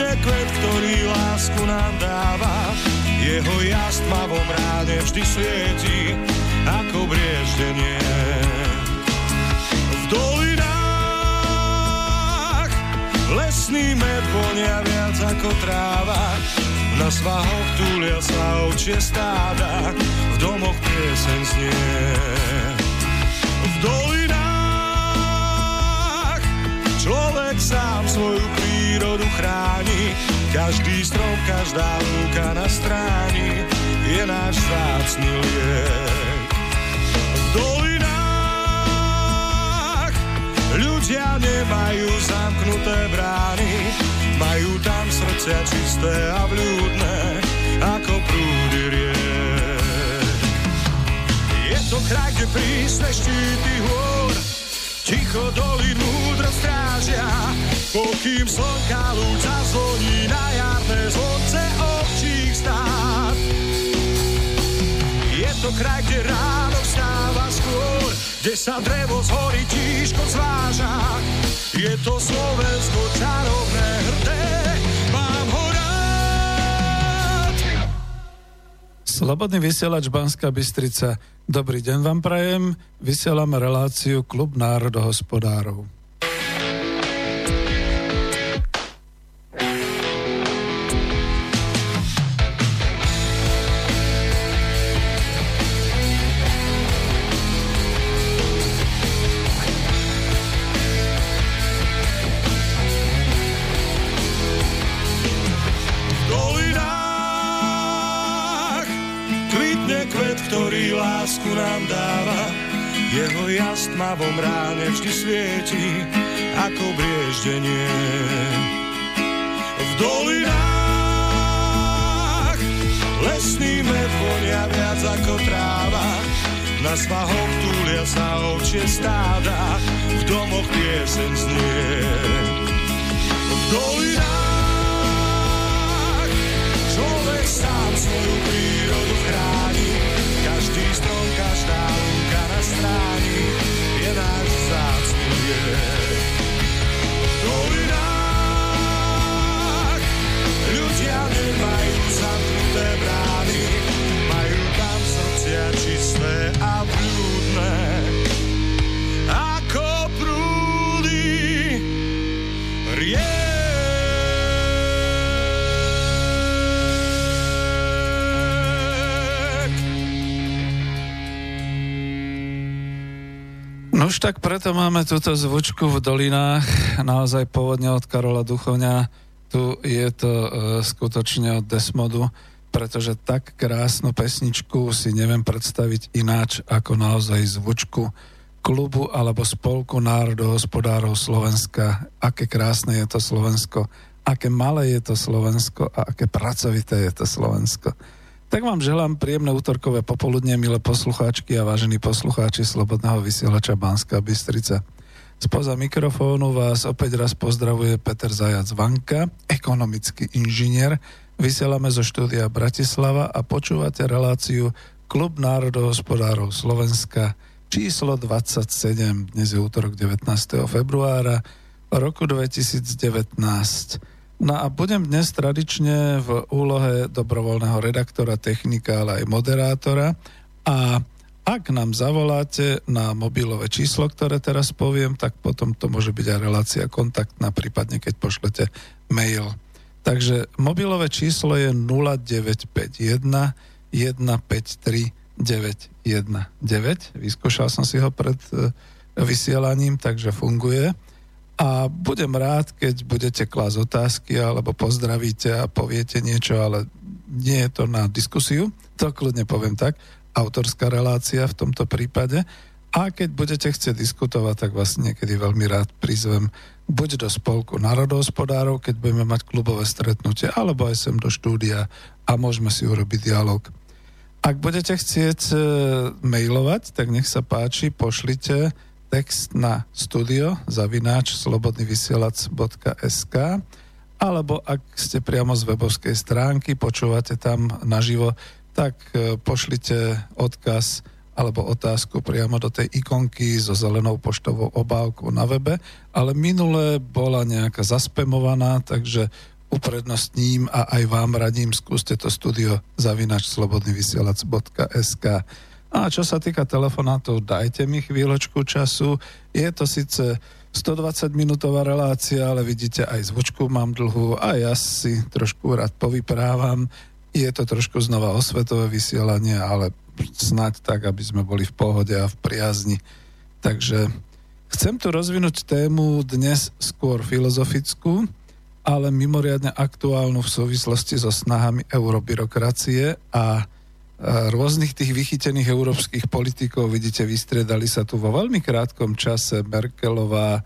každé kvet, ktorý lásku nám dáva. Jeho jasť v tmavom ráne vždy svieti ako brieždenie. V dolinách lesný med vonia viac ako tráva. Na svahoch túlia sa ovčie stáda, v domoch pieseň znie. V dolinách človek sám svoju prírodu chráni. Každý strom, každá lúka na stráni je náš vzácny liek. V dolinách ľudia nemajú zamknuté brány, majú tam srdcia čisté a vľúdne ako prúdy riek. Je to kraj, kde prísne štíty hôr ticho dolín múdro strážia. Pokým slnka lúč zazvoní na jarné zvonce ovčích stát. Je to kraj, kde ráno vstáva skôr, kde sa drevo z hory tížko zváža. Je to Slovensko čarovné, hrdé, mám ho rád. Slobodný vysielač Banská Bystrica. Dobrý deň vám prajem. Vysielam reláciu Klub národohospodárov. Lásku nám dáva, jeho jasť v tmavom ráne vždy svieti ako brieždenie. V dolinách lesný med vonia viac ako tráva, na svahoch túlia sa ovčie stáda, v domoch pieseň znie. V dolinách človek sám svoju prírodu chráni. Každý strom, každá lúka na stráni je náš vzácny liek. V dolinách ľudia nemajú zamknuté brány, majú tam srdcia čisté a vľúdne ako prúdy riek. Už tak preto máme túto zvučku v dolinách, naozaj pôvodne od Karola Duchoňa. Tu je to skutočne od Desmodu, pretože tak krásnu pesničku si neviem predstaviť ináč ako naozaj zvučku klubu alebo spolku národohospodárov Slovenska. Aké krásne je to Slovensko, aké malé je to Slovensko a aké pracovité je to Slovensko. Tak vám želám príjemné útorkové popoludne, milé poslucháčky a vážení poslucháči Slobodného vysielača Banská Bystrica. Spoza mikrofónu vás opäť raz pozdravuje Peter Zajac Vanka, ekonomický inžinier. Vysielame zo štúdia Bratislava a počúvate reláciu Klub národohospodárov Slovenska číslo 27. Dnes je útorok 19. februára roku 2019. No a budem dnes tradične v úlohe dobrovoľného redaktora, technika, ale aj moderátora. A ak nám zavoláte na mobilové číslo, ktoré teraz poviem, tak potom to môže byť aj relácia kontaktná, prípadne keď pošlete mail. Takže mobilové číslo je 0951 153 919. Vyskúšal som si ho pred vysielaním, takže funguje. A budem rád, keď budete klásť otázky alebo pozdravíte a poviete niečo, ale nie je to na diskusiu, to kľudne poviem tak, autorská relácia v tomto prípade. A keď budete chcieť diskutovať, tak vás niekedy veľmi rád prizvem buď do spolku národohospodárov, keď budeme mať klubové stretnutie, alebo aj sem do štúdia a môžeme si urobiť dialog. Ak budete chcieť mailovať, tak nech sa páči, pošlite text na studio@slobodnyvysielac.sk alebo ak ste priamo z webovskej stránky, počúvate tam naživo, tak pošlite odkaz alebo otázku priamo do tej ikonky so zelenou poštovou obálkou na webe, ale minule bola nejaká zaspamovaná, takže uprednostním a aj vám radím, skúste to studio@slobodnyvysielac.sk. A čo sa týka telefonátov, dajte mi chvíľočku času. Je to síce 120-minútová relácia, ale vidíte, aj zvučku mám dlhú a ja si trošku rád povyprávam. Je to trošku znova osvetové vysielanie, ale snáď tak, aby sme boli v pohode a v priazni. Takže chcem tu rozvinúť tému dnes skôr filozofickú, ale mimoriadne aktuálnu v súvislosti so snahami eurobyrokracie a rôznych tých vychytených európskych politikov. Vidíte, vystriedali sa tu vo veľmi krátkom čase Merkelová,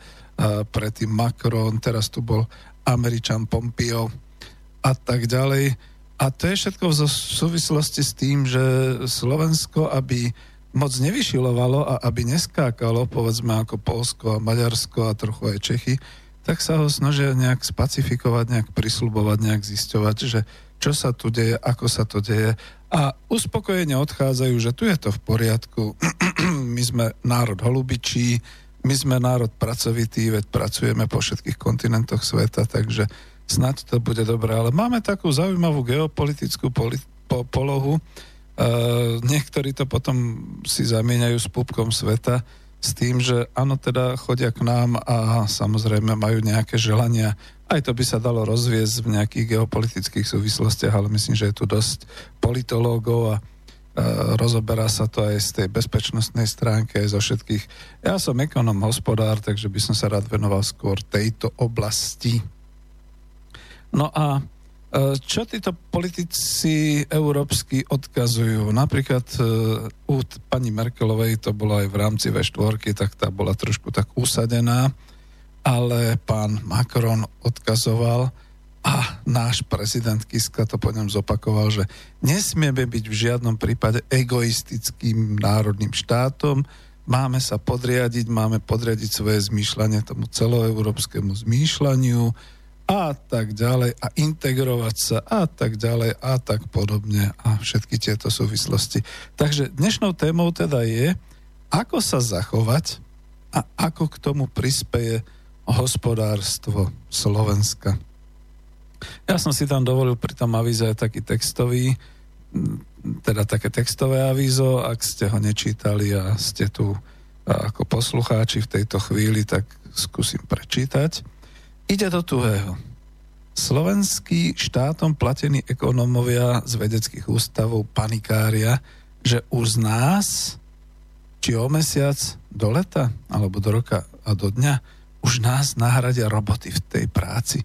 predtým Macron, teraz tu bol Američan Pompeo a tak ďalej. A to je všetko v súvislosti s tým, že Slovensko, aby moc nevyšilovalo a aby neskákalo, povedzme ako Poľsko a Maďarsko a trochu aj Čechy, tak sa ho snažia nejak spacifikovať, nejak prisľubovať, nejak zisťovať, že čo sa tu deje, ako sa to deje. A uspokojene odchádzajú, že tu je to v poriadku. My sme národ holubičí, my sme národ pracovitý, veď pracujeme po všetkých kontinentoch sveta, takže snad to bude dobré. Ale máme takú zaujímavú geopolitickú polohu. Niektorí to potom si zamieňajú s pupkom sveta s tým, že áno, teda chodia k nám a samozrejme majú nejaké želania. Aj to by sa dalo rozviesť v nejakých geopolitických súvislostiach, ale myslím, že je tu dosť politológov a rozoberá sa to aj z tej bezpečnostnej stránke, aj zo všetkých. Ja som ekonom, hospodár, takže by som sa rád venoval skôr tejto oblasti. No a čo títo politici európsky odkazujú? Napríklad u pani Merkelovej to bolo aj v rámci V4, tak tá bola trošku tak usadená, ale pán Macron odkazoval a náš prezident Kiska to po ňom zopakoval, že nesmieme byť v žiadnom prípade egoistickým národným štátom, máme sa podriadiť, máme podriadiť svoje zmýšľanie tomu celoeurópskemu zmýšľaniu a tak ďalej a integrovať sa a tak ďalej a tak podobne a všetky tieto súvislosti. Takže dnešnou témou teda je, ako sa zachovať a ako k tomu prispeje hospodárstvo Slovenska. Ja som si tam dovolil pri tom avíze taký textový, teda také textové avízo, ak ste ho nečítali a ste tu ako poslucháči v tejto chvíli, tak skúsim prečítať. Ide do tuhého. Slovenskí štátom platení ekonómovia z vedeckých ústavov panikária, že už z nás, či o mesiac do leta, alebo do roka a do dňa, už nás nahradia roboty v tej práci.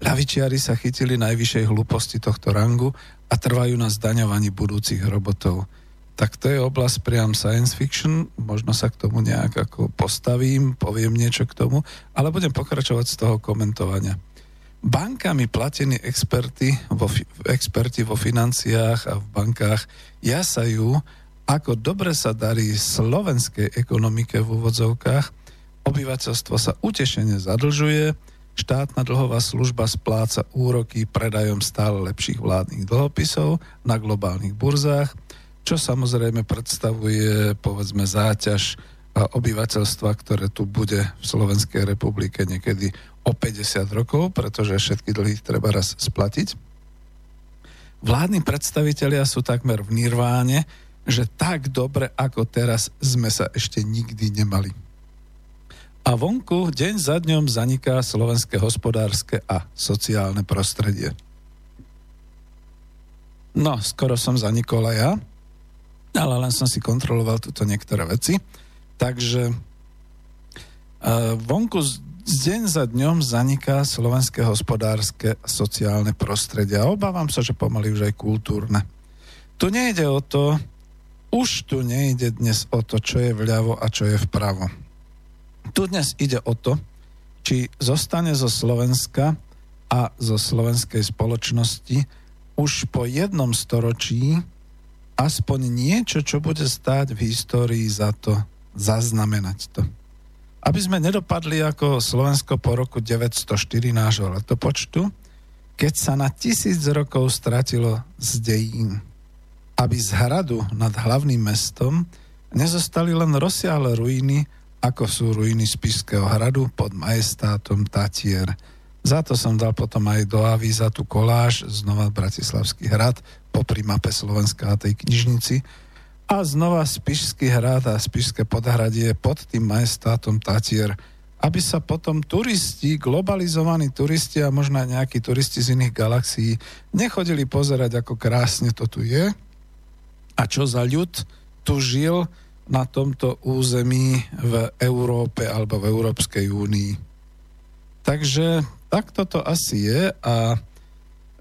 Ľavičiari sa chytili najvyššej hlúposti tohto rangu a trvajú na zdaňovaní budúcich robotov. Tak to je oblasť priam science fiction, možno sa k tomu nejak ako postavím, poviem niečo k tomu, ale budem pokračovať z toho komentovania. Bankami platení experti vo financiách a v bankách jasajú, ako dobre sa darí slovenskej ekonomike v úvodzovkách. Obyvateľstvo sa utešene zadlžuje, štátna dlhová služba spláca úroky predajom stále lepších vládnych dlhopisov na globálnych burzách, čo samozrejme predstavuje, povedzme, záťaž obyvateľstva, ktoré tu bude v Slovenskej republike niekedy o 50 rokov, pretože všetky dlhy treba raz splatiť. Vládni predstavitelia sú takmer v nirváne, že tak dobre ako teraz sme sa ešte nikdy nemali. A vonku deň za dňom zaniká slovenské hospodárske a sociálne prostredie. No, skoro som zanikol aj ja, ale len som si kontroloval tuto niektoré veci. Takže vonku deň za dňom zaniká slovenské hospodárske a sociálne prostredie. A obávam sa, že pomaly už aj kultúrne. Už tu nejde dnes o to, čo je vľavo a čo je vpravo. Tu dnes ide o to, či zostane zo Slovenska a zo slovenskej spoločnosti už po jednom storočí aspoň niečo, čo bude stáť v histórii za to, zaznamenať to. Aby sme nedopadli ako Slovensko po roku 904 nášho letopočtu, keď sa na 1000 rokov stratilo z dejín. Aby z hradu nad hlavným mestom nezostali len rozsiahle ruiny, ako sú ruiny Spišského hradu pod majestátom Tatier. Za to som dal potom aj do avíza tú koláž, znova Bratislavský hrad, popri mape Slovenska a tej knižnici. A znova Spišský hrad a Spišské podhradie pod tým majestátom Tatier, aby sa potom turisti, globalizovaní turisti a možno nejakí turisti z iných galaxií nechodili pozerať, ako krásne to tu je a čo za ľud tu žil na tomto území v Európe alebo v Európskej únii. Takže takto to asi je a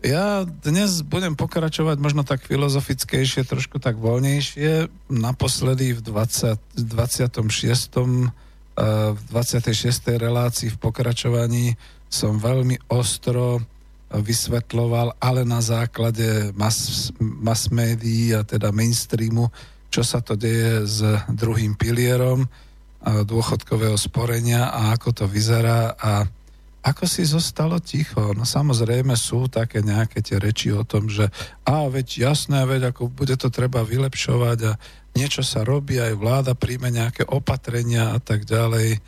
ja dnes budem pokračovať možno tak filozofickejšie, trošku tak voľnejšie. Naposledy v 26. relácii v pokračovaní som veľmi ostro vysvetľoval, ale na základe mass médií a teda mainstreamu, čo sa to deje s druhým pilierom dôchodkového sporenia a ako to vyzerá a ako si zostalo ticho. No samozrejme sú také nejaké tie reči o tom, že veď jasné, veď ako bude to treba vylepšovať a niečo sa robí, aj vláda príjme nejaké opatrenia a tak ďalej.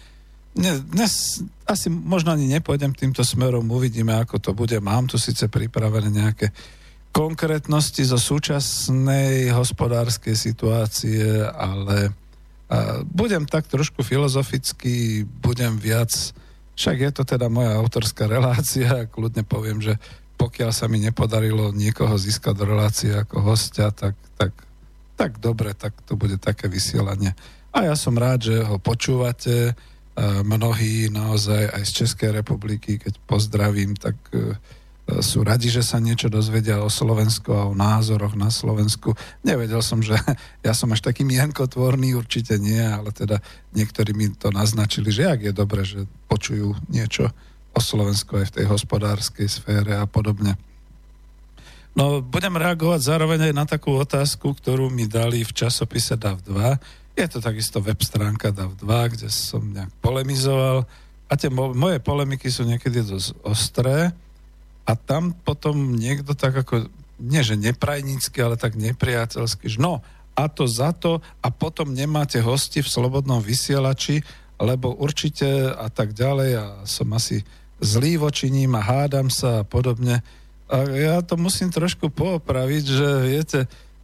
Dnes asi možno ani nepôjdem týmto smerom, uvidíme, ako to bude. Mám tu síce pripravené nejaké konkrétnosti zo súčasnej hospodárskej situácie, ale budem tak trošku filozoficky, budem viac, však je to teda moja autorská relácia, kľudne poviem, že pokiaľ sa mi nepodarilo niekoho získať do relácie ako hostia, tak dobre, tak to bude také vysielanie. A ja som rád, že ho počúvate. Mnohí naozaj aj z Českej republiky, keď pozdravím, tak sú radi, že sa niečo dozvedia o Slovensku a o názoroch na Slovensku. Nevedel som, že ja som až taký mienkotvorný, určite nie, ale teda niektorí mi to naznačili, že ak je dobre, že počujú niečo o Slovensku aj v tej hospodárskej sfére a podobne. No, budem reagovať zároveň aj na takú otázku, ktorú mi dali v časopise DAV2. Je to takisto web stránka DAV2, kde som nejak polemizoval. A tie moje polemiky sú niekedy dosť ostré. A tam potom niekto tak ako, nie že neprajnícky, ale tak nepriateľsky, že no, a to za to, a potom nemáte hosti v slobodnom vysielači, lebo určite a tak ďalej. A som asi zlý voči ním a hádam sa a podobne. A ja to musím trošku poopraviť, že viete,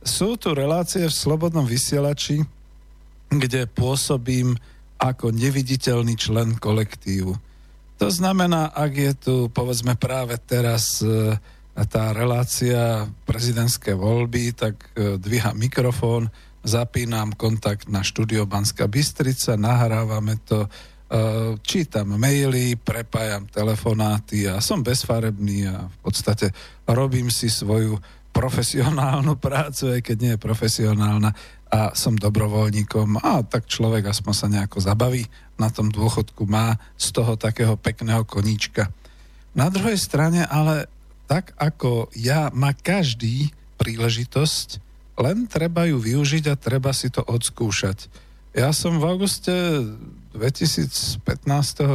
sú tu relácie v slobodnom vysielači, kde pôsobím ako neviditeľný člen kolektívu. To znamená, ak je tu, povedzme práve teraz tá relácia prezidentské voľby, tak dvíham mikrofón, zapínam kontakt na štúdio Banská Bystrica, nahrávame to, čítam maily, prepájam telefonáty a som bezfarebný a v podstate robím si svoju profesionálnu prácu, aj keď nie je profesionálna a som dobrovoľníkom a tak človek aspoň sa nejako zabaví na tom dôchodku, má z toho takého pekného koníčka. Na druhej strane ale tak ako ja, má každý príležitosť, len treba ju využiť a treba si to odskúšať. Ja som v auguste 2015.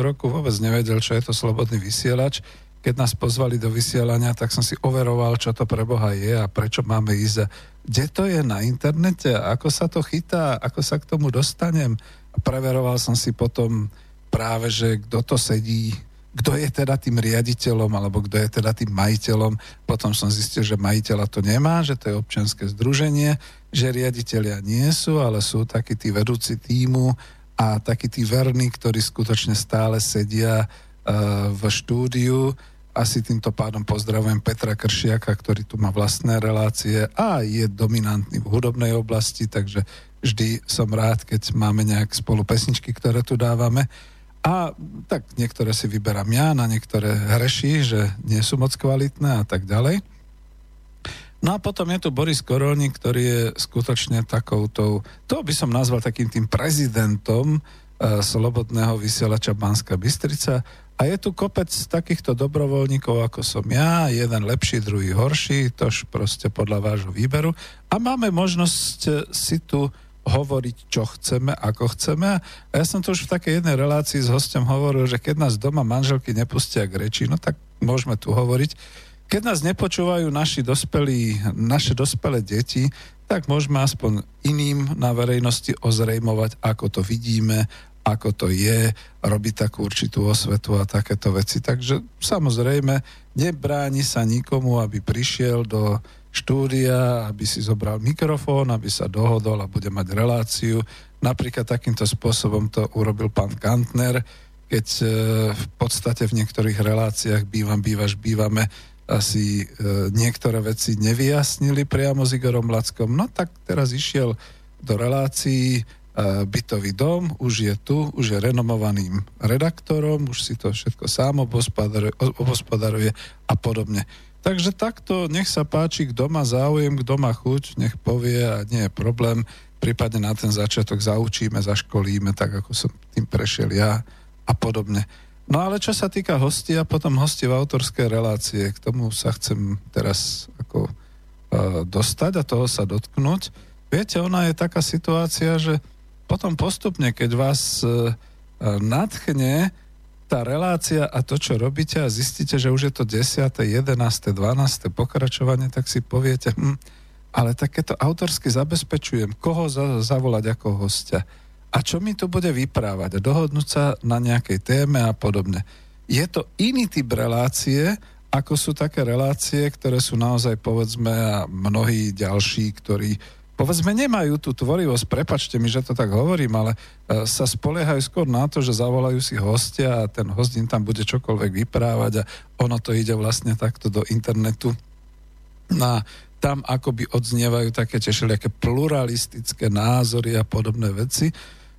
roku vôbec nevedel, čo je to slobodný vysielač. Keď nás pozvali do vysielania, tak som si overoval, čo to pre Boha je a prečo máme ísť. Kde to je na internete? Ako sa to chytá? Ako sa k tomu dostanem? A preveroval som si potom práve, že kto to sedí, kto je teda tým riaditeľom alebo kto je teda tým majiteľom. Potom som zistil, že majiteľa to nemá, že to je občianske združenie, že riaditeľia nie sú, ale sú takí tí vedúci tímu, a takí tí verní, ktorí skutočne stále sedia v štúdiu. Asi týmto pádom pozdravujem Petra Kršiaka, ktorý tu má vlastné relácie a je dominantný v hudobnej oblasti, takže vždy som rád, keď máme nejak spolu pesničky, ktoré tu dávame. A tak niektoré si vyberám ja, na niektoré hreší, že nie sú moc kvalitné a tak ďalej. No a potom je tu Boris Koroni, ktorý je skutočne takoutou, to by som nazval takým tým prezidentom slobodného vysielača Banská Bystrica. A je tu kopec takýchto dobrovoľníkov, ako som ja, jeden lepší, druhý horší, tož proste podľa vášho výberu. A máme možnosť si tu hovoriť, čo chceme, ako chceme. A ja som to už v takej jednej relácii s hosťom hovoril, že keď nás doma manželky nepustia k reči, no tak môžeme tu hovoriť. Keď nás nepočúvajú naše dospelé deti, tak môžeme aspoň iným na verejnosti ozrejmovať, ako to vidíme, ako to je, robiť takú určitú osvetu a takéto veci. Takže samozrejme nebráni sa nikomu, aby prišiel do štúdia, aby si zobral mikrofón, aby sa dohodol a bude mať reláciu. Napríklad takýmto spôsobom to urobil pán Kantner, keď v podstate v niektorých reláciách bývame asi niektoré veci nevyjasnili priamo s Igorom Lackom. No tak teraz išiel do relácií Bytový dom, už je tu, už je renomovaným redaktorom, už si to všetko sám obospodaruje a podobne. Takže takto nech sa páči, kto má záujem, kto má chuť, nech povie a nie je problém. Prípadne na ten začiatok zaučíme, zaškolíme, tak ako som tým prešiel ja a podobne. No ale čo sa týka hostí a potom hostí v autorskej relácie, k tomu sa chcem teraz ako dostať a toho sa dotknúť. Viete, ona je taká situácia, že potom postupne, keď vás nadchne tá relácia a to, čo robíte a zistíte, že už je to 10., 11., 12. pokračovanie, tak si poviete, ale takéto autorsky zabezpečujem, koho zavolať ako hostia. A čo mi tu bude vyprávať a dohodnúť sa na nejakej téme a podobne. Je to iný typ relácie, ako sú také relácie, ktoré sú naozaj, povedzme, a mnohí ďalší, ktorí, povedzme, nemajú tú tvorivosť, prepáčte mi, že to tak hovorím, ale sa spoliehajú skôr na to, že zavolajú si hostia a ten host im tam bude čokoľvek vyprávať a ono to ide vlastne takto do internetu. Na tam akoby odznievajú také tešiliaké pluralistické názory a podobné veci.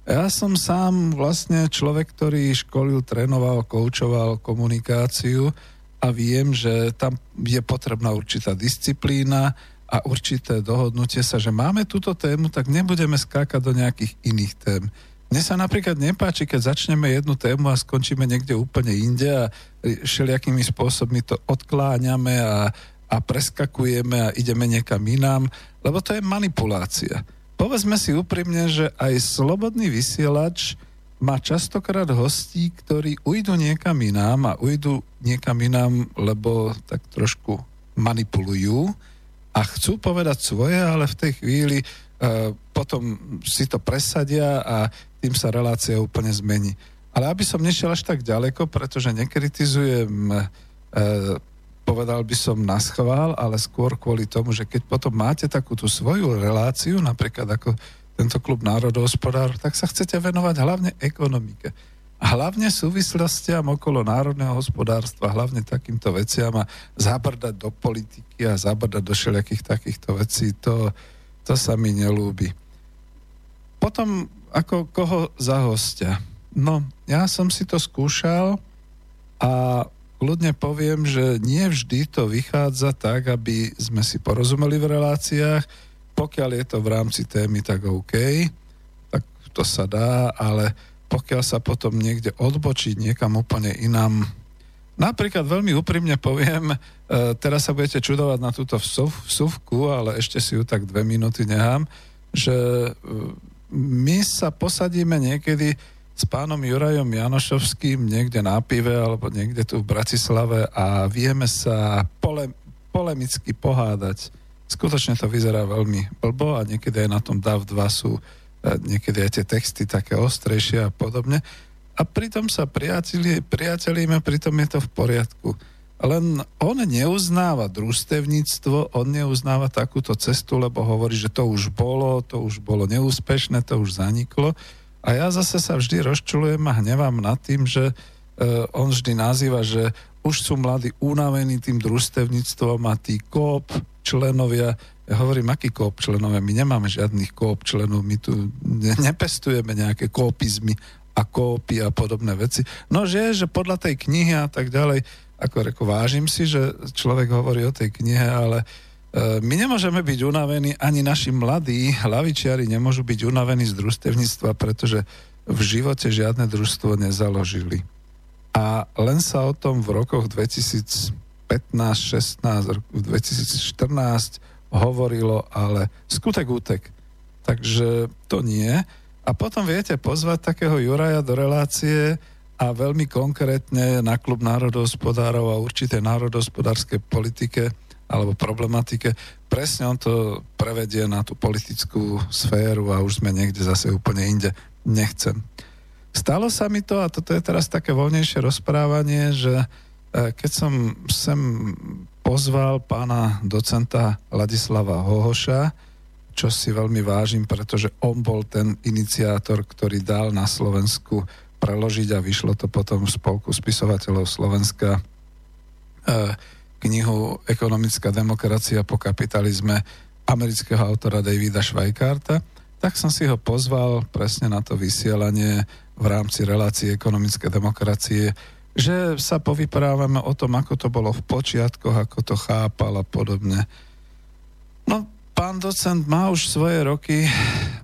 Ja som sám vlastne človek, ktorý školil, trénoval, koučoval komunikáciu a viem, že tam je potrebná určitá disciplína a určité dohodnutie sa, že máme túto tému, tak nebudeme skákať do nejakých iných tém. Mne sa napríklad nepáči, keď začneme jednu tému a skončíme niekde úplne inde a šeliakými spôsobmi to odkláňame a preskakujeme a ideme niekam inám, lebo to je manipulácia. Povedzme si úprimne, že aj slobodný vysielač má častokrát hostí, ktorí ujdu niekam inám, lebo tak trošku manipulujú a chcú povedať svoje, ale v tej chvíli potom si to presadia a tým sa relácia úplne zmení. Ale aby som nešiel až tak ďaleko, pretože nekritizujem povedal by som na schvál, ale skôr kvôli tomu, že keď potom máte takú tú svoju reláciu, napríklad ako tento klub národohospodárov, tak sa chcete venovať hlavne ekonomike. A hlavne súvislostiam okolo národného hospodárstva, hlavne takýmto veciam a zabrdať do politiky a zabrdať do všelijakých takýchto vecí, to sa mi nelúbi. Potom, ako koho za hostia? No, ja som si to skúšal a kľudne poviem, že nie vždy to vychádza tak, aby sme si porozumeli v reláciách. Pokiaľ je to v rámci témy, tak OK, tak to sa dá, ale pokiaľ sa potom niekde odbočí niekam úplne inám. Napríklad veľmi úprimne poviem, teraz sa budete čudovať na túto vsuvku, ale ešte si ju tak 2 minúty nechám, že my sa posadíme niekedy s pánom Jurajom Janošovským niekde na pive alebo niekde tu v Bratislave a vieme sa polemicky pohádať. Skutočne to vyzerá veľmi blbo a niekedy aj na tom DAV2 sú niekedy aj tie texty také ostrejšie a podobne. A pritom sa priatelíme, pritom je to v poriadku. Len on neuznáva družstevníctvo, on neuznáva takúto cestu, lebo hovorí, že to už bolo neúspešné, to už zaniklo. A ja zase sa vždy rozčulujem a hnevám nad tým, že on vždy nazýva, že už sú mladí unavení tým družstevníctvom a tí kóp členovia. Ja hovorím, aký kóp členovia? My nemáme žiadnych kóp členov, my tu nepestujeme nejaké kópizmy a kópy a podobné veci. No že podľa tej knihy a tak ďalej, ako vážim si, že človek hovorí o tej knihe, ale my nemôžeme byť unavení, ani naši mladí hlavičiari nemôžu byť unavení z družstevníctva, pretože v živote žiadne družstvo nezaložili. A len sa o tom v rokoch 2015-16, 2014 hovorilo, ale skutek útek. Takže to nie. A potom viete pozvať takého Juraja do relácie a veľmi konkrétne na klub národohospodárov a určité národohospodárskej politike alebo problematike, presne on to prevedie na tú politickú sféru a už sme niekde zase úplne inde. Nechcem. Stalo sa mi to, a toto je teraz také voľnejšie rozprávanie, že keď som sem pozval pána docenta Ladislava Hohoša, čo si veľmi vážim, pretože on bol ten iniciátor, ktorý dal na Slovensku preložiť, a vyšlo to potom v Spolku spisovateľov Slovenska, knihu Ekonomická demokracia po kapitalizme amerického autora Davida Schweikarta, tak som si ho pozval presne na to vysielanie v rámci relácie Ekonomické demokracie, že sa povyprávame o tom, ako to bolo v počiatkoch, ako to chápal a podobne. No, pán docent má už svoje roky,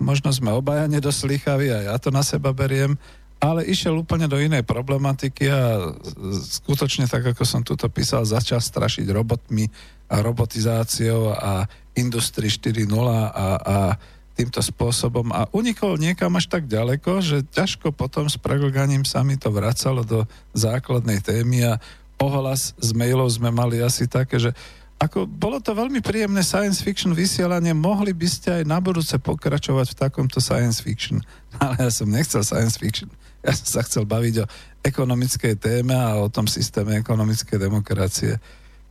možno sme obaja nedoslýchaví a ja to na seba beriem, ale išiel úplne do inej problematiky a skutočne, tak ako som tu to písal, začal strašiť robotmi a robotizáciou a Industrii 4.0 a týmto spôsobom. A unikol niekam až tak ďaleko, že ťažko potom s preglganím sa mi to vracalo do základnej témy, a ohlas z mailov sme mali asi také, že ako bolo to veľmi príjemné science fiction vysielanie, mohli by ste aj na budúce pokračovať v takomto science fiction. Ale ja som nechcel science fiction. Ja som sa chcel baviť o ekonomickej téme a o tom systéme ekonomickej demokracie.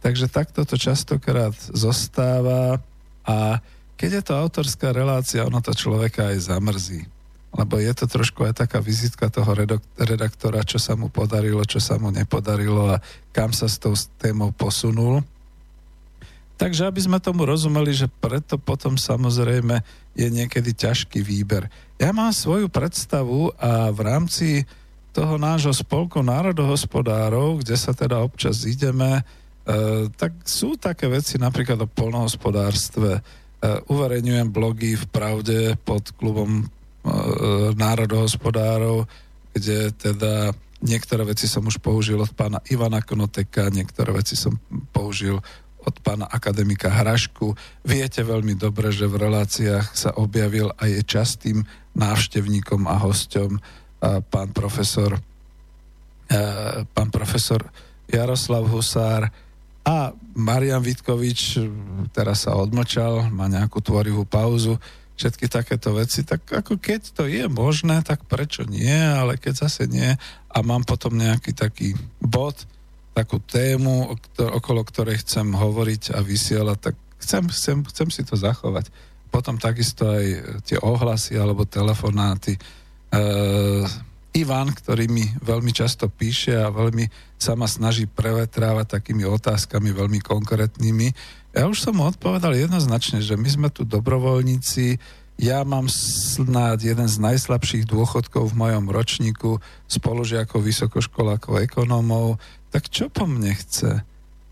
Takže takto to častokrát zostáva, a keď je to autorská relácia, ono to človeka aj zamrzí. Lebo je to trošku aj taká vizitka toho redaktora, čo sa mu podarilo, čo sa mu nepodarilo a kam sa s tou témou posunul. Takže aby sme tomu rozumeli, že preto potom samozrejme je niekedy ťažký výber. Ja mám svoju predstavu a v rámci toho nášho Spolku národohospodárov, kde sa teda občas ideme, tak sú také veci napríklad o poľnohospodárstve. Uverejňujem blogy v Pravde pod klubom národohospodárov, kde teda niektoré veci som už použil od pána Ivana Knoteka, niektoré veci som použil od pána akademika Hrašku. Viete veľmi dobre, že v reláciách sa objavil a je častým návštevníkom a hosťom pán profesor Jaroslav Husár a Marian Vitkovič, teraz sa odmlčal, má nejakú tvorivú pauzu, všetky takéto veci. Tak ako keď to je možné, tak prečo nie, ale keď zase nie a mám potom nejaký taký bod, takú tému, okolo ktorej chcem hovoriť a vysielať, tak chcem si to zachovať. Potom takisto aj tie ohlasy alebo telefonáty. Ivan, ktorý mi veľmi často píše a veľmi sa ma snaží prevetrávať takými otázkami veľmi konkrétnymi. Ja už som mu odpovedal jednoznačne, že my sme tu dobrovoľníci, ja mám snáď jeden z najslabších dôchodkov v mojom ročníku, spolužiakov, vysokoškolákov, ekonómov. Tak čo po mne chce?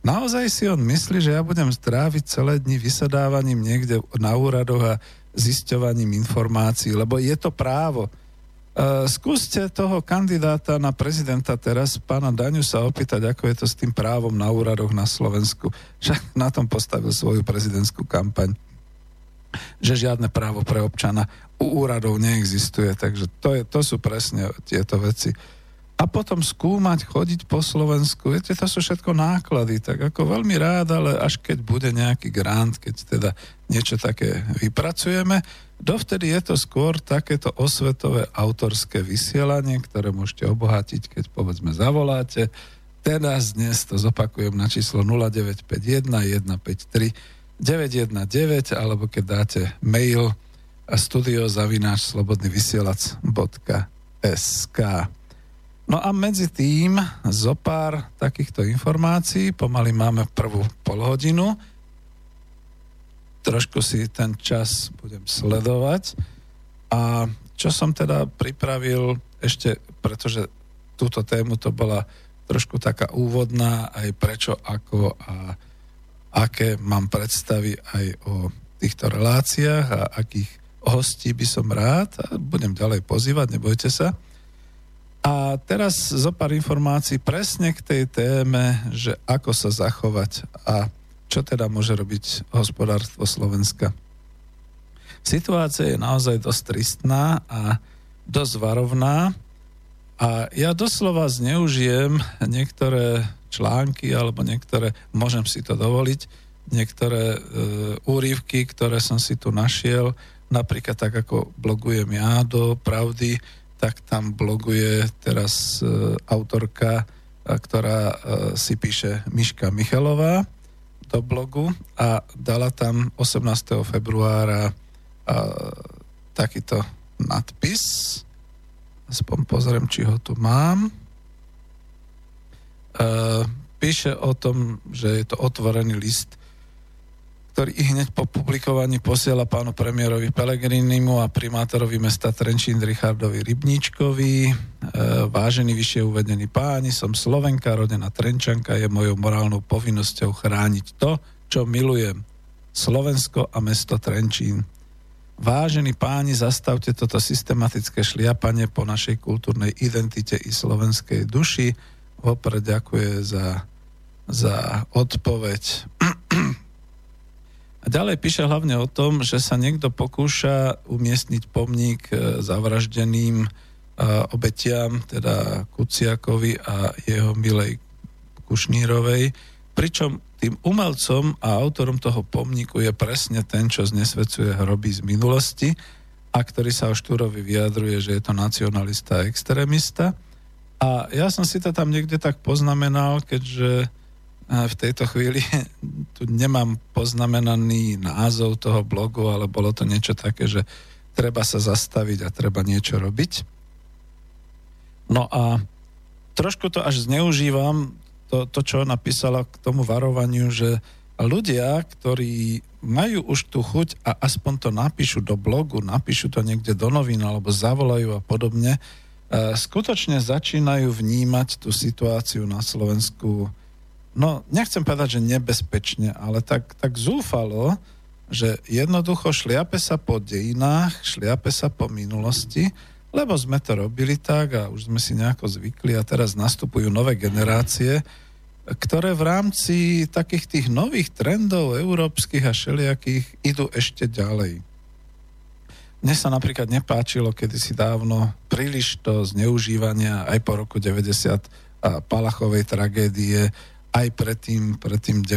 Naozaj si on myslí, že ja budem stráviť celé dni vysedávaním niekde na úradoch a zisťovaním informácií, lebo je to právo. Skúste toho kandidáta na prezidenta teraz, pána Daňu, sa opýtať, ako je to s tým právom na úradoch na Slovensku. Však na tom postavil svoju prezidentskú kampaň, že žiadne právo pre občana u úradov neexistuje, takže to sú presne tieto veci. A potom skúmať, chodiť po Slovensku, viete, to sú všetko náklady, tak ako veľmi rád, ale až keď bude nejaký grant, keď teda niečo také vypracujeme, dovtedy je to skôr takéto osvetové autorské vysielanie, ktoré môžete obohatiť, keď povedzme zavoláte. Teraz dnes to zopakujem na číslo 0951 153 919, alebo keď dáte mail studio@slobodnyvysielac.sk. No a medzi tým zo pár takýchto informácií, pomaly máme prvú polhodinu, trošku si ten čas budem sledovať, a čo som teda pripravil ešte, pretože túto tému to bola trošku taká úvodná, aj prečo, ako a aké mám predstavy aj o týchto reláciách a akých hostí by som rád, a budem ďalej pozývať, nebojte sa. A teraz zo pár informácií presne k tej téme, že ako sa zachovať a čo teda môže robiť hospodárstvo Slovenska. Situácia je naozaj dosť tristná a dosť varovná, a ja doslova zneužijem niektoré články, alebo niektoré, môžem si to dovoliť, niektoré úryvky, ktoré som si tu našiel, napríklad tak, ako blogujem ja do Pravdy, tak tam bloguje teraz autorka, ktorá si píše Miška Michalová do blogu a dala tam 18. februára takýto nadpis. Aspoň pozriem, či ho tu mám. Píše o tom, že je to otvorený list, ktorý i hneď po publikovaní posiela pánu premiérovi Pellegrinimu a primátorovi mesta Trenčín Richardovi Rybníčkovi. Vážení vyššie uvedení páni, som Slovenka, rodená Trenčanka, je mojou morálnou povinnosťou chrániť to, čo milujem. Slovensko a mesto Trenčín. Vážení páni, zastavte toto systematické šliapanie po našej kultúrnej identite i slovenskej duši. Vopred ďakuje za odpoveď. A ďalej píše hlavne o tom, že sa niekto pokúša umiestniť pomník zavraždeným obetiam, teda Kuciakovi a jeho milej Kušnírovej, pričom tým umelcom a autorom toho pomníku je presne ten, čo znesvecuje hroby z minulosti a ktorý sa o Štúrovi vyjadruje, že je to nacionalista a extrémista. A ja som si to tam niekde tak poznamenal, keďže v tejto chvíli tu nemám poznamenaný názov toho blogu, ale bolo to niečo také, že treba sa zastaviť a treba niečo robiť. No a trošku to až zneužívam, to čo napísala k tomu varovaniu, že ľudia, ktorí majú už tú chuť a aspoň to napíšu do blogu, napíšu to niekde do novín alebo zavolajú a podobne, skutočne začínajú vnímať tú situáciu na Slovensku, no nechcem povedať, že nebezpečne, ale tak zúfalo, že jednoducho šliape sa po dejinách, šliape sa po minulosti, lebo sme to robili tak a už sme si nejako zvykli a teraz nastupujú nové generácie, ktoré v rámci takých tých nových trendov európskych a šelijakých idú ešte ďalej. Mne sa napríklad nepáčilo kedysi dávno príliš to zneužívania aj po roku 90 Palachovej tragédie, aj pred tým 90.,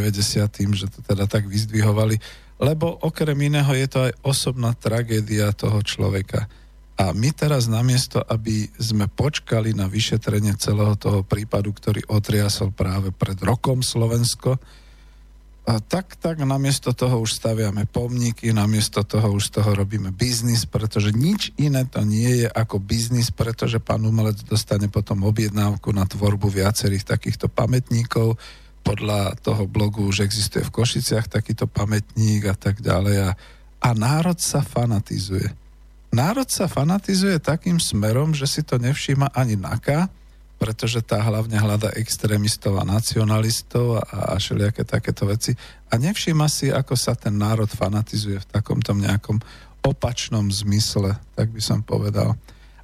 že to teda tak vyzdvihovali, lebo okrem iného je to aj osobná tragédia toho človeka. A my teraz namiesto, aby sme počkali na vyšetrenie celého toho prípadu, ktorý otriasol práve pred rokom Slovensko, a tak namiesto toho už staviame pomníky, namiesto toho už z toho robíme biznis, pretože nič iné to nie je ako biznis, pretože pán umelec dostane potom objednávku na tvorbu viacerých takýchto pamätníkov. Podľa toho blogu už existuje v Košiciach takýto pamätník a tak ďalej. A národ sa fanatizuje. Národ sa fanatizuje takým smerom, že si to nevšíma ani NAKA, pretože tá hlavne hľada extrémistov a nacionalistov a všelijaké takéto veci. A nevšíma si, ako sa ten národ fanatizuje v takomto nejakom opačnom zmysle, tak by som povedal.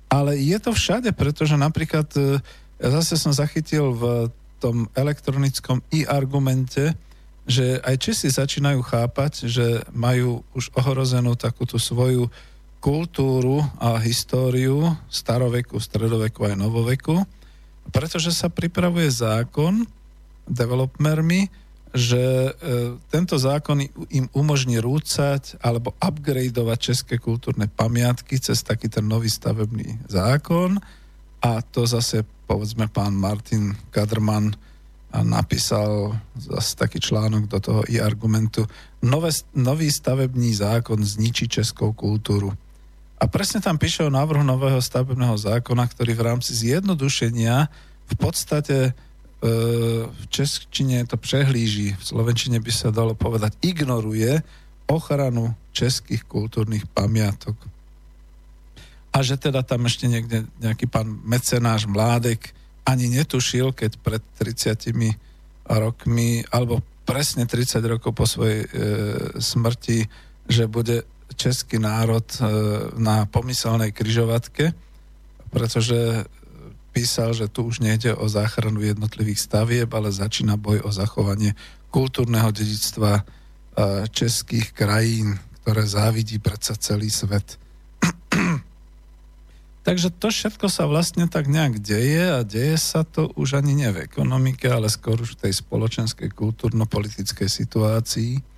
Ale je to všade, pretože napríklad, ja zase som zachytil v tom elektronickom argumente, že aj Česi začínajú chápať, že majú už ohrozenú takúto svoju kultúru a históriu staroveku, stredoveku aj novoveku, pretože sa pripravuje zákon developermi, že tento zákon im umožní rúcať alebo upgradeovať české kultúrne pamiatky cez taký ten nový stavebný zákon. A to zase, povedzme, pán Martin Kaderman napísal zase taký článok do toho argumentu. Nový stavebný zákon zničí českou kultúru. A presne tam píše o návrhu nového stavebného zákona, ktorý v rámci zjednodušenia v podstate v češtine to prehlíži, v slovenčine by sa dalo povedať, ignoruje ochranu českých kultúrnych pamiatok. A že teda tam ešte niekde nejaký pán mecenáš Mládek ani netušil, keď pred 30 rokmi, alebo presne 30 rokov po svojej smrti, že bude český národ na pomyselnej križovatke, pretože písal, že tu už nejde o záchranu jednotlivých stavieb, ale začína boj o zachovanie kultúrneho dedičstva českých krajín, ktoré závidí predsa celý svet. Takže to všetko sa vlastne tak nejak deje a deje sa to už ani nie v ekonomike, ale skôr už v tej spoločenskej kultúrno-politickej situácii.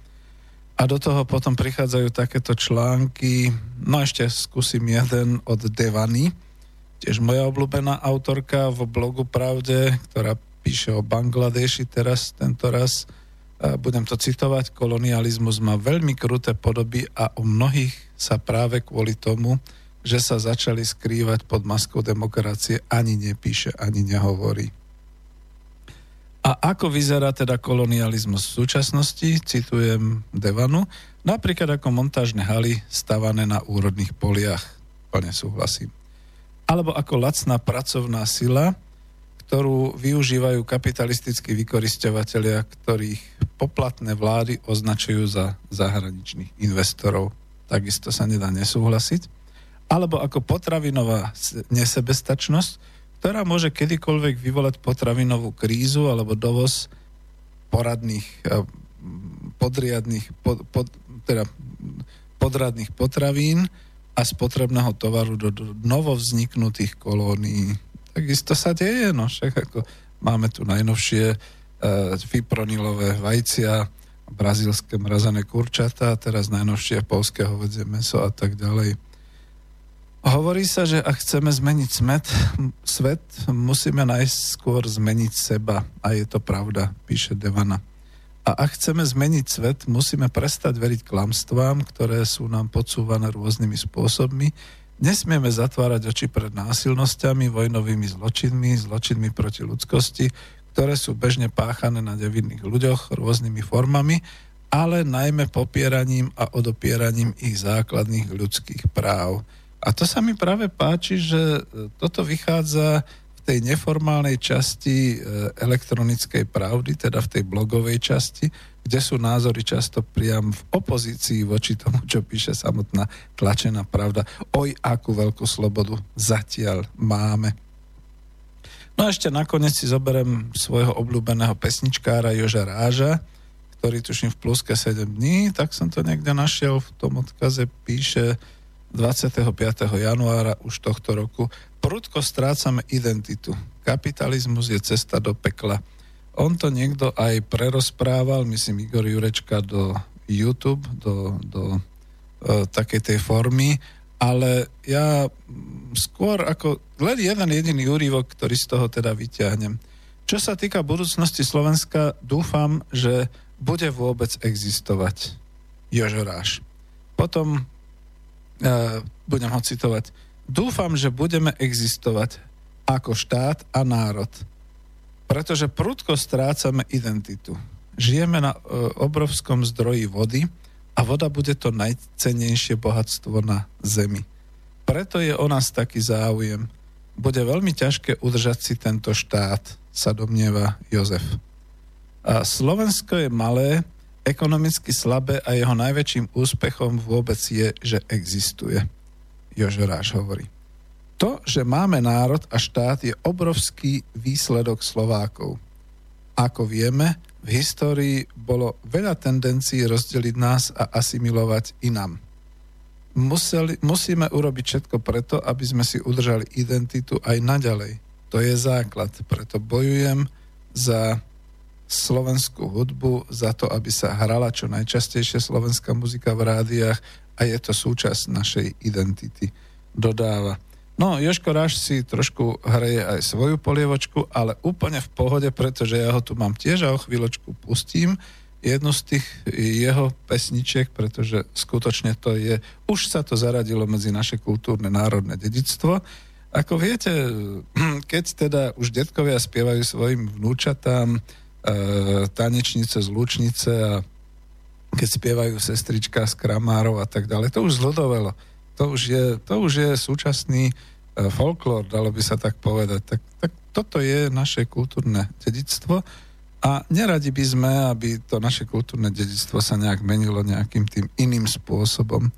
A do toho potom prichádzajú takéto články, no ešte skúsim jeden od Devany, tiež moja obľúbená autorka v blogu Pravde, ktorá píše o Bangladeši teraz, tento raz, budem to citovať, kolonializmus má veľmi kruté podoby a u mnohých sa práve kvôli tomu, že sa začali skrývať pod maskou demokracie, ani nepíše, ani nehovorí. A ako vyzerá teda kolonializmus v súčasnosti, citujem Devanu, napríklad ako montážne haly stavané na úrodných poliach, plne súhlasím. Alebo ako lacná pracovná sila, ktorú využívajú kapitalistickí vykorisťovatelia, ktorých poplatné vlády označujú za zahraničných investorov. Takisto sa nedá nesúhlasiť. Alebo ako potravinová nesebestačnosť, ktorá môže kedykoľvek vyvolať potravinovú krízu alebo dovoz podriadnych potravín a spotrebného tovaru do novovzniknutých kolónií. Takisto sa deje, no však ako máme tu najnovšie fipronilové vajcia, brazílske mrazené kurčatá, teraz najnovšie poľské hovädzie mäso a tak ďalej. Hovorí sa, že ak chceme zmeniť svet, musíme najskôr zmeniť seba. A je to pravda, píše Devana. A ak chceme zmeniť svet, musíme prestať veriť klamstvám, ktoré sú nám podsúvané rôznymi spôsobmi. Nesmieme zatvárať oči pred násilnosťami, vojnovými zločinmi, zločinmi proti ľudskosti, ktoré sú bežne páchané na nevinných ľuďoch rôznymi formami, ale najmä popieraním a odopieraním ich základných ľudských práv. A to sa mi práve páči, že toto vychádza v tej neformálnej časti elektronickej pravdy, teda v tej blogovej časti, kde sú názory často priam v opozícii voči tomu, čo píše samotná tlačená pravda. Oj, akú veľkú slobodu zatiaľ máme. No a ešte nakoniec si zoberiem svojho obľúbeného pesničkára Joža Ráža, ktorý tuším v Pluske 7 dní, tak som to niekde našiel, v tom odkaze píše 25. januára už tohto roku. Prudko strácame identitu. Kapitalizmus je cesta do pekla. On to niekto aj prerozprával, myslím Igor Jurečka, do YouTube, do takej tej formy, ale ja skôr ako len jeden jediný úryvok, ktorý z toho teda vyťahnem. Čo sa týka budúcnosti Slovenska, dúfam, že bude vôbec existovať Jožo Ráš. Potom budem ho citovať. Dúfam, že budeme existovať ako štát a národ, pretože prudko strácame identitu. Žijeme na obrovskom zdroji vody a voda bude to najcennejšie bohatstvo na zemi. Preto je o nás taký záujem. Bude veľmi ťažké udržať si tento štát, sa domnieva Jozef. A Slovensko je malé, ekonomicky slabé a jeho najväčším úspechom vôbec je, že existuje. Jožo Ráš hovorí. To, že máme národ a štát, je obrovský výsledok Slovákov. Ako vieme, v histórii bolo veľa tendencií rozdeliť nás a asimilovať inám. Musíme urobiť všetko preto, aby sme si udržali identitu aj naďalej. To je základ, preto bojujem za slovenskú hudbu, za to, aby sa hrala čo najčastejšie slovenská muzika v rádiách, a je to súčasť našej identity, dodáva. No, Jožko Ráš si trošku hreje aj svoju polievočku, ale úplne v pohode, pretože ja ho tu mám tiež a o chvíľočku pustím jednu z tých jeho pesničiek, pretože skutočne to je, už sa to zaradilo medzi naše kultúrne národné dedičstvo. Ako viete, keď teda už detkovia spievajú svojim vnúčatám tanečnice z Lučnice a keď spievajú sestrička z Kramárov a tak ďalej. To už zľudovelo. To už je súčasný folklór, dalo by sa tak povedať. Tak toto je naše kultúrne dedičstvo a neradi by sme, aby to naše kultúrne dedičstvo sa nejak menilo nejakým tým iným spôsobom.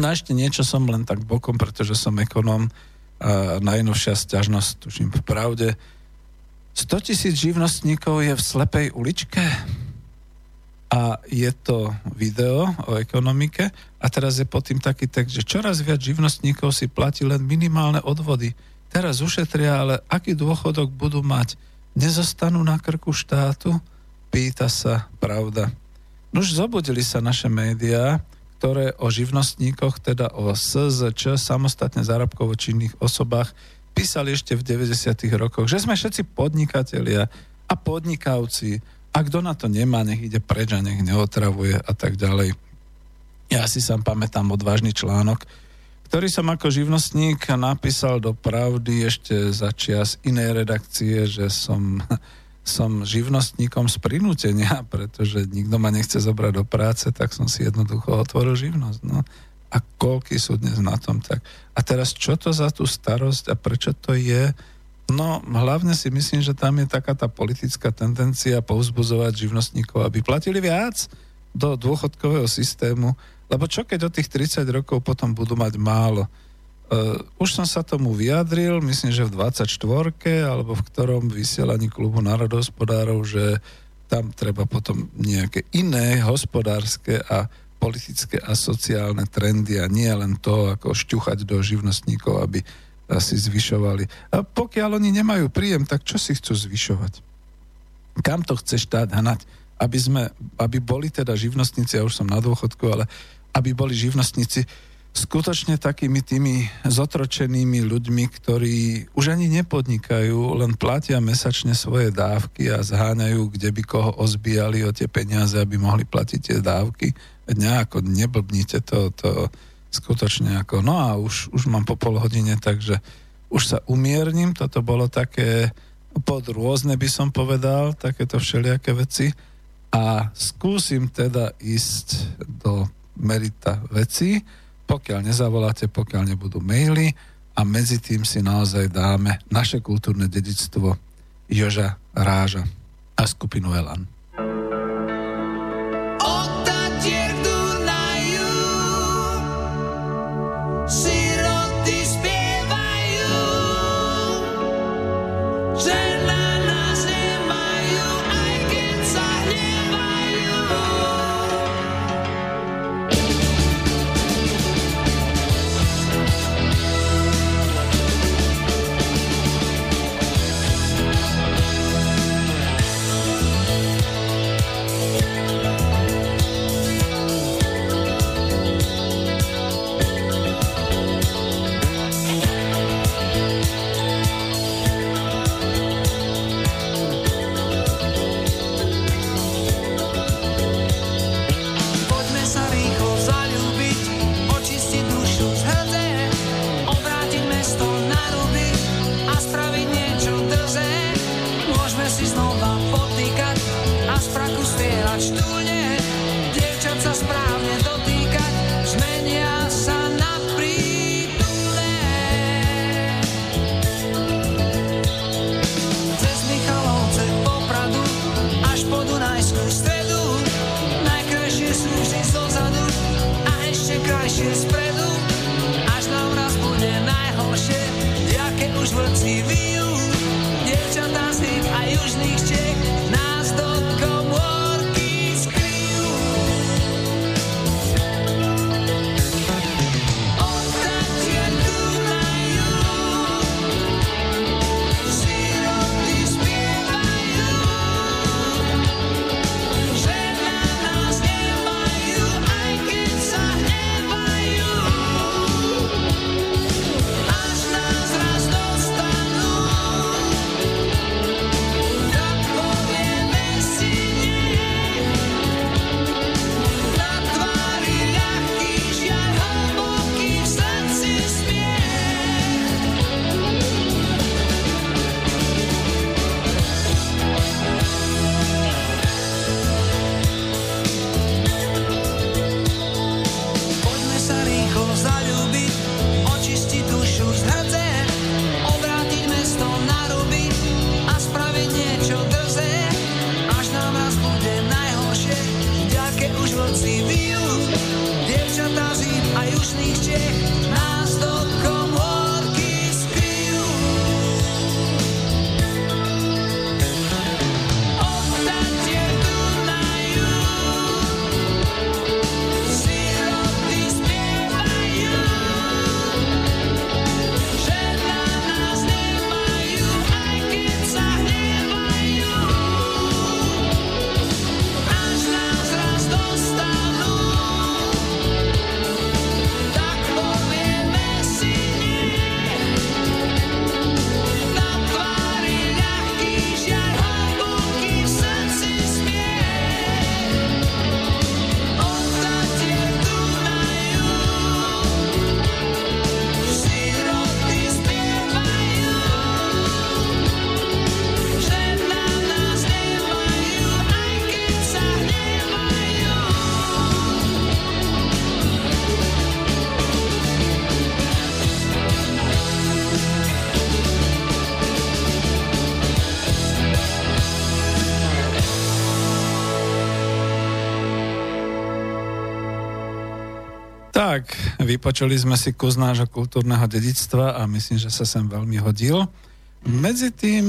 No ešte niečo som len tak bokom, pretože som ekonóm, najnovšia sťažnosť, tuším v Pravde, 100 000 živnostníkov je v slepej uličke a je to video o ekonomike a teraz je pod tým taký text, že čoraz viac živnostníkov si platí len minimálne odvody. Teraz ušetria, ale aký dôchodok budú mať? Nezostanú na krku štátu? Pýta sa Pravda. Už zobudili sa naše médiá, ktoré o živnostníkoch, teda o SZČ, samostatne zárobkovo činných osobách, písali ešte v 90. rokoch, že sme všetci podnikatelia a podnikavci a kto na to nemá, nech ide preč a nech neotravuje a tak ďalej. Ja si sám pamätám odvážny článok, ktorý som ako živnostník napísal do Pravdy ešte za čias inej redakcie, že som živnostníkom z prinútenia, pretože nikto ma nechce zobrať do práce, tak som si jednoducho otvoril živnosť. No. A koľky sú dnes na tom tak. A teraz čo to za tú starosť a prečo to je? No hlavne si myslím, že tam je taká tá politická tendencia povzbudzovať živnostníkov, aby platili viac do dôchodkového systému, lebo čo keď od tých 30 rokov potom budú mať málo? Už som sa tomu vyjadril, myslím, že v 24-ke, alebo v ktorom vysielaní Klubu národohospodárov, že tam treba potom nejaké iné hospodárske a politické a sociálne trendy a nie len to, ako šťuchať do živnostníkov, aby si zvyšovali. A pokiaľ oni nemajú príjem, tak čo si chcú zvyšovať? Kam to chce štát hnať? Aby boli teda živnostníci, ja už som na dôchodku, ale aby boli živnostníci skutočne takými tými zotročenými ľuďmi, ktorí už ani nepodnikajú, len platia mesačne svoje dávky a zháňajú, kde by koho ozbíjali o tie peniaze, aby mohli platiť tie dávky. Nejako neblbnite to skutočne ako... No a už mám po pol hodine, takže už sa umierním. Toto bolo také podrôzne, by som povedal, takéto všelijaké veci. A skúsim teda ísť do merita vecí, pokiaľ nezavoláte, pokiaľ nebudú maily a medzi tým si naozaj dáme naše kultúrne dedičstvo Joža Ráža a skupinu Elan. Stop! Tak, vypočuli sme si kus nášho kultúrneho dedičstva a myslím, že sa sem veľmi hodil. Medzi tým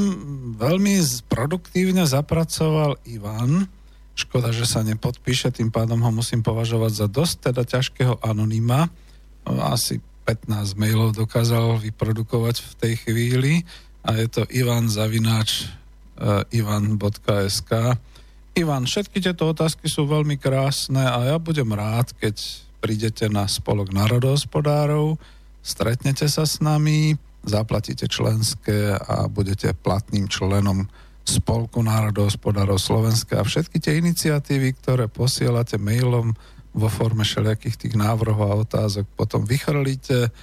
veľmi produktívne zapracoval Ivan. Škoda, že sa nepodpíše, tým pádom ho musím považovať za dosť teda ťažkého anonyma. Asi 15 mailov dokázal vyprodukovať v tej chvíli a je to ivan@ivan.sk. Ivan, všetky tieto otázky sú veľmi krásne a ja budem rád, keď prídete na Spolok národohospodárov, stretnete sa s nami, zaplatíte členské a budete platným členom Spolku národohospodárov Slovenska a všetky tie iniciatívy, ktoré posielate mailom vo forme všelijakých tých návrhov a otázok, potom vychrlíte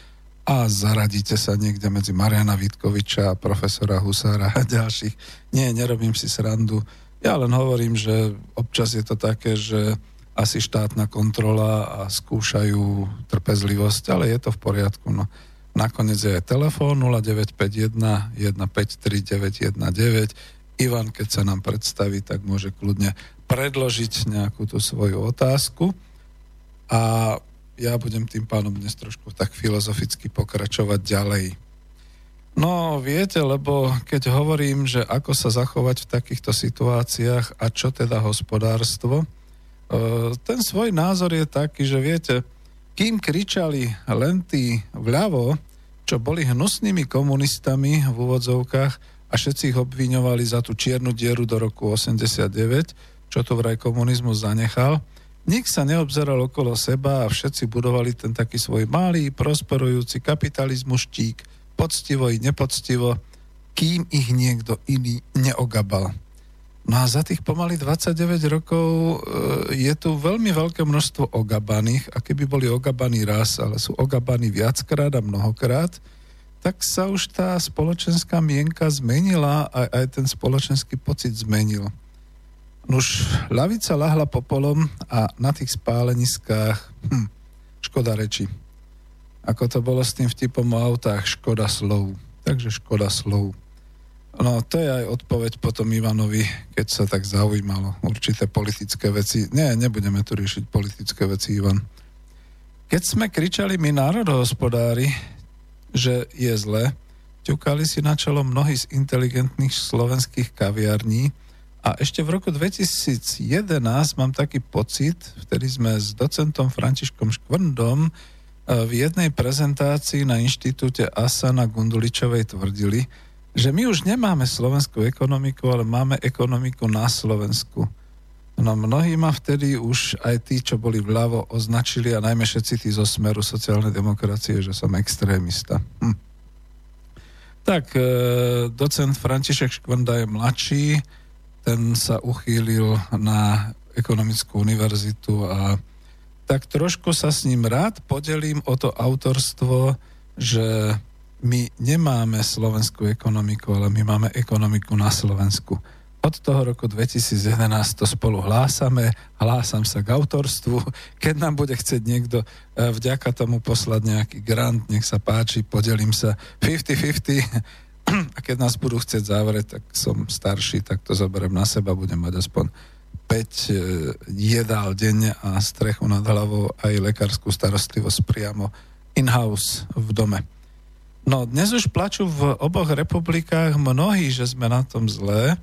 a zaradíte sa niekde medzi Mariana Vitkoviča a profesora Husára a ďalších. Nie, nerobím si srandu. Ja len hovorím, že občas je to také, že asi štátna kontrola a skúšajú trpezlivosť, ale je to v poriadku. No. Nakoniec je aj telefón 0951 153 919. Ivan, keď sa nám predstaví, tak môže kľudne predložiť nejakú tú svoju otázku. A ja budem tým pánom dnes trošku tak filozoficky pokračovať ďalej. No, viete, lebo keď hovorím, že ako sa zachovať v takýchto situáciách a čo teda hospodárstvo, ten svoj názor je taký, že viete, kým kričali len tí vľavo, čo boli hnusnými komunistami v úvodzovkách a všetci ich obviňovali za tú čiernu dieru do roku 89, čo to vraj komunizmus zanechal, nik sa neobzeral okolo seba a všetci budovali ten taký svoj malý, prosperujúci kapitalizmus štík, poctivo i nepoctivo, kým ich niekto iný neogabal. No a za tých pomaly 29 rokov je tu veľmi veľké množstvo ogabaných a keby boli ogabaní raz, ale sú ogabaní viackrát a mnohokrát, tak sa už tá spoločenská mienka zmenila a aj ten spoločenský pocit zmenil. Nuž, ľavica lahla popolom a na tých spáleniskách škoda reči. Ako to bolo s tým vtipom o autách, škoda slov. Takže škoda slov. No, to je aj odpoveď potom Ivanovi, keď sa tak zaujímalo určité politické veci. Nie, nebudeme tu riešiť politické veci, Ivan. Keď sme kričali my národohospodári, že je zle, ťukali si na čelo mnohí z inteligentných slovenských kaviarní a ešte v roku 2011 mám taký pocit, vtedy sme s docentom Františkom Škvrndom v jednej prezentácii na inštitúte ASA na Gunduličovej tvrdili, že my už nemáme slovenskú ekonomiku, ale máme ekonomiku na Slovensku. No mnohí ma vtedy už aj tí, čo boli vľavo, označili a najmä všetci tí zo Smeru sociálnej demokracie, že som extrémista. Tak, docent František Škvrnda je mladší, ten sa uchýlil na Ekonomickú univerzitu a tak trošku sa s ním rád podelím o to autorstvo, že my nemáme slovenskú ekonomiku, ale my máme ekonomiku na Slovensku. Od toho roku 2011 to spolu hlásame, hlásam sa k autorstvu. Keď nám bude chcieť niekto vďaka tomu poslať nejaký grant, nech sa páči, podelím sa 50-50 a keď nás budú chcieť zavrieť, tak som starší, tak to zoberiem na seba, budem mať aspoň 5 jedál denne a strechu nad hlavou aj lekárskú starostlivosť priamo in-house v dome. No, dnes už plačú v oboch republikách mnohí, že sme na tom zlé.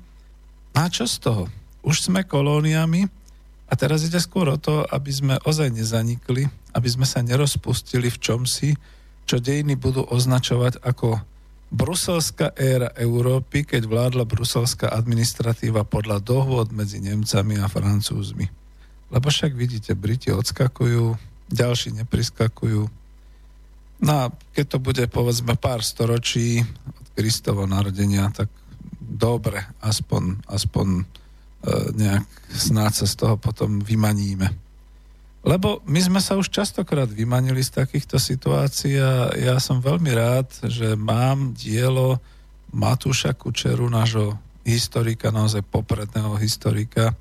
A čo z toho? Už sme kolóniami a teraz ide skôr o to, aby sme ozaj nezanikli, aby sme sa nerozpustili v čomsi, čo dejiny budú označovať ako bruselská éra Európy, keď vládla bruselská administratíva podľa dohôd medzi Nemcami a Francúzmi. Lebo však vidíte, Briti odskakujú, ďalší nepriskakujú. No a keď to bude, povedzme, pár storočí od Kristovho narodenia, tak dobre, aspoň nejak snáď sa z toho potom vymaníme. Lebo my sme sa už častokrát vymanili z takýchto situácií a ja som veľmi rád, že mám dielo Matúša Kučeru, nášho historika, naozaj popredného historika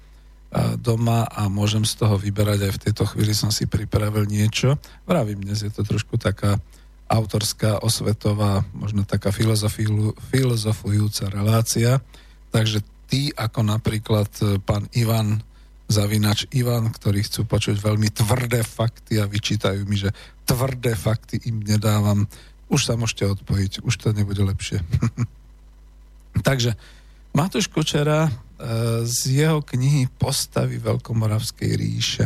doma a môžem z toho vyberať. Aj v tejto chvíli som si pripravil niečo. Vravím, dnes je to trošku taká autorská, osvetová, možno taká filozofujúca relácia. Takže tí, ako napríklad pán Ivan zavinač Ivan, ktorí chcú počuť veľmi tvrdé fakty a vyčítajú mi, že tvrdé fakty im nedávam. Už sa môžete odpojiť, už to nebude lepšie. Takže Matúš Kučera z jeho knihy Postavy Veľkomoravskej ríše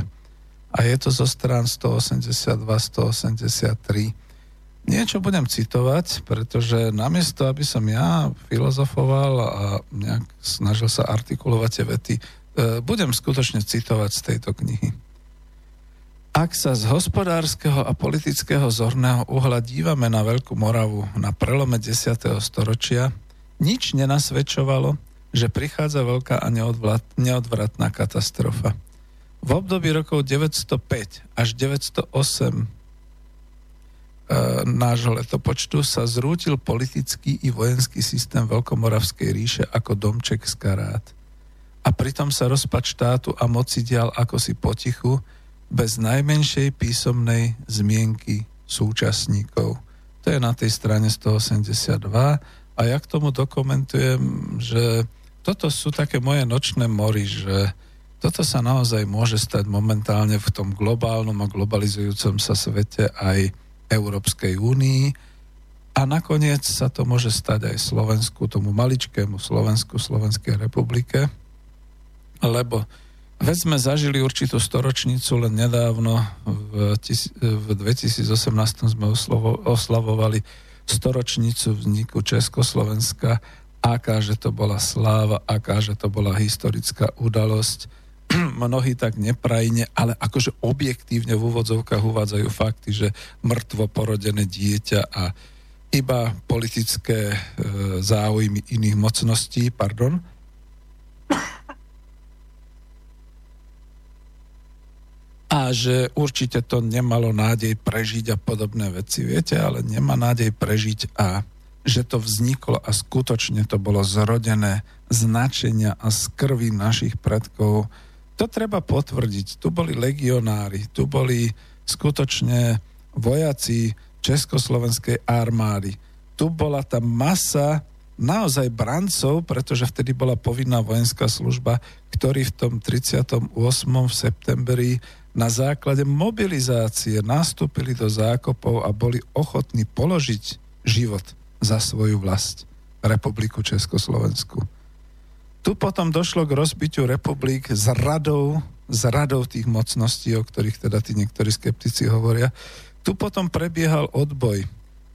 a je to zo strán 182-183. Niečo budem citovať, pretože namiesto, aby som ja filozofoval a nejak snažil sa artikulovať tie vety, budem skutočne citovať z tejto knihy. Ak sa z hospodárskeho a politického zorného uhla dívame na Veľkú Moravu na prelome 10. storočia, nič nenasvedčovalo, že prichádza veľká a neodvratná katastrofa. V období rokov 905 až 908 nášho letopočtu sa zrútil politický i vojenský systém Veľkomoravskej ríše ako domček z karát. A pritom sa rozpad štátu a moci dial akosi potichu, bez najmenšej písomnej zmienky súčasníkov. To je na tej strane 182 a ja k tomu dokumentujem, že toto sú také moje nočné mory, že toto sa naozaj môže stať momentálne v tom globálnom a globalizujúcom sa svete aj Európskej únii a nakoniec sa to môže stať aj Slovensku, tomu maličkému Slovensku, Slovenskej republike, lebo veď sme zažili určitú storočnicu, len nedávno v 2018 sme oslavovali storočnicu vzniku Československa, aká že to bola sláva, aká že to bola historická udalosť. Mnohí tak neprajne, ale akože objektívne v úvodzovkách uvádzajú fakty, že mŕtvo porodené dieťa a iba politické záujmy iných mocností, a že určite to nemalo nádej prežiť a podobné veci, viete, ale nemá nádej prežiť a že to vzniklo a skutočne to bolo zrodené z načenia a z krvi našich predkov. To treba potvrdiť. Tu boli legionári, tu boli skutočne vojaci Československej armády. Tu bola tá masa naozaj brancov, pretože vtedy bola povinná vojenská služba, ktorí v tom 38. v septembri na základe mobilizácie nastúpili do zákopov a boli ochotní položiť život za svoju vlast, Republiku Československu. Tu potom došlo k rozbitiu republik s radou tých mocností, o ktorých teda tí niektorí skeptici hovoria. Tu potom prebiehal odboj,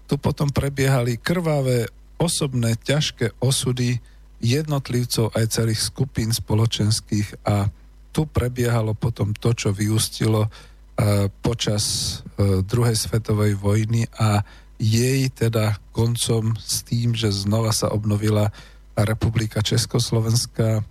tu potom prebiehali krvavé, osobné, ťažké osudy jednotlivcov aj celých skupín spoločenských a tu prebiehalo potom to, čo vyústilo počas druhej svetovej vojny a jej teda koncom s tým, že znova sa obnovila Republika Československá.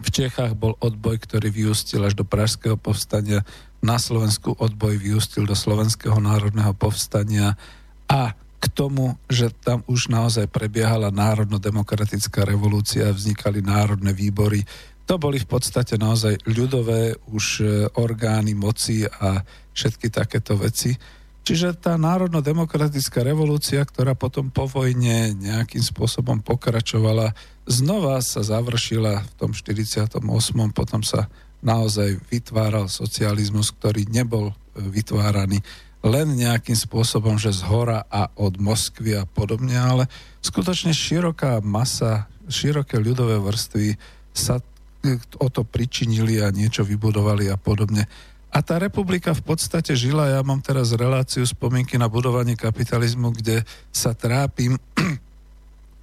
V Čechách bol odboj, ktorý vyústil až do Pražského povstania. Na Slovensku odboj vyústil do Slovenského národného povstania a k tomu, že tam už naozaj prebiehala národno-demokratická revolúcia, vznikali národné výbory. To boli v podstate naozaj ľudové už orgány moci a všetky takéto veci. Čiže tá národno-demokratická revolúcia, ktorá potom po vojne nejakým spôsobom pokračovala, znova sa završila v tom 48. Potom sa naozaj vytváral socializmus, ktorý nebol vytváraný len nejakým spôsobom, že z hora a od Moskvy a podobne, ale skutočne široká masa, široké ľudové vrstvy sa o to pričinili a niečo vybudovali a podobne. A tá republika v podstate žila, ja mám teraz reláciu spomienky na budovanie kapitalizmu, kde sa trápim,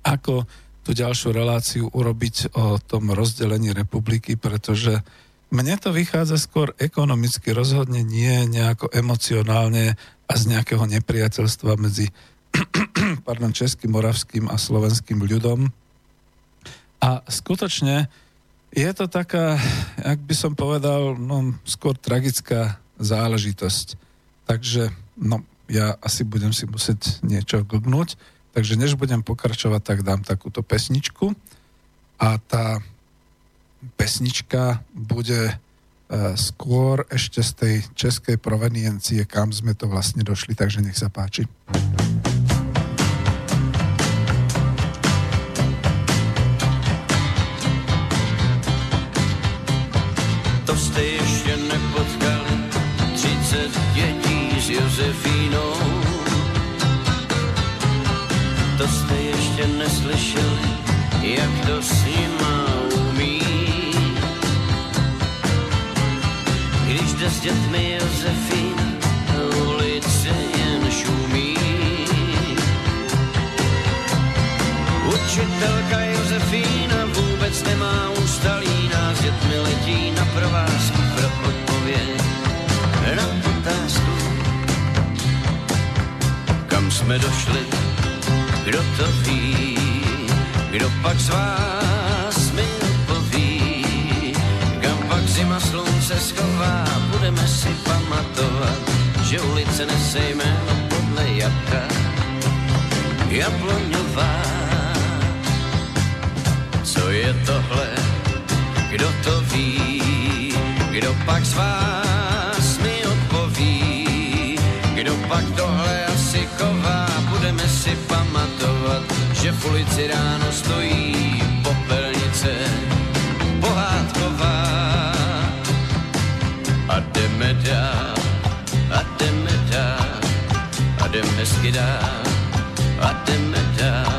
ako tú ďalšiu reláciu urobiť o tom rozdelení republiky, pretože mne to vychádza skôr ekonomicky, rozhodne nie nejako emocionálne a z nejakého nepriateľstva medzi českým, moravským a slovenským ľudom. A skutočne je to taká, ak by som povedal, skôr tragická záležitosť. Takže ja asi budem si musieť niečo goognúť, takže než budem pokračovať, tak dám takúto pesničku a tá pesnička bude skôr ešte z tej českej proveniencie, kam sme to vlastne došli, takže nech sa páči. jste ještě nepotkali 30 dětí s Josefínou. To jste ještě neslyšeli, jak to s nima umí. Když jde s dětmi Josefín, ulice jen šumí. Učitelka Josefína vůbec nemá ústalí, nás dětmi letí na provázku pro odpověď na otázku, kam jsme došli, kdo to ví, kdo pak z vás mi odpoví, kam pak zima slunce schová, budeme si pamatovat, že ulice nese jméno podle jabka jabloňová. Co je tohle, kdo to ví, kdo pak z vás mi odpoví, kdo pak tohle asi chová, budeme si pamatovat, že v ulici ráno stojí popelnice pohádková. A jdeme dál, a jdeme dál, a jdeme hezky dál, a jdeme dál.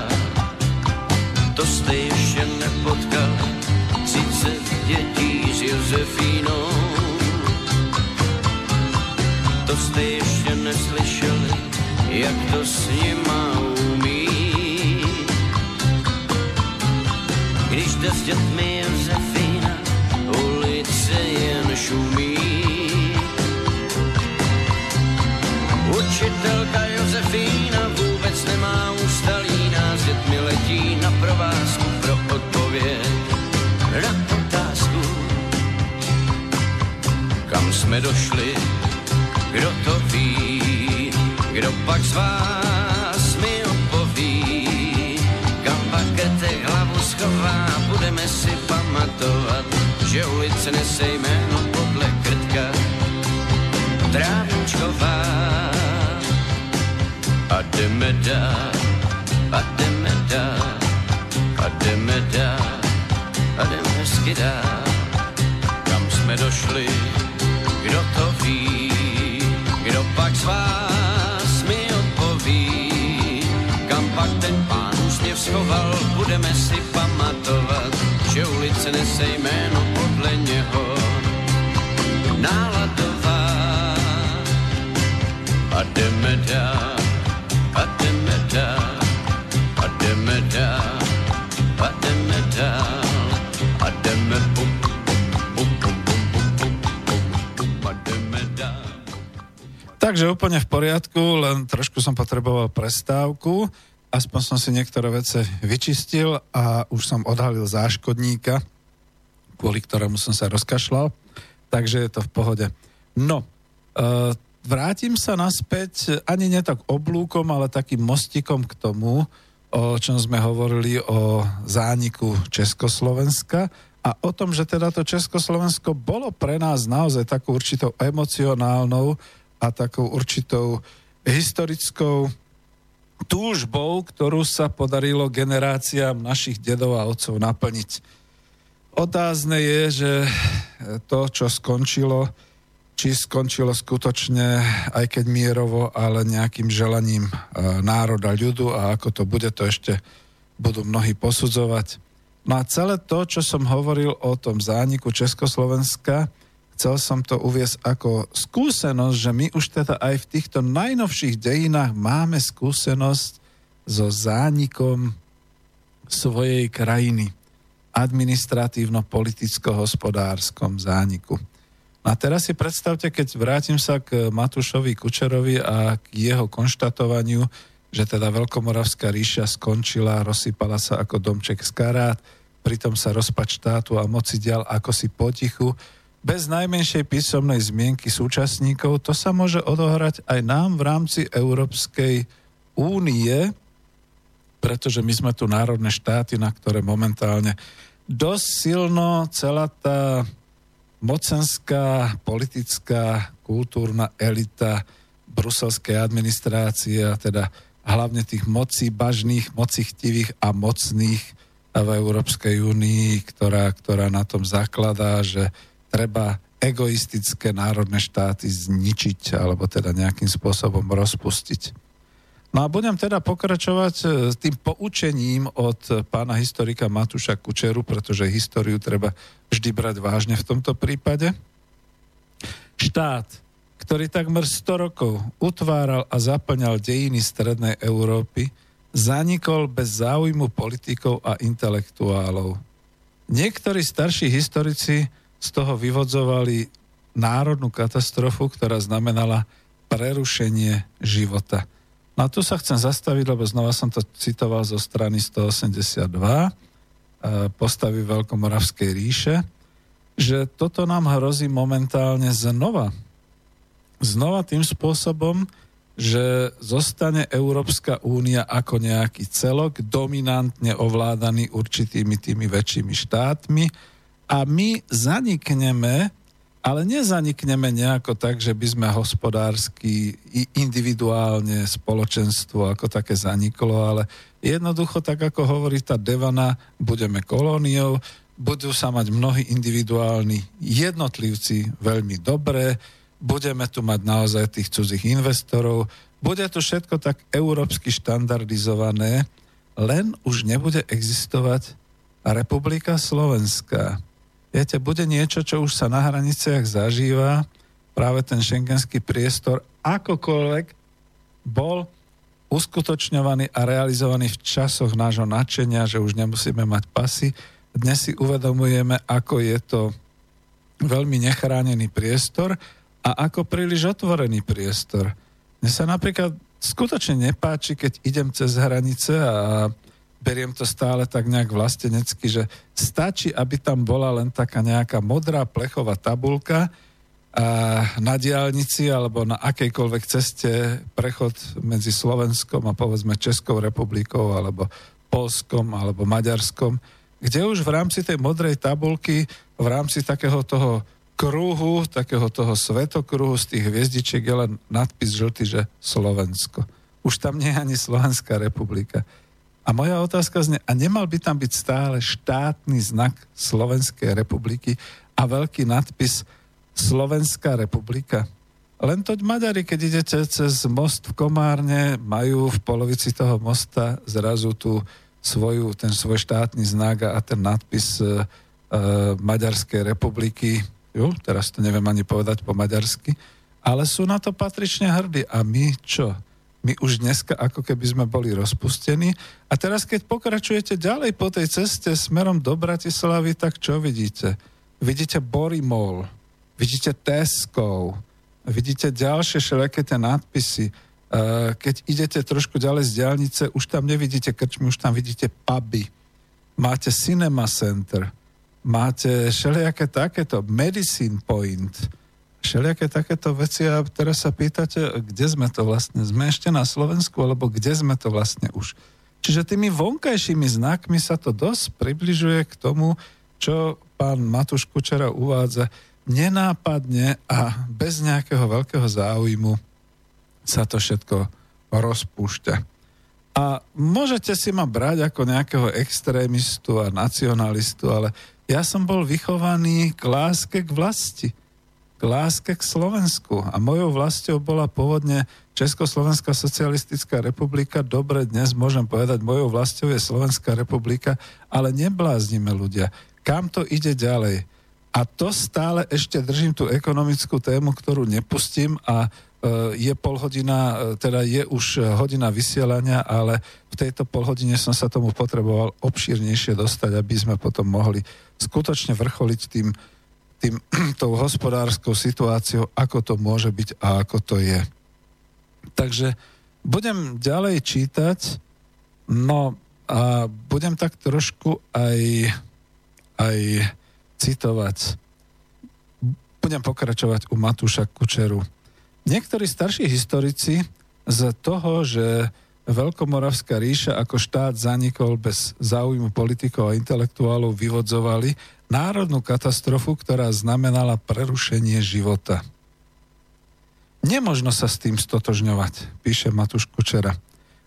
To jste ještě nepotkal 30 dětí s Josefínou. To jste ještě neslyšeli, jak to s nima umí. Když jde s dětmi Josefína, ulice jen šumí. Učitelka Josefína vůbec nemá ústalí, nás dětmi letí na provázku pro odpověď na otázku, kam jsme došli, kdo to ví, kdo pak z vás mi odpoví, kam pakete hlavu schová, budeme si pamatovat, že ulice nese jméno podle krtka Trávničková. A jdeme dál, a jdeme dál, a jdeme dál, a jdeme hezky dál. Kam jsme došli, kdo to ví, kdo pak z vás mi odpoví, kam pak ten pán úsměv schoval, budeme si pamatovat, že ulice nese jméno podle něho náladová. A jdeme dál, a jdeme dál, a jdeme dál, a jdeme dál, a jdeme pum, pum, pum, pum, pum, pum, pum, a jdeme dál. Takže úplne v poriadku, len trošku som potreboval prestávku, aspoň som si niektoré veci vyčistil a už som odhalil záškodníka, kvôli ktorému som sa rozkašľal, takže je to v pohode. No, vrátim sa naspäť, ani nie tak oblúkom, ale takým mostikom k tomu, o čom sme hovorili o zániku Československa a o tom, že teda to Československo bolo pre nás naozaj takou určitou emocionálnou a takou určitou historickou túžbou, ktorú sa podarilo generáciám našich dedov a otcov naplniť. Otázne je, že to, čo skončilo, či skončilo skutočne, aj keď mierovo, ale nejakým želaním národa, ľudu, a ako to bude, to ešte budú mnohí posudzovať. No a celé to, čo som hovoril o tom zániku Československa, chcel som to uviesť ako skúsenosť, že my už teda aj v týchto najnovších dejinách máme skúsenosť so zánikom svojej krajiny, administratívno-politicko-hospodárskom zániku. A teraz si predstavte, keď vrátim sa k Matúšovi Kučerovi a k jeho konštatovaniu, že teda Veľkomoravská ríša skončila, rozsypala sa ako domček z karát, pritom sa rozpad štátu a moci dial ako si potichu, bez najmenšej písomnej zmienky súčasníkov. To sa môže odohrať aj nám v rámci Európskej únie, pretože my sme tu národné štáty, na ktoré momentálne dosť silno celá tá mocenská, politická, kultúrna elita bruselskej administrácie, a teda hlavne tých mocí bažných, mocí chtivých a mocných v Európskej únii, ktorá na tom zakladá, že treba egoistické národné štáty zničiť alebo teda nejakým spôsobom rozpustiť. No a budem teda pokračovať s tým poučením od pána historika Matúša Kučeru, pretože históriu treba vždy brať vážne v tomto prípade. Štát, ktorý takmer 100 rokov utváral a zaplňal dejiny strednej Európy, zanikol bez záujmu politikov a intelektuálov. Niektorí starší historici z toho vyvodzovali národnú katastrofu, ktorá znamenala prerušenie života. No tu sa chcem zastaviť, lebo znova som to citoval zo strany 182 postavy Veľkomoravskej ríše, že toto nám hrozí momentálne znova. Znova tým spôsobom, že zostane Európska únia ako nejaký celok, dominantne ovládaný určitými tými väčšími štátmi a my zanikneme. Ale nezanikneme nejako tak, že by sme hospodársky, individuálne spoločenstvo ako také zaniklo, ale jednoducho, tak ako hovorí tá Devana, budeme kolóniou, budú sa mať mnohí individuálni jednotlivci veľmi dobré, budeme tu mať naozaj tých cudzích investorov, bude tu všetko tak európsky štandardizované, len už nebude existovať Republika Slovenská. Viete, bude niečo, čo už sa na hraniciach zažíva, práve ten šengenský priestor, akokoľvek bol uskutočňovaný a realizovaný v časoch nášho nadšenia, že už nemusíme mať pasy. Dnes si uvedomujeme, ako je to veľmi nechránený priestor a ako príliš otvorený priestor. Mne sa napríklad skutočne nepáči, keď idem cez hranice a beriem to stále tak nejak vlastenecky, že stačí, aby tam bola len taká nejaká modrá plechová tabuľka na diaľnici alebo na akejkoľvek ceste prechod medzi Slovenskom a povedzme Českou republikou alebo Polskom alebo Maďarskom, kde už v rámci tej modrej tabuľky, v rámci takého toho kruhu, takého toho svetokruhu z tých hviezdičiek je len nadpis žltý, že Slovensko. Už tam nie je ani Slovenská republika. A moja otázka znie, a nemal by tam byť stále štátny znak Slovenskej republiky a veľký nadpis Slovenská republika? Len toť Maďari, keď idete cez most v Komárne, majú v polovici toho mosta zrazu ten svoj štátny znak a ten nadpis Maďarskej republiky. Teraz to neviem ani povedať po maďarsky, ale sú na to patrične hrdí. A my čo? My už dneska ako keby sme boli rozpustení. A teraz, keď pokračujete ďalej po tej ceste smerom do Bratislavy, tak čo vidíte? Vidíte Borimol, vidíte Tesco, vidíte ďalšie všelijaké tie nadpisy. Keď idete trošku ďalej z diaľnice, už tam nevidíte krčmy, už tam vidíte puby. Máte Cinema Center, máte všelijaké takéto, Medicine Point, všelijaké takéto veci a teraz sa pýtate, kde sme to vlastne? Sme ešte na Slovensku, alebo kde sme to vlastne už? Čiže tými vonkajšími znakmi sa to dosť približuje k tomu, čo pán Matúš Kučera uvádza. Nenápadne a bez nejakého veľkého záujmu sa to všetko rozpúšťa. A môžete si ma brať ako nejakého extrémistu a nacionalistu, ale ja som bol vychovaný k láske k vlasti. K láske k Slovensku. A mojou vlastou bola pôvodne Československá socialistická republika. Dobre, dnes môžem povedať, mojou vlastou je Slovenská republika, ale nebláznime ľudia. Kam to ide ďalej? A to stále ešte držím tú ekonomickú tému, ktorú nepustím a je polhodina, teda je už hodina vysielania, ale v tejto polhodine som sa tomu potreboval obšírnejšie dostať, aby sme potom mohli skutočne vrcholiť tou hospodárskou situáciou, ako to môže byť a ako to je. Takže budem ďalej čítať, no a budem tak trošku aj citovať. Budem pokračovať u Matúša Kučeru. Niektorí starší historici z toho, že Veľkomoravská ríša ako štát zanikol bez záujmu politikov a intelektuálov, vyvodzovali národnú katastrofu, ktorá znamenala prerušenie života. Nemožno sa s tým stotožňovať, píše Matúš Kučera.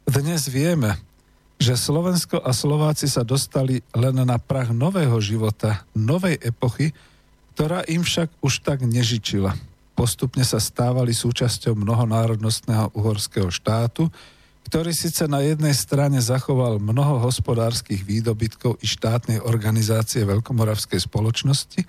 Dnes vieme, že Slovensko a Slováci sa dostali len na prah nového života, novej epochy, ktorá im však už tak nežičila. Postupne sa stávali súčasťou mnohonárodnostného uhorského štátu, ktorý síce na jednej strane zachoval mnoho hospodárskych výdobytkov i štátnej organizácie Veľkomoravskej spoločnosti,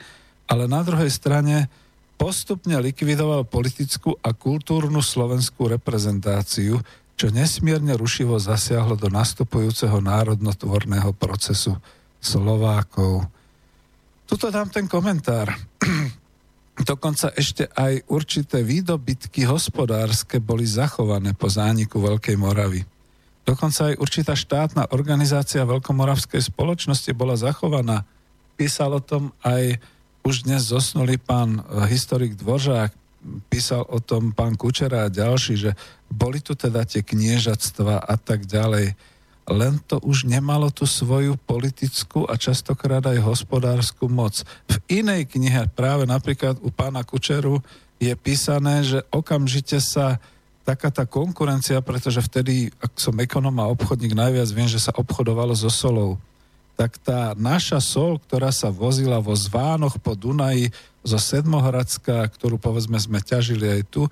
ale na druhej strane postupne likvidoval politickú a kultúrnu slovenskú reprezentáciu, čo nesmierne rušivo zasiahlo do nastupujúceho národnotvorného procesu Slovákov. Tuto dám ten komentár. Dokonca ešte aj určité výdobytky hospodárske boli zachované po zániku Veľkej Moravy. Dokonca aj určitá štátna organizácia Veľkomoravskej spoločnosti bola zachovaná. Písal o tom aj už dnes zosnulý pán historik Dvořák, písal o tom pán Kučera a ďalší, že boli tu teda tie kniežatstva a tak ďalej. Len to už nemalo tú svoju politickú a častokrát aj hospodárskú moc. V inej knihe, práve napríklad u pána Kučeru, je písané, že okamžite sa taká tá konkurencia, pretože vtedy, ak som ekonom a obchodník, najviac viem, že sa obchodovalo so solou. Tak tá naša sol, ktorá sa vozila vo zvánoch po Dunaji zo Sedmohradska, ktorú povedzme sme ťažili aj tu,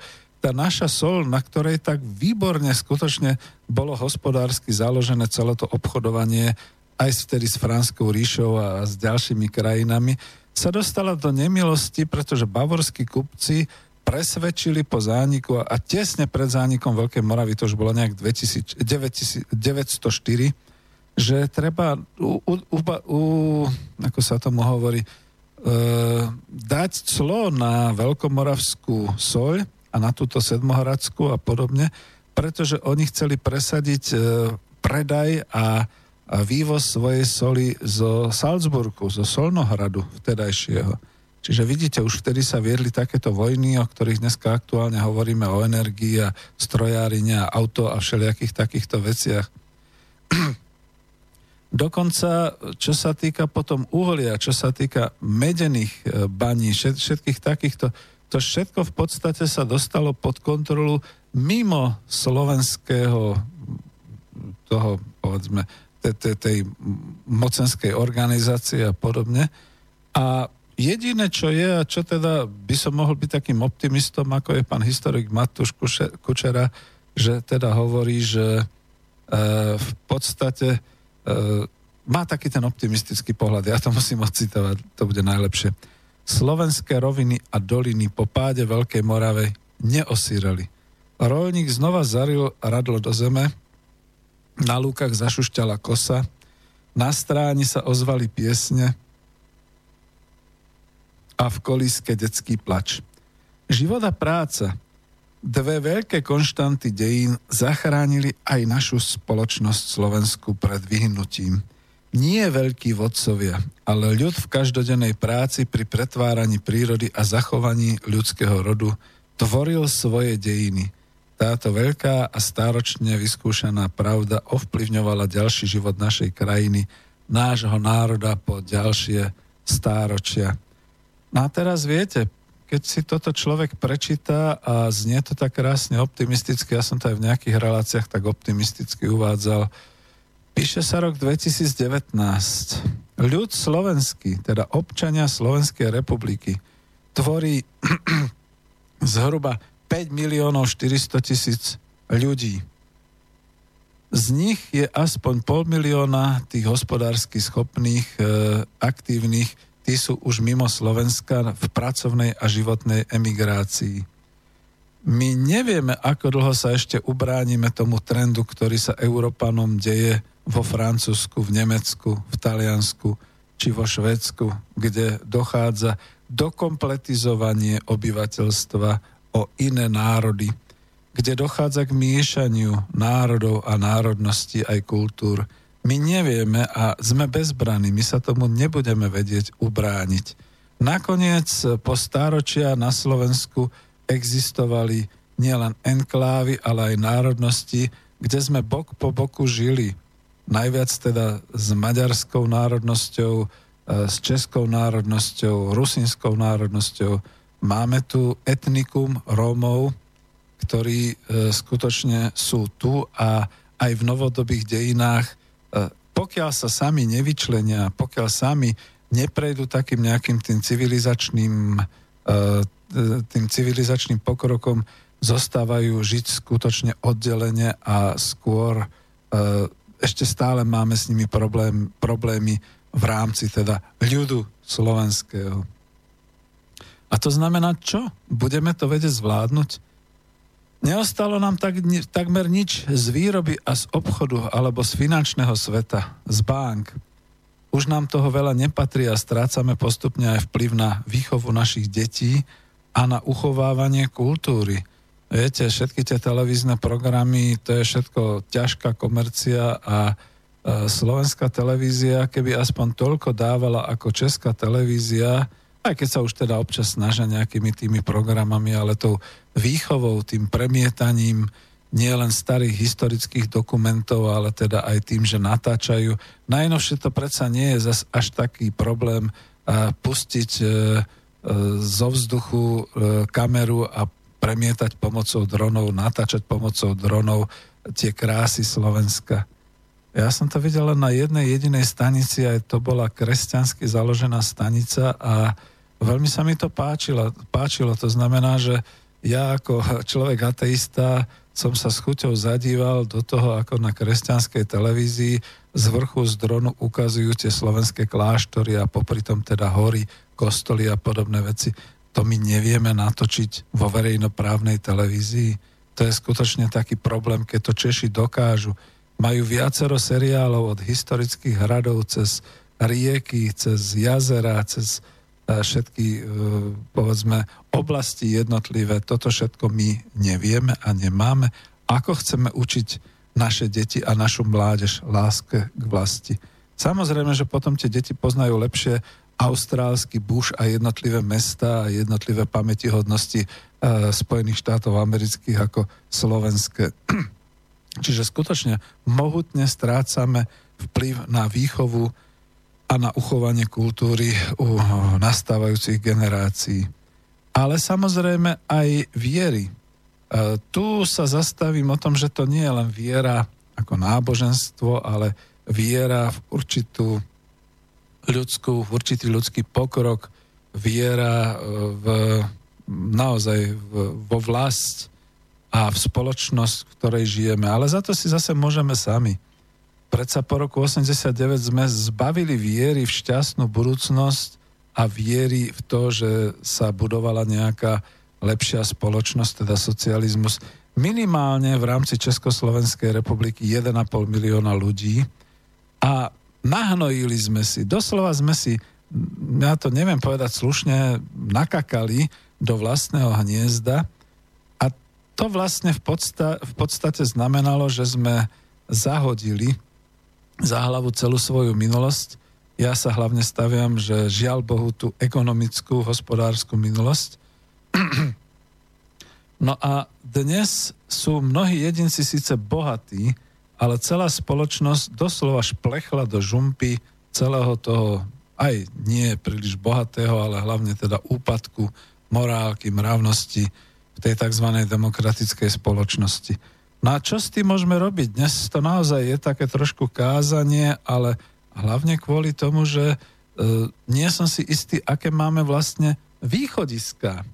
tá naša sol, na ktorej tak výborne skutočne bolo hospodársky založené celé to obchodovanie aj vtedy s Franskou ríšou a s ďalšími krajinami, sa dostala do nemilosti, pretože bavorskí kupci presvedčili po zániku a tesne pred zánikom Veľkej Moravy, to už bolo nejak 904, že treba ako sa tomu hovorí, dať clo na veľkomoravskú soľ a na túto Sedmohradskú a podobne, pretože oni chceli presadiť predaj a vývoz svojej soli zo Salzburgu, zo Solnohradu vtedajšieho. Čiže vidíte, už vtedy sa viedli takéto vojny, o ktorých dneska aktuálne hovoríme, o energii a strojárine a auto a všelijakých takýchto veciach. Dokonca, čo sa týka potom uholia, čo sa týka medených baní, všetkých takýchto, to všetko v podstate sa dostalo pod kontrolu mimo slovenského toho, povedzme, tej mocenskej organizácie a podobne. A jediné, čo je, a čo teda by som mohol byť takým optimistom, ako je pán historik Matúš Kučera, že teda hovorí, že v podstate má taký ten optimistický pohľad. Ja to musím odcitovať, to bude najlepšie. Slovenské roviny a doliny po páde Veľkej Morave neosírali. Roľník znova zaril radlo do zeme, na lúkach zašušťala kosa, na stráni sa ozvali piesne a v kolíske detský plač. Život a práca, dve veľké konštanty dejín, zachránili aj našu spoločnosť Slovensku pred vyhnutím. Nie veľkí vodcovia, ale ľud v každodennej práci pri pretváraní prírody a zachovaní ľudského rodu tvoril svoje dejiny. Táto veľká a stáročne vyskúšaná pravda ovplyvňovala ďalší život našej krajiny, nášho národa po ďalšie stáročia. No a teraz viete, keď si toto človek prečíta a znie to tak krásne optimisticky, ja som to aj v nejakých reláciách tak optimisticky uvádzal, píše sa rok 2019. Ľud slovenský, teda občania Slovenskej republiky, tvorí zhruba 5 400 000 ľudí. Z nich je aspoň 500 000 tých hospodársky schopných, aktívnych, tí sú už mimo Slovenska v pracovnej a životnej emigrácii. My nevieme, ako dlho sa ešte ubránime tomu trendu, ktorý sa Európanom deje vo Francúzsku, v Nemecku, v Taliansku či vo Švédsku, kde dochádza dokompletizovanie obyvateľstva o iné národy, kde dochádza k miešaniu národov a národností aj kultúr. My nevieme a sme bezbraní, my sa tomu nebudeme vedieť ubrániť. Nakoniec po stáročia na Slovensku existovali nielen enklávy, ale aj národnosti, kde sme bok po boku žili. Najviac teda s maďarskou národnosťou, s českou národnosťou, rusínskou národnosťou. Máme tu etnikum Rómov, ktorí skutočne sú tu a aj v novodobých dejinách, pokiaľ sa sami nevyčlenia, pokiaľ sami neprejdú takým nejakým tým civilizačným pokrokom, zostávajú žiť skutočne oddelenie a skôr ešte stále máme s nimi problémy v rámci teda ľudu slovenského. A to znamená čo? Budeme to vedieť zvládnuť? Neostalo nám takmer nič z výroby a z obchodu alebo z finančného sveta, z bank. Už nám toho veľa nepatrí a strácame postupne aj vplyv na výchovu našich detí a na uchovávanie kultúry. Viete, všetky tie televízne programy, to je všetko ťažká komercia a slovenská televízia, keby aspoň toľko dávala ako česká televízia, aj keď sa už teda občas snažia nejakými tými programami, ale tou výchovou, tým premietaním nielen starých historických dokumentov, ale teda aj tým, že natáčajú. Najnovšie to predsa nie je zas až taký problém pustiť zo vzduchu kameru a premietať pomocou dronov, natáčať pomocou dronov tie krásy Slovenska. Ja som to videl len na jednej jedinej stanici, aj to bola kresťansky založená stanica a veľmi sa mi to páčilo. To znamená, že ja ako človek ateista som sa s chuťou zadíval do toho, ako na kresťanskej televízii z vrchu z dronu ukazujú tie slovenské kláštory a popri tom teda hory, kostoly a podobné veci. To my nevieme natočiť vo verejnoprávnej televízii. To je skutočne taký problém, keď to Češi dokážu. Majú viacero seriálov od historických hradov cez rieky, cez jazera, cez všetky, povedzme, oblasti jednotlivé. Toto všetko my nevieme a nemáme. Ako chceme učiť naše deti a našu mládež láske k vlasti? Samozrejme, že potom tie deti poznajú lepšie austrálsky bush a jednotlivé mesta a jednotlivé pamätihodnosti Spojených štátov amerických ako slovenské. Čiže skutočne mohutne strácame vplyv na výchovu a na uchovanie kultúry u nastávajúcich generácií. Ale samozrejme aj viery. Tu sa zastavím o tom, že to nie je len viera ako náboženstvo, ale viera v určitú určitý ľudský pokrok, viera vo vlast a v spoločnosť, v ktorej žijeme. Ale za to si zase môžeme sami. Predsa po roku 1989 sme zbavili viery v šťastnú budúcnosť a viery v to, že sa budovala nejaká lepšia spoločnosť, teda socializmus. Minimálne v rámci Československej republiky 1,5 milióna ľudí a nahnojili sme si, doslova sme si, ja to neviem povedať slušne, nakakali do vlastného hniezda a to vlastne v podstate znamenalo, že sme zahodili za hlavu celú svoju minulosť. Ja sa hlavne staviam, že žiaľ Bohu tú ekonomickú, hospodársku minulosť. No a dnes sú mnohí jedinci síce bohatí, ale celá spoločnosť doslova šplechla do žumpy celého toho, aj nie príliš bohatého, ale hlavne teda úpadku, morálky, mravnosti v tej tzv. Demokratickej spoločnosti. No a čo s tým môžeme robiť? Dnes to naozaj je také trošku kázanie, ale hlavne kvôli tomu, že nie som si istý, aké máme vlastne východiská.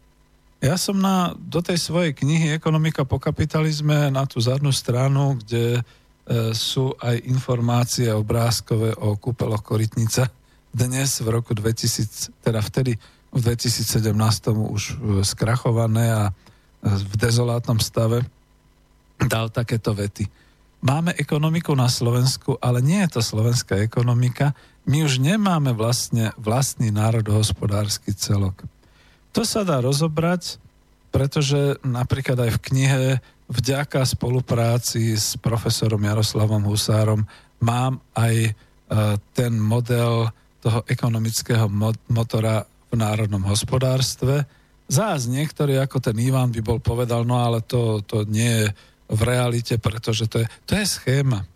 Ja som do tej svojej knihy Ekonomika po kapitalizme na tú zadnú stranu, kde sú aj informácie obrázkové o kúpeloch Korytnica. Dnes v roku 2000, teda vtedy v 2017 už skrachované a v dezolátnom stave dal takéto vety. Máme ekonomiku na Slovensku, ale nie je to slovenská ekonomika. My už nemáme vlastne vlastný národohospodársky celok. To sa dá rozobrať, pretože napríklad aj v knihe vďaka spolupráci s profesorom Jaroslavom Husárom mám aj ten model toho ekonomického motora v národnom hospodárstve. Zás niektorý, ako ten Ivan by bol povedal, no ale to nie je v realite, pretože to je schéma.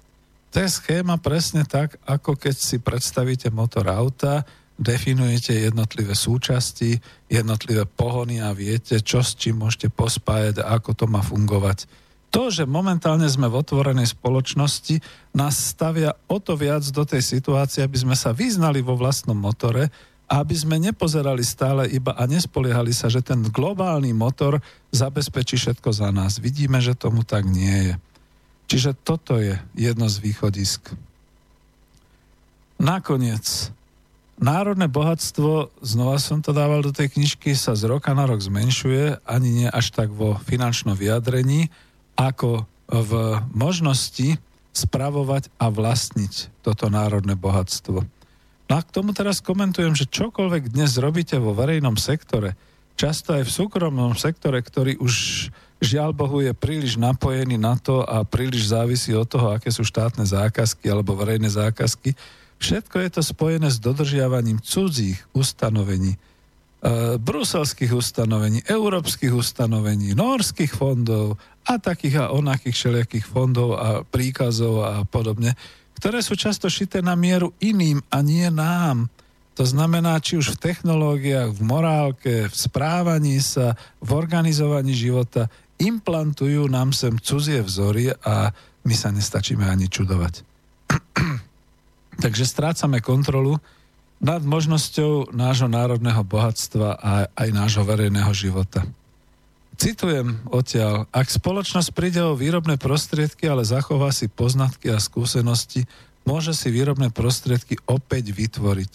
To je schéma presne tak, ako keď si predstavíte motor auta, definujete jednotlivé súčasti, jednotlivé pohony a viete, čo s čím môžete pospájať a ako to má fungovať. To, že momentálne sme v otvorenej spoločnosti, nás stavia o to viac do tej situácie, aby sme sa vyznali vo vlastnom motore a aby sme nepozerali stále iba a nespoliehali sa, že ten globálny motor zabezpečí všetko za nás. Vidíme, že tomu tak nie je. Čiže toto je jedno z východisk. Nakoniec, národné bohatstvo, znova som to dával do tej knižky, sa z roka na rok zmenšuje, ani nie až tak vo finančnom vyjadrení, ako v možnosti spravovať a vlastniť toto národné bohatstvo. No a k tomu teraz komentujem, že čokoľvek dnes robíte vo verejnom sektore, často aj v súkromnom sektore, ktorý už, žiaľ Bohu, je príliš napojený na to a príliš závisí od toho, aké sú štátne zákazky alebo verejné zákazky, všetko je to spojené s dodržiavaním cudzích ustanovení, bruselských ustanovení, európskych ustanovení, nórskych fondov a takých a onakých všelijakých fondov a príkazov a podobne, ktoré sú často šité na mieru iným a nie nám. To znamená, či už v technológiách, v morálke, v správaní sa, v organizovaní života, implantujú nám sem cudzie vzory a my sa nestačíme ani čudovať. Takže strácame kontrolu nad možnosťou nášho národného bohatstva a aj nášho verejného života. Citujem odtiaľ, ak spoločnosť príde o výrobné prostriedky, ale zachová si poznatky a skúsenosti, môže si výrobné prostriedky opäť vytvoriť.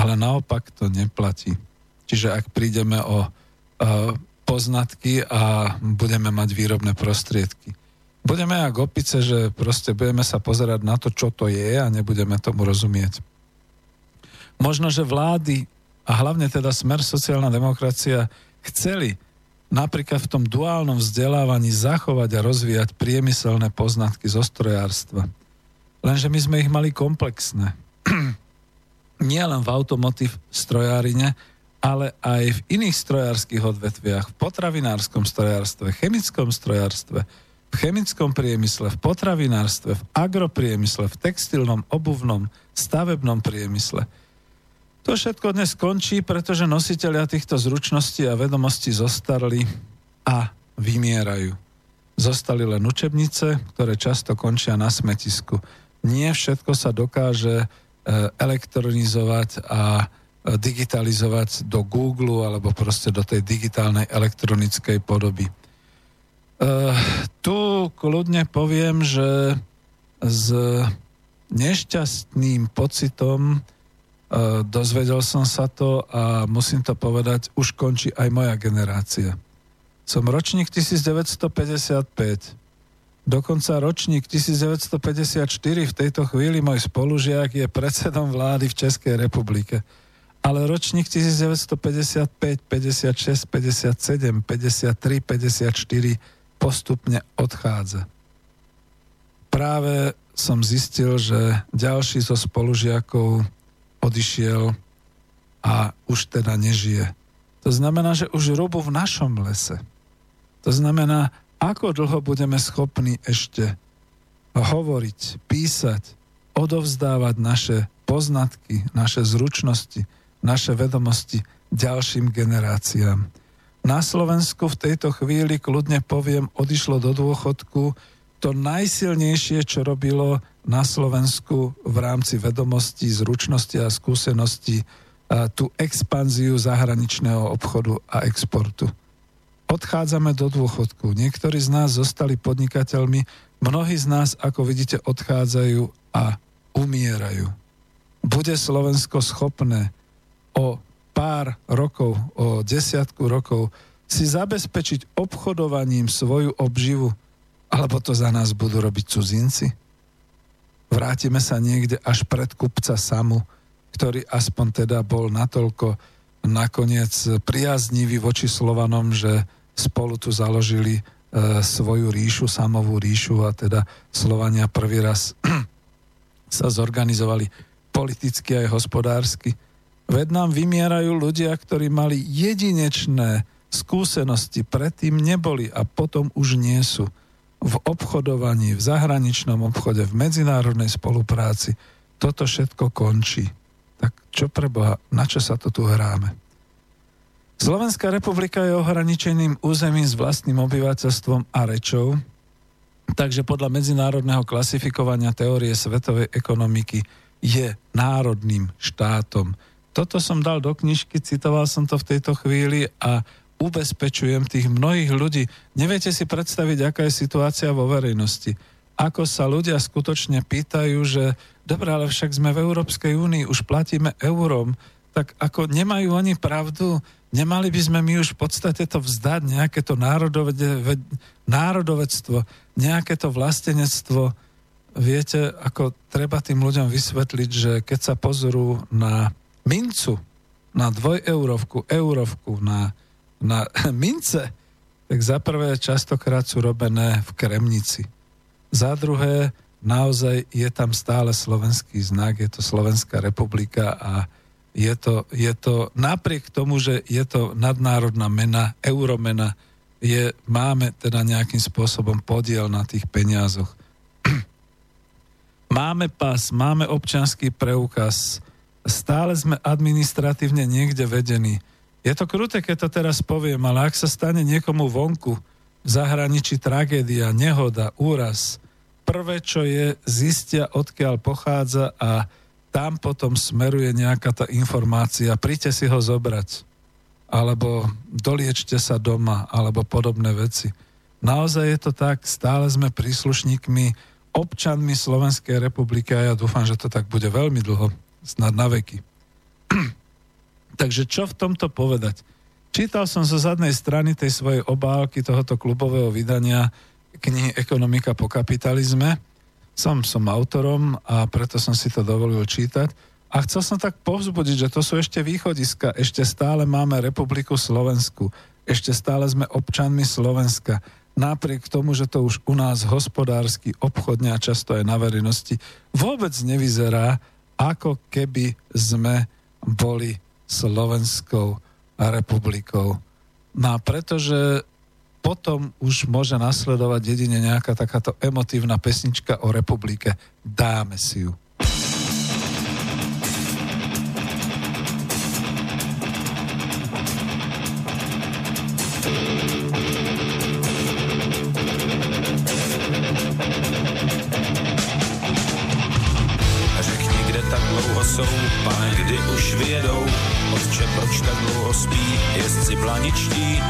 Ale naopak to neplatí. Čiže ak prídeme o poznatky a budeme mať výrobné prostriedky, budeme ako opice, že proste budeme sa pozerať na to, čo to je a nebudeme tomu rozumieť. Možno, že vlády a hlavne teda Smer, sociálna demokracia chceli napríklad v tom duálnom vzdelávaní zachovať a rozvíjať priemyselné poznatky zo strojárstva. Lenže my sme ich mali komplexné. Nie len v automotív strojárine, ale aj v iných strojárskych odvetviach, v potravinárskom strojárstve, chemickom strojárstve, v chemickom priemysle, v potravinárstve, v agropriemysle, v textilnom, obuvnom, stavebnom priemysle. To všetko dnes končí, pretože nositelia týchto zručností a vedomostí zostarli a vymierajú. Zostali len učebnice, ktoré často končia na smetisku. Nie všetko sa dokáže elektronizovať a digitalizovať do Google alebo proste do tej digitálnej elektronickej podoby. Tu kľudne poviem, že s nešťastným pocitom dozvedel som sa to a musím to povedať, už končí aj moja generácia. Som ročník 1955. Dokonca ročník 1954 v tejto chvíli môj spolužiak je predsedom vlády v Českej republike. Ale ročník 1955, 56, 57, 53, 54 postupne odchádza. Práve som zistil, že ďalší zo spolužiakov odišiel a už teda nežije. To znamená, že už rubu v našom lese. To znamená, ako dlho budeme schopní ešte hovoriť, písať, odovzdávať naše poznatky, naše zručnosti, naše vedomosti ďalším generáciám. Na Slovensku v tejto chvíli, kľudne poviem, odišlo do dôchodku to najsilnejšie, čo robilo na Slovensku v rámci vedomostí, zručnosti a skúseností tú expanziu zahraničného obchodu a exportu. Odchádzame do dôchodku. Niektorí z nás zostali podnikateľmi, mnohí z nás, ako vidíte, odchádzajú a umierajú. Bude Slovensko schopné o pár rokov, o 10 rokov si zabezpečiť obchodovaním svoju obživu, alebo to za nás budú robiť cudzinci? Vrátime sa niekde až pred kupca Samu, ktorý aspoň teda bol natoľko nakoniec priaznivý voči Slovanom, že spolu tu založili svoju ríšu, Samovú ríšu, a teda Slovania prvý raz sa zorganizovali politicky aj hospodársky. Veď nám vymierajú ľudia, ktorí mali jedinečné skúsenosti, predtým neboli a potom už nie sú. V obchodovaní, v zahraničnom obchode, v medzinárodnej spolupráci. Toto všetko končí. Tak čo pre Boha, na čo sa to tu hráme? Slovenská republika je ohraničeným územím s vlastným obyvateľstvom a rečou, Takže podľa medzinárodného klasifikovania teórie svetovej ekonomiky je národným štátom. Toto som dal do knižky, citoval som to v tejto chvíli a ubezpečujem tých mnohých ľudí. Neviete si predstaviť, aká je situácia vo verejnosti. Ako sa ľudia skutočne pýtajú, že dobrá, ale však sme v Európskej únii, už platíme eurom, tak ako nemajú oni pravdu, nemali by sme my už v podstate to vzdať, nejaké to národovectvo, nejaké to vlastenectvo. Viete, ako treba tým ľuďom vysvetliť, že keď sa pozrú na mincu, na dvojeurovku, eurovku, na mince, tak za prvé častokrát sú robené v kremnici. Za druhé, naozaj je tam stále slovenský znak, je to Slovenská republika a je to napriek tomu, že je to nadnárodná mena, euromena, máme teda nejakým spôsobom podiel na tých peniazoch. Máme pas, máme občiansky preukaz, stále sme administratívne niekde vedení. Je to kruté, keď to teraz poviem, ale ak sa stane niekomu vonku, v zahraničí tragédia, nehoda, úraz, prvé, čo je, zistia, odkiaľ pochádza a tam potom smeruje nejaká tá informácia, príďte si ho zobrať, alebo doliečte sa doma, alebo podobné veci. Naozaj je to tak, stále sme príslušníkmi, občanmi Slovenskej republiky a ja dúfam, že to tak bude veľmi dlho, snad na veky. Takže čo v tomto povedať? Čítal som zo zadnej strany tej svojej obálky tohoto klubového vydania knihy Ekonomika po kapitalizme. Som autorom a preto som si to dovolil čítať. A chcel som tak povzbudiť, že to sú ešte východiska. Ešte stále máme Republiku Slovensku. Ešte stále sme občanmi Slovenska. Napriek tomu, že to už u nás hospodársky, obchodne a často aj na verejnosti vôbec nevyzerá, ako keby sme boli Slovenskou republikou. No a pretože potom už môže nasledovať jedine nejaká takáto emotívna pesnička o republike. Dáme si ju. Řek někde tak dlouho jsou, páni kdy už vyjedou, otče proč tak dlouho spí, jezdci blaničtí.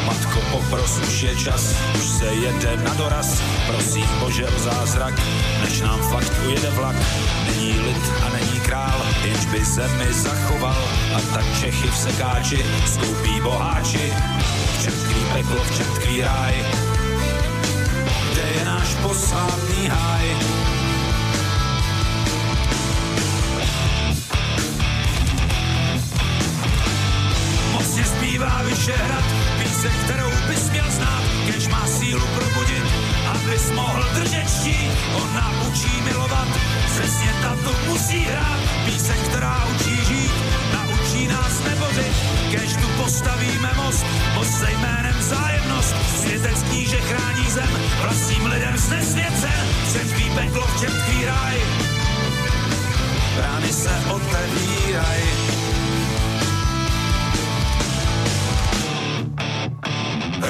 Matko, popros, už je čas, už se jede na doraz. Prosím Bože o zázrak, než nám fakt ujede vlak. Není lid a není král, jenž by zemi zachoval. A tak Čechy v sekáči, skoupí boháči. V čertkový peklo, v čertkový ráj, kde je náš posádný háj. Mocně zpívá Vyšehrad, kterou bys měl znát, kež má sílu probudit, abys mohl držet štít. Ona učí milovat, ze světa to musí hrát, píseň, která učí žít, naučí nás nebořit. Kež tu postavíme most se jménem vzájemnost, světec kníže chrání zem, vlastním lidem znesvěcen, četví peklo, četví ráj, brány se otevíraj.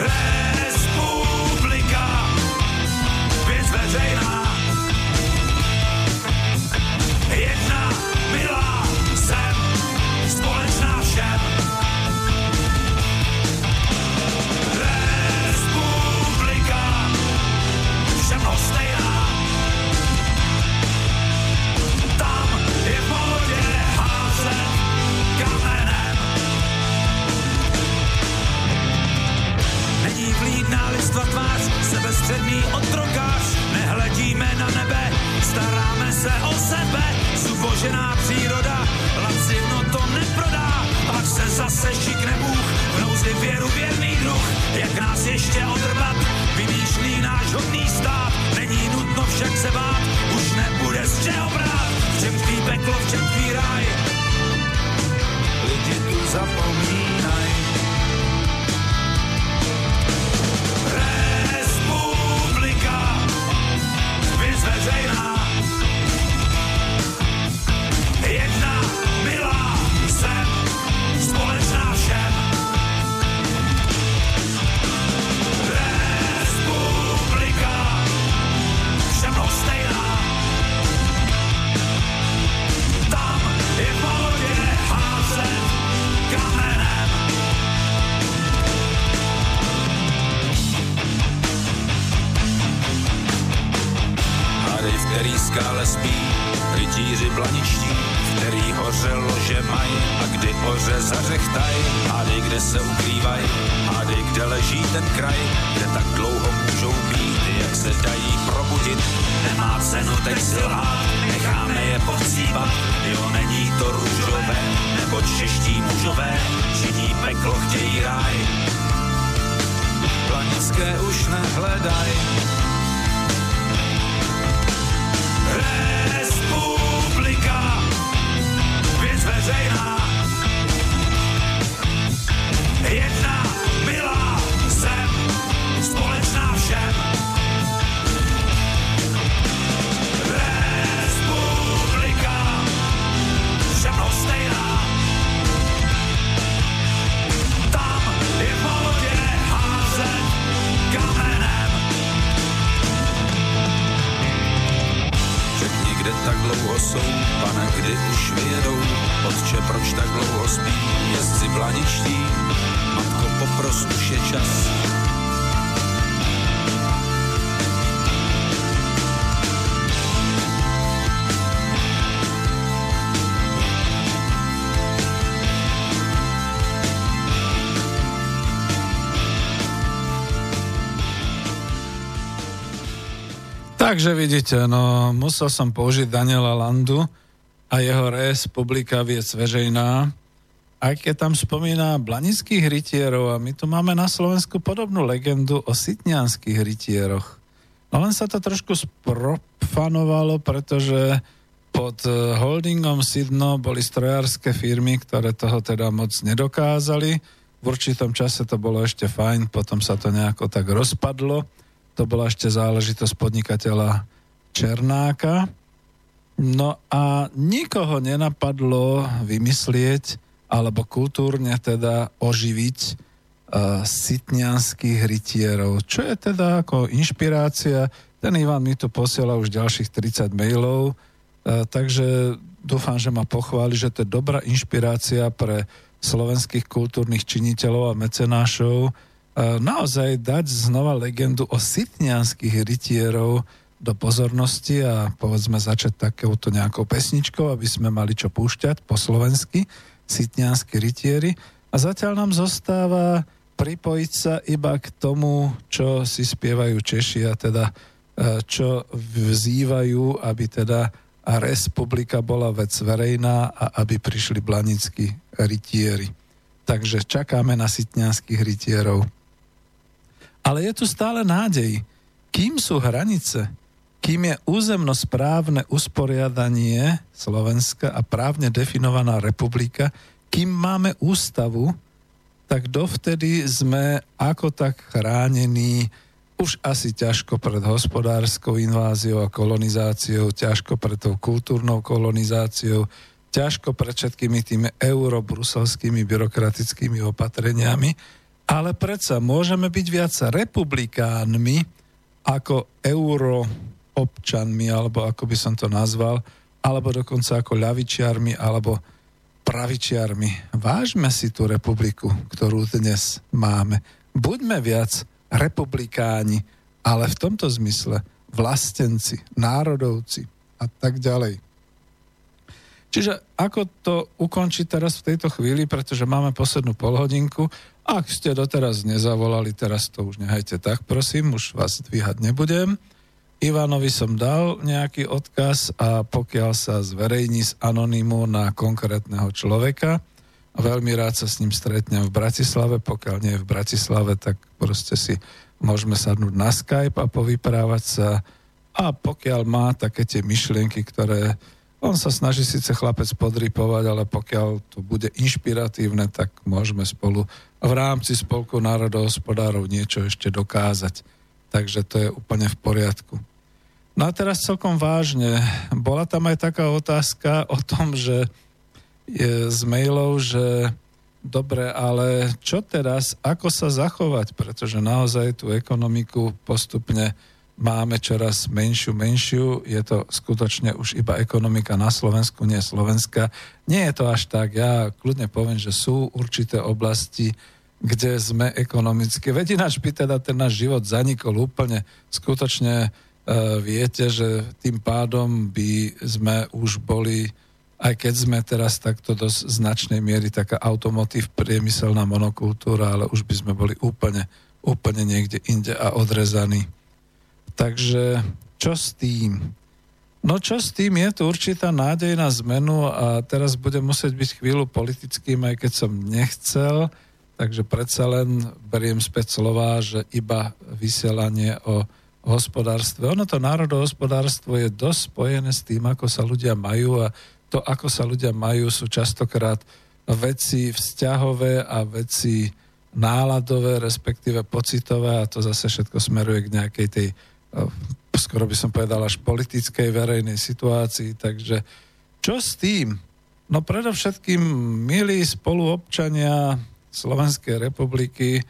Republika, věc veřejná, jedna milá zem, společná všem. Republika, všem hostejná, tam je v modě házet kamenem. Není vlídná listva tvář, sebestředný otrokář, nehledíme na nebe, staráme se o sebe, zubožená příroda, lacino to neprodá, pak se zase šikne Bůh, v nouzi věru věrný druh, jak nás ještě odrbat, vymýšlí náš hodný stát, není nutno však se bát, už nebude z čeho brát, v čem tvý peklo, v čem tvý ráj, lidi tu zapomínaj. Veřejná, jedna milá zem, společná všem. skále spí rytíři blaničtí, který hořelo, že mají, a kdy oře zařechtaj, hádej, kde se ukrývaj, hádej, kde leží ten kraj, kde tak dlouho můžou být, jak se dají probudit, nemá cenu teď silhát, necháme je povcívat, jo, není to růžové, nebo čeští mužové, činí peklo, chtějí ráj, blanické už nehledaj. Republika, věc veřejná, jedna milá zem, společná všem. Republika, všem stejná, tam je v modě házet kamenem. Kde tak dlouho jsou, pane, kdy už vyjedou, otče, proč tak dlouho spí, jezdci blaničtí, matko, popros, už je čas. Takže vidíte, no musel som použiť Daniela Landu a jeho res publika Viec veřejná, aj keď tam spomína blanických rytierov a my tu máme na Slovensku podobnú legendu o sitnianských rytieroch. No len sa to trošku sprofanovalo, pretože pod holdingom Sidno boli strojárske firmy, ktoré toho teda moc nedokázali. V určitom čase to bolo ešte fajn, potom sa to nejako tak rozpadlo. To bola ešte záležitosť podnikateľa Černáka. No a nikoho nenapadlo vymyslieť, alebo kultúrne teda oživiť sitnianských rytierov. Čo je teda ako inšpirácia? Ten Ivan mi tu posiela už ďalších 30 mailov, takže dúfam, že ma pochváli, že to je dobrá inšpirácia pre slovenských kultúrnych činiteľov a mecenášov, naozaj dať znova legendu o sitnianských rytierov do pozornosti a povedzme začať takouto nejakou pesničkou, aby sme mali čo púšťať po slovensky, sitnianskí rytieri. A zatiaľ nám zostáva pripojiť sa iba k tomu, čo si spievajú Češi a teda čo vzývajú, aby teda republika bola vec verejná a aby prišli blanickí rytieri. Takže čakáme na sitnianských rytierov. Ale je tu stále nádej. Kým sú hranice? Kým je územnosprávne usporiadanie Slovenska a právne definovaná republika, kým máme ústavu, tak dovtedy sme ako tak chránení už asi ťažko pred hospodárskou inváziou a kolonizáciou, ťažko pred tou kultúrnou kolonizáciou, ťažko pred všetkými tými eurobruselskými byrokratickými opatreniami, ale predsa môžeme byť viac republikánmi ako euroobčanmi, alebo ako by som to nazval, alebo dokonca ako ľavičiarmi, alebo pravičiarmi. Vážme si tú republiku, ktorú dnes máme. Buďme viac republikáni, ale v tomto zmysle vlastenci, národovci a tak ďalej. Čiže ako to ukončiť teraz v tejto chvíli, pretože máme poslednú polhodinku. Ak ste doteraz nezavolali, teraz to už nehajte tak, prosím, už vás dvíhať nebudem. Ivanovi som dal nejaký odkaz a pokiaľ sa zverejní z anonymu na konkrétneho človeka, veľmi rád sa s ním stretnem v Bratislave, pokiaľ nie je v Bratislave, tak proste si môžeme sadnúť na Skype a povyprávať sa. A pokiaľ má také tie myšlienky, ktoré... On sa snaží síce chlapec podripovať, ale pokiaľ to bude inšpiratívne, tak môžeme spolu v rámci Spolku národohospodárov niečo ešte dokázať. Takže to je úplne v poriadku. No a teraz celkom vážne. Bola tam aj taká otázka o tom, že je z mailov, že dobre, ale čo teraz, ako sa zachovať? Pretože naozaj tú ekonomiku postupne máme čoraz menšiu, je to skutočne už iba ekonomika na Slovensku, nie Slovenska. Nie je to až tak, ja kľudne poviem, že sú určité oblasti, kde sme ekonomicky. Veď ináč by teda ten náš život zanikol úplne, skutočne viete, že tým pádom by sme už boli, aj keď sme teraz takto do značnej miery taká automotív, priemyselná monokultúra, ale už by sme boli úplne niekde inde a odrezaní. Takže čo s tým? No čo s tým? Je tu určitá nádej na zmenu a teraz budem musieť byť chvíľu politickým, aj keď som nechcel, takže predsa len beriem späť slová, že iba vysielanie o hospodárstve. Ono to národohospodárstvo je dosť spojené s tým, ako sa ľudia majú, a to, ako sa ľudia majú, sú častokrát veci vzťahové a veci náladové, respektíve pocitové, a to zase všetko smeruje k nejakej tej, skoro by som povedal, až politickej verejnej situácii. Takže čo s tým? No predovšetkým, milí spoluobčania Slovenskej republiky,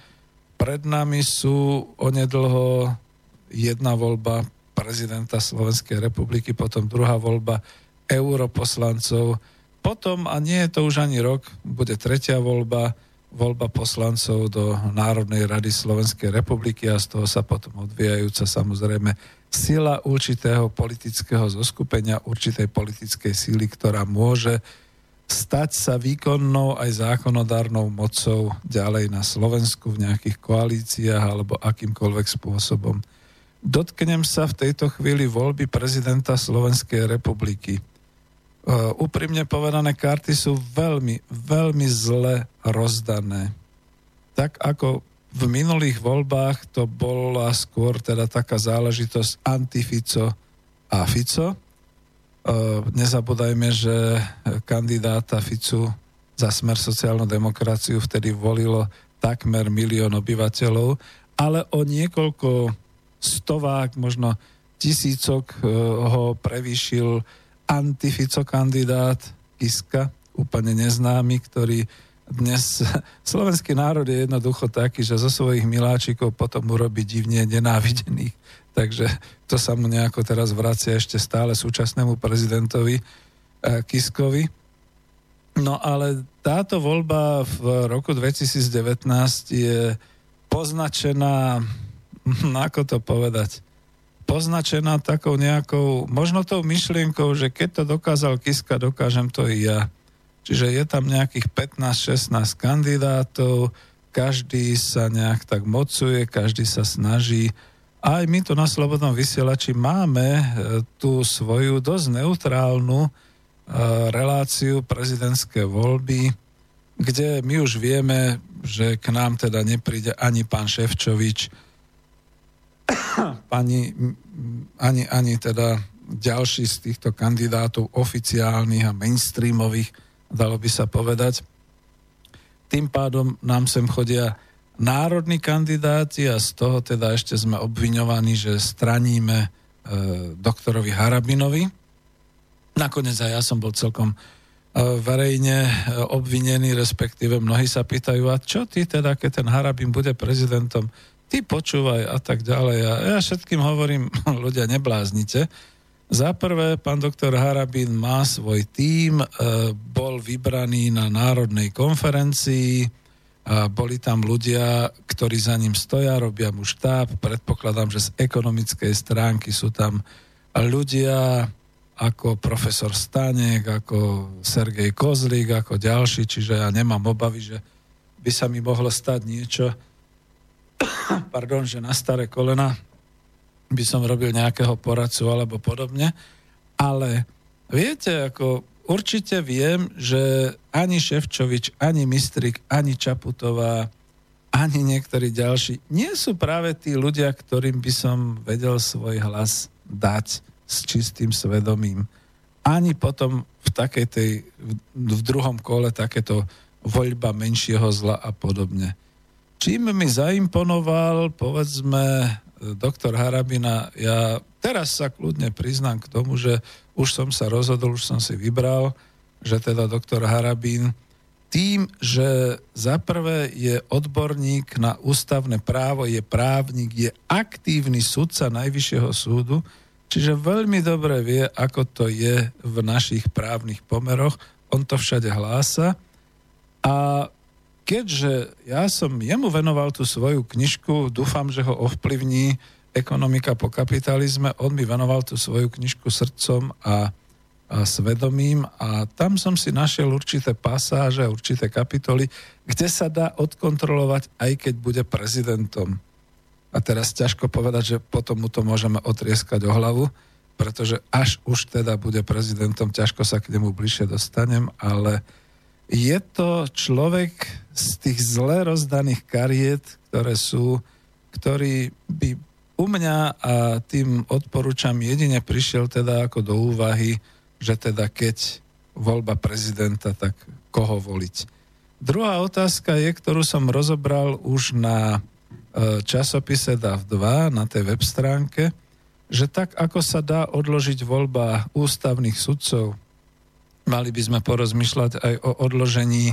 pred nami sú onedlho jedna voľba prezidenta Slovenskej republiky, potom druhá voľba europoslancov, potom, a nie je to už ani rok, bude tretia voľba poslancov do Národnej rady Slovenskej republiky a z toho sa potom odvíjajúca samozrejme sila určitého politického zoskupenia, určitej politickej síly, ktorá môže stať sa výkonnou aj zákonodárnou mocou ďalej na Slovensku v nejakých koalíciách alebo akýmkoľvek spôsobom. Dotknem sa v tejto chvíli voľby prezidenta Slovenskej republiky. Úprimne povedané, karty sú veľmi, veľmi zle rozdané. Tak ako v minulých voľbách to bola skôr teda taká záležitosť anti-Fico a Fico. Nezabúdajme, že kandidáta Ficu za Smer sociálnu demokraciu vtedy volilo takmer 1 milión obyvateľov, ale o niekoľko stovák, možno tisícok ho prevýšil antifico kandidát Kiska, úplne neznámy, ktorý dnes... Slovenský národ je jednoducho taký, že zo svojich miláčikov potom urobí divne nenávidených. Takže to sa mu nejako teraz vracia ešte stále súčasnému prezidentovi Kiskovi. No ale táto voľba v roku 2019 je poznačená, ako to povedať, poznačená takou nejakou, možno tou myšlienkou, že keď to dokázal Kiska, dokážem to i ja. Čiže je tam nejakých 15-16 kandidátov, každý sa nejak tak mocuje, každý sa snaží. Aj my to na Slobodnom vysielači máme tú svoju dosť neutrálnu reláciu prezidentské voľby, kde my už vieme, že k nám teda nepríde ani pán Šefčovič, ani teda ďalší z týchto kandidátov oficiálnych a mainstreamových, dalo by sa povedať. Tým pádom nám sem chodia národní kandidáti a z toho teda ešte sme obviňovaní, že straníme doktorovi Harabinovi. Nakoniec aj ja som bol celkom verejne obvinený, respektíve mnohí sa pýtajú, a čo ty teda, keď ten Harabin bude prezidentom, ty počúvaj a tak ďalej. A ja všetkým hovorím, ľudia, nebláznite. Za prvé, pán doktor Harabin má svoj tím, bol vybraný na národnej konferencii, boli tam ľudia, ktorí za ním stoja, robia mu štáb, predpokladám, že z ekonomickej stránky sú tam ľudia ako profesor Stanek, ako Sergej Kozlík, ako ďalší, čiže ja nemám obavy, že by sa mi mohlo stať niečo, pardon, že na staré kolena by som robil nejakého poradcu alebo podobne, ale viete, ako určite viem, že ani Šefčovič, ani Mistrik, ani Čaputová, ani niektorí ďalší nie sú práve tí ľudia, ktorým by som vedel svoj hlas dať s čistým svedomím. Ani potom v takej tej, v druhom kole takéto voľba menšieho zla a podobne. Čím mi zaimponoval, povedzme, doktor Harabina, ja teraz sa kľudne priznám k tomu, že už som sa rozhodol, už som si vybral, že teda doktor Harabin, tým, že za prvé je odborník na ústavné právo, je právnik, je aktívny sudca Najvyššieho súdu, čiže veľmi dobre vie, ako to je v našich právnych pomeroch, on to všade hlása. A keďže ja som jemu venoval tú svoju knižku, dúfam, že ho ovplyvní Ekonomika po kapitalizme, on mi venoval tú svoju knižku Srdcom a svedomím a tam som si našiel určité pasáže, určité kapitoly, kde sa dá odkontrolovať, aj keď bude prezidentom. A teraz ťažko povedať, že potom mu to môžeme otrieskať o hlavu, pretože až už teda bude prezidentom, ťažko sa k nemu bližšie dostanem, ale je to človek z tých zle rozdaných kariet, ktoré sú, ktorý by u mňa, a tým odporúčam, jedine prišiel teda ako do úvahy, že teda keď voľba prezidenta, tak koho voliť. Druhá otázka je, ktorú som rozobral už na časopise DAV2, na tej web stránke, že tak, ako sa dá odložiť voľba ústavných sudcov, mali by sme porozmýšľať aj o odložení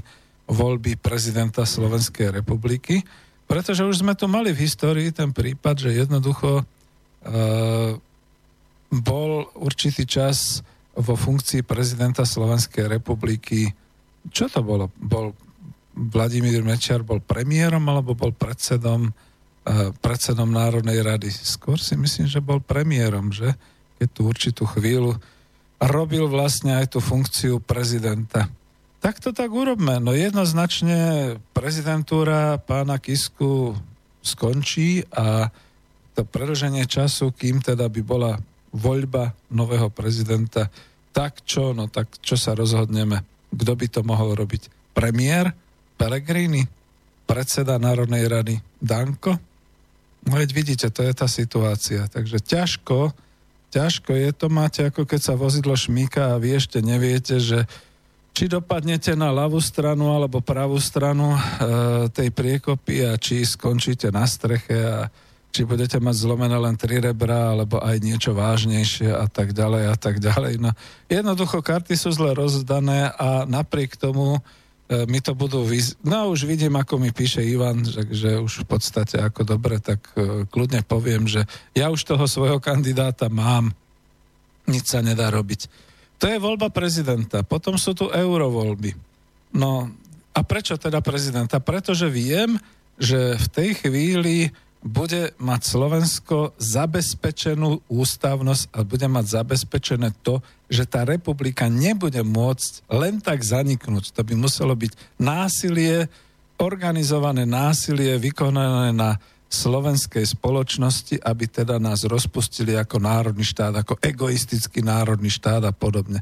voľby prezidenta Slovenskej republiky, pretože už sme tu mali v histórii ten prípad, že jednoducho bol určitý čas vo funkcii prezidenta Slovenskej republiky. Čo to bolo? Bol Vladimír Mečiar bol premiérom alebo bol predsedom Národnej rady? Skôr si myslím, že bol premiérom, že? Keď tu určitú chvíľu robil vlastne aj tú funkciu prezidenta. Tak to tak urobme. No jednoznačne prezidentúra pána Kisku skončí a to predĺženie času, kým teda by bola voľba nového prezidenta, tak čo sa rozhodneme? Kto by to mohol robiť? Premiér? Pellegrini? Predseda Národnej rady? Danko? No veď vidíte, to je tá situácia. Takže ťažko je to, máte ako keď sa vozidlo šmýka a vy ešte neviete, že či dopadnete na ľavú stranu alebo pravú stranu tej priekopy a či skončíte na streche a či budete mať zlomené len 3 rebra, alebo aj niečo vážnejšie a tak ďalej a tak ďalej. No, jednoducho karty sú zle rozdané a napriek tomu mi to budú... No už vidím, ako mi píše Ivan, že už v podstate ako dobre, tak kľudne poviem, že ja už toho svojho kandidáta mám. Nič sa nedá robiť. To je voľba prezidenta. Potom sú tu eurovoľby. No a prečo teda prezidenta? Pretože viem, že v tej chvíli bude mať Slovensko zabezpečenú ústavnosť a bude mať zabezpečené to, že tá republika nebude môcť len tak zaniknúť. To by muselo byť násilie, organizované násilie vykonané na slovenskej spoločnosti, aby teda nás rozpustili ako národný štát, ako egoistický národný štát a podobne.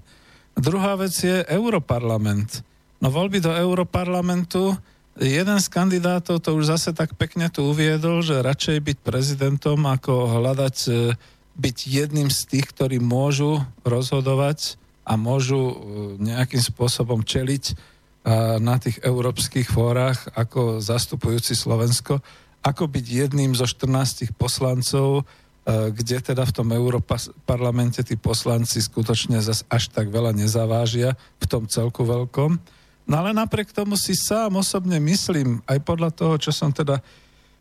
Druhá vec je Europarlament. No voľby do Europarlamentu. Jeden z kandidátov to už zase tak pekne tu uviedol, že radšej byť prezidentom, ako hľadať byť jedným z tých, ktorí môžu rozhodovať a môžu nejakým spôsobom čeliť na tých európskych fórach ako zastupujúci Slovensko, ako byť jedným zo 14 poslancov, kde teda v tom Europarlamente tí poslanci skutočne zase až tak veľa nezavážia v tom celku veľkom. No ale napriek tomu si sám osobne myslím, aj podľa toho, čo som teda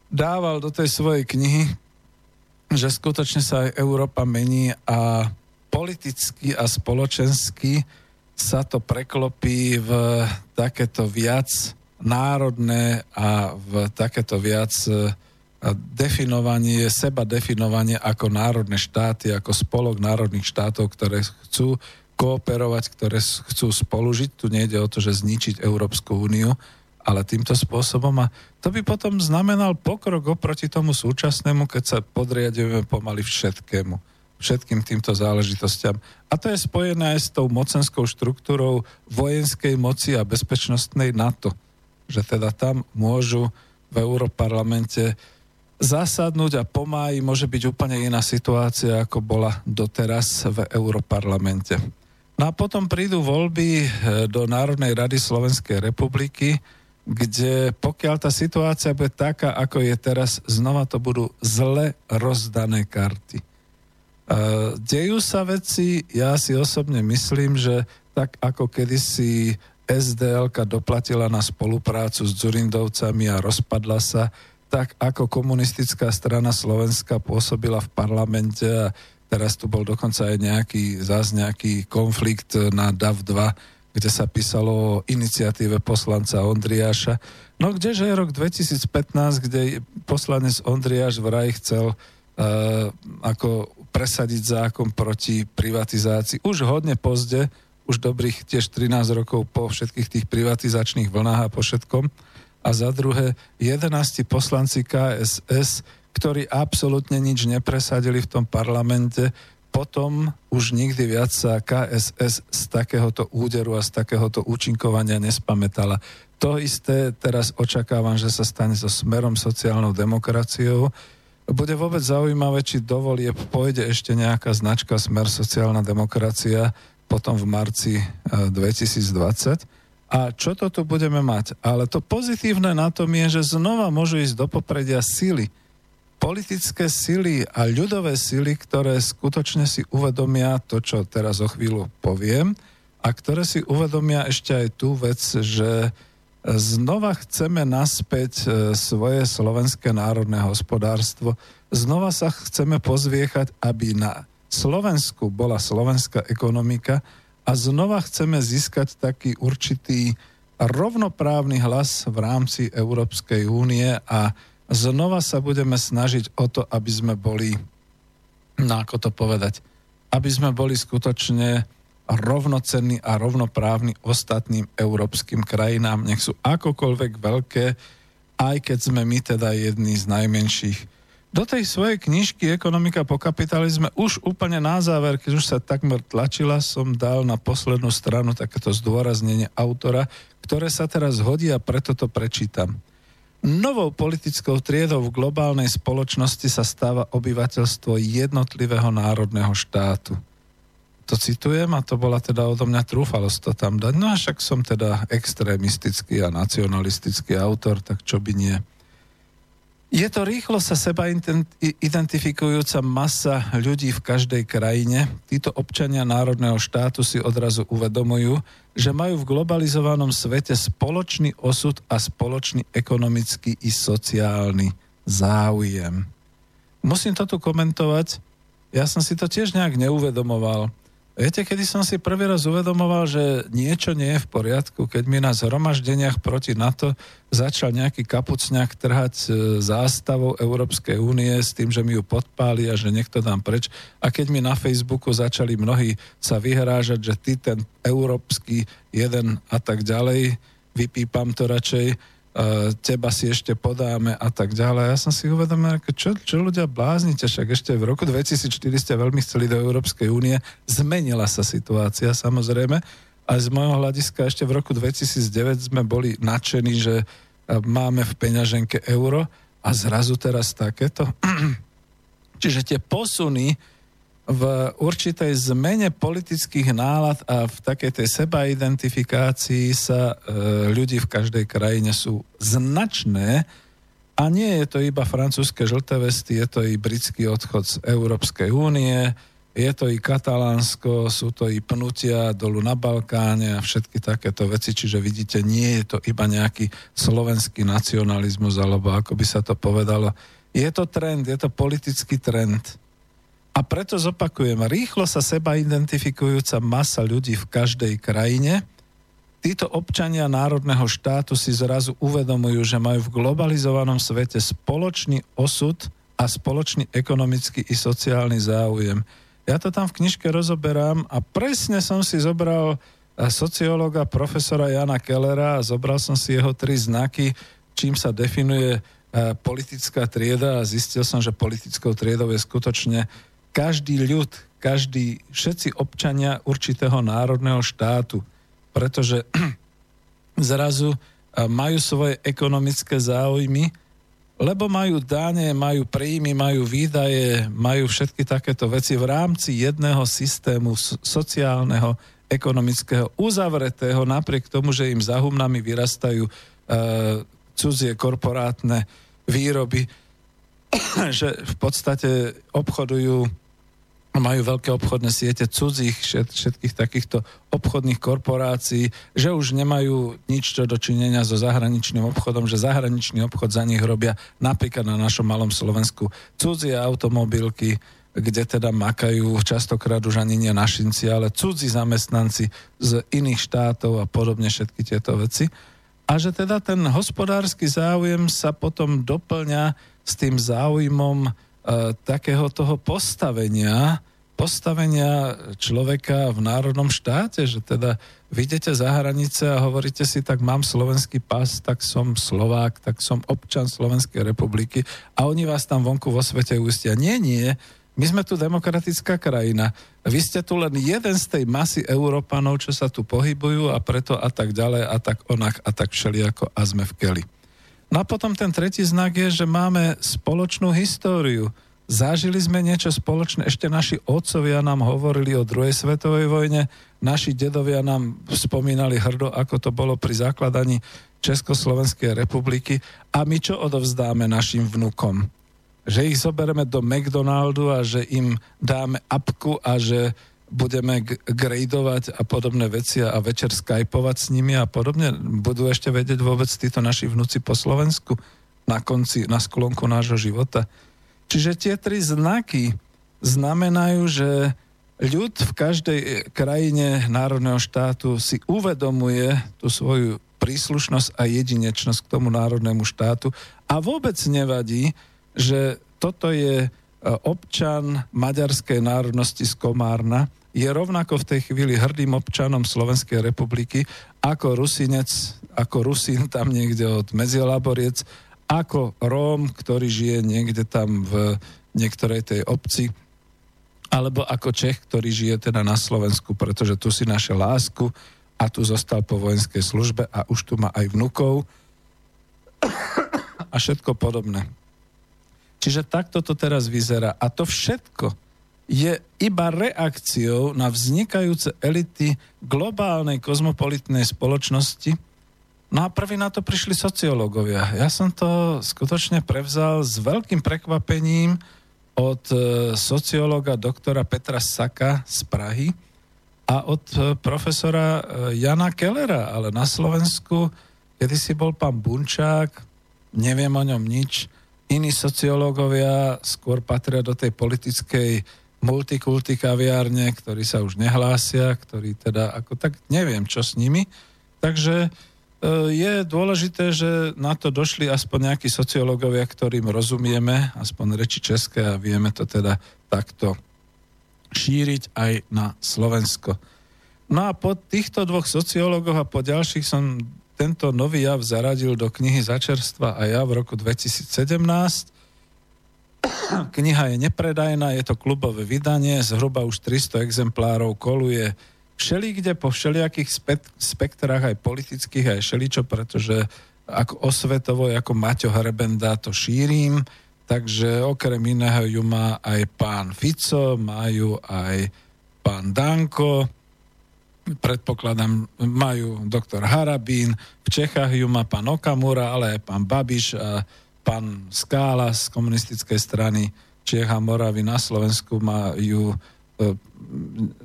dával do tej svojej knihy, že skutočne sa aj Európa mení a politicky a spoločensky sa to preklopí v takéto viac národné a v takéto viac definovanie, seba definovanie ako národné štáty, ako spolok národných štátov, ktoré chcú kooperovať, ktoré chcú spolužiť. Tu nejde o to, že zničiť Európsku úniu, ale týmto spôsobom. A to by potom znamenal pokrok oproti tomu súčasnému, keď sa podriadujeme pomaly všetkým týmto záležitostiam. A to je spojené aj s tou mocenskou štruktúrou vojenskej moci a bezpečnostnej NATO. Že teda tam môžu v Europarlamente zasadnúť a pomáji môže byť úplne iná situácia, ako bola doteraz v Europarlamente. No a potom prídu voľby do Národnej rady Slovenskej republiky, kde pokiaľ tá situácia bude taká, ako je teraz, znova to budú zle rozdané karty. Dejú sa veci, ja si osobne myslím, že tak ako kedysi SDLka doplatila na spoluprácu s Dzurindovcami a rozpadla sa, tak ako komunistická strana Slovenska pôsobila v parlamente a teraz tu bol dokonca aj nejaký konflikt na DAV2, kde sa písalo o iniciatíve poslanca Ondriáša. No kdeže je rok 2015, kde poslanec Ondriáš vraj chcel ako presadiť zákon proti privatizácii. Už hodne pozde, už dobrých tiež 13 rokov po všetkých tých privatizačných vlnách a po všetkom. A za druhé, 11 poslanci KSS, ktorí absolútne nič nepresadili v tom parlamente, potom už nikdy viac sa KSS z takéhoto úderu a z takéhoto účinkovania nespamätala. To isté teraz očakávam, že sa stane so Smerom, sociálnou demokraciou. Bude vôbec zaujímavé, či do volieb pôjde ešte nejaká značka Smer sociálna demokracia potom v marci 2020. A čo to tu budeme mať? Ale to pozitívne na tom je, že znova môžu ísť do popredia sily. Politické sily a ľudové sily, ktoré skutočne si uvedomia to, čo teraz o chvíľu poviem, a ktoré si uvedomia ešte aj tú vec, že znova chceme naspäť svoje slovenské národné hospodárstvo. Znova sa chceme pozviechať, aby na Slovensku bola slovenská ekonomika a znova chceme získať taký určitý rovnoprávny hlas v rámci Európskej únie a znova sa budeme snažiť o to, aby sme boli, no ako to povedať, aby sme boli skutočne rovnocenný a rovnoprávny ostatným európskym krajinám, nech sú akokoľvek veľké, aj keď sme my teda jedni z najmenších. Do tej svojej knižky Ekonomika po kapitalizme už úplne na záver, keď už sa takmer tlačila, som dal na poslednú stranu takéto zdôraznenie autora, ktoré sa teraz hodí a preto to prečítam. Novou politickou triedou v globálnej spoločnosti sa stáva obyvateľstvo jednotlivého národného štátu. To citujem a to bola teda odo mňa trúfalosť to tam dať. No a však som teda extrémistický a nacionalistický autor, tak čo by nie. Je to rýchlo sa seba identifikujúca masa ľudí v každej krajine. Títo občania národného štátu si odrazu uvedomujú, že majú v globalizovanom svete spoločný osud a spoločný ekonomický i sociálny záujem. Musím to tu komentovať. Ja som si to tiež nejak neuvedomoval. Viete, kedy som si prvý raz uvedomoval, že niečo nie je v poriadku, keď mi na zhromaždeniach proti NATO začal nejaký kapucňák trhať zástavou Európskej únie s tým, že mi ju podpáli a že niekto dám preč. A keď mi na Facebooku začali mnohí sa vyhrážať, že ty ten európsky jeden a tak ďalej, vypípam to radšej, teba si ešte podáme a tak ďalej. Ja som si uvedomil, čo ľudia bláznite, však ešte v roku 2004 ste veľmi chceli do Európskej únie, zmenila sa situácia samozrejme a z môjho hľadiska ešte v roku 2009 sme boli nadšení, že máme v peňaženke euro a zrazu teraz takéto. Čiže tie posuny v určitej zmene politických nálad a v takej tej sebaidentifikácii sa ľudí v každej krajine sú značné a nie je to iba francúzske žlté vesty, je to i britský odchod z Európskej únie, je to i Katalánsko, sú to i pnutia dolu na Balkáne a všetky takéto veci, čiže vidíte, nie je to iba nejaký slovenský nacionalizmus, alebo ako by sa to povedalo. Je to trend, je to politický trend. A preto zopakujem, rýchlo sa seba identifikujúca masa ľudí v každej krajine. Títo občania národného štátu si zrazu uvedomujú, že majú v globalizovanom svete spoločný osud a spoločný ekonomický i sociálny záujem. Ja to tam v knižke rozoberám a presne som si zobral sociológa profesora Jana Kellera a zobral som si jeho tri znaky, čím sa definuje politická trieda a zistil som, že politickou triedou je skutočne každý ľud, všetci občania určitého národného štátu, pretože zrazu majú svoje ekonomické záujmy, lebo majú dane, majú príjmy, majú výdaje, majú všetky takéto veci v rámci jedného systému sociálneho, ekonomického, uzavretého, napriek tomu, že im za humnami vyrastajú cudzie korporátne výroby, že v podstate obchodujú, majú veľké obchodné siete cudzích, všetkých takýchto obchodných korporácií, že už nemajú nič čo do činenia so zahraničným obchodom, že zahraničný obchod za nich robia napríklad na našom malom Slovensku cudzie automobilky, kde teda makajú častokrát už ani nie našinci, ale cudzí zamestnanci z iných štátov a podobne všetky tieto veci. A že teda ten hospodársky záujem sa potom doplňa s tým záujmom takého toho postavenia človeka v národnom štáte, že teda vidíte za hranice a hovoríte si, tak mám slovenský pas, tak som Slovák, tak som občan Slovenskej republiky a oni vás tam vonku vo svete ústia. Nie, my sme tu demokratická krajina. Vy ste tu len jeden z tej masy Európanov, čo sa tu pohybujú a preto a tak ďalej a tak onak a tak všelijako a sme v keli. No a potom ten tretí znak je, že máme spoločnú históriu. Zažili sme niečo spoločné, ešte naši otcovia nám hovorili o druhej svetovej vojne, naši dedovia nám spomínali hrdo, ako to bolo pri zakladaní Československej republiky a my čo odovzdáme našim vnukom? Že ich zoberieme do McDonaldu a že im dáme apku a že budeme gradovať a podobné veci a večer skypovať s nimi a podobne? Budú ešte vedieť vôbec títo naši vnúci po Slovensku na konci, na sklonku nášho života? Čiže tie tri znaky znamenajú, že ľud v každej krajine národného štátu si uvedomuje tú svoju príslušnosť a jedinečnosť k tomu národnému štátu a vôbec nevadí, že toto je občan maďarskej národnosti z Komárna, je rovnako v tej chvíli hrdým občanom Slovenskej republiky ako Rusinec, ako Rusín tam niekde od Medzielaboriec, ako Róm, ktorý žije niekde tam v niektorej tej obci, alebo ako Čech, ktorý žije teda na Slovensku, pretože tu si našiel lásku a tu zostal po vojenskej službe a už tu má aj vnukov a všetko podobné. Čiže takto to teraz vyzerá. A to všetko je iba reakciou na vznikajúce elity globálnej kozmopolitnej spoločnosti. No a prvý na to prišli sociológovia. Ja som to skutočne prevzal s veľkým prekvapením od sociológa doktora Petra Saka z Prahy a od profesora Jana Kellera, ale na Slovensku kedysi bol pán Bunčák, neviem o ňom nič. Iní sociológovia skôr patria do tej politickej multikulty kaviárne, ktorí sa už nehlásia, ktorí teda ako tak neviem, čo s nimi. Takže je dôležité, že na to došli aspoň nejakí sociológovia, ktorým rozumieme, aspoň reči české a vieme to teda takto šíriť aj na Slovensko. No a po týchto dvoch sociológoch a po ďalších som tento nový jav zaradil do knihy Začerstva a ja v roku 2017. Kniha je nepredajná, je to klubové vydanie, zhruba už 300 exemplárov koluje všelikde po všelijakých spektrách aj politických, aj všeličo, pretože ako osvetovo, ako Maťo Hrebenda to šírim, takže okrem iného ju má aj pán Fico, majú aj pán Danko, predpokladám, majú doktor Harabín, v Čechách ju má pán Okamura, ale aj pán Babiš a pán Skála z komunistickej strany Čiech a Moravy, na Slovensku majú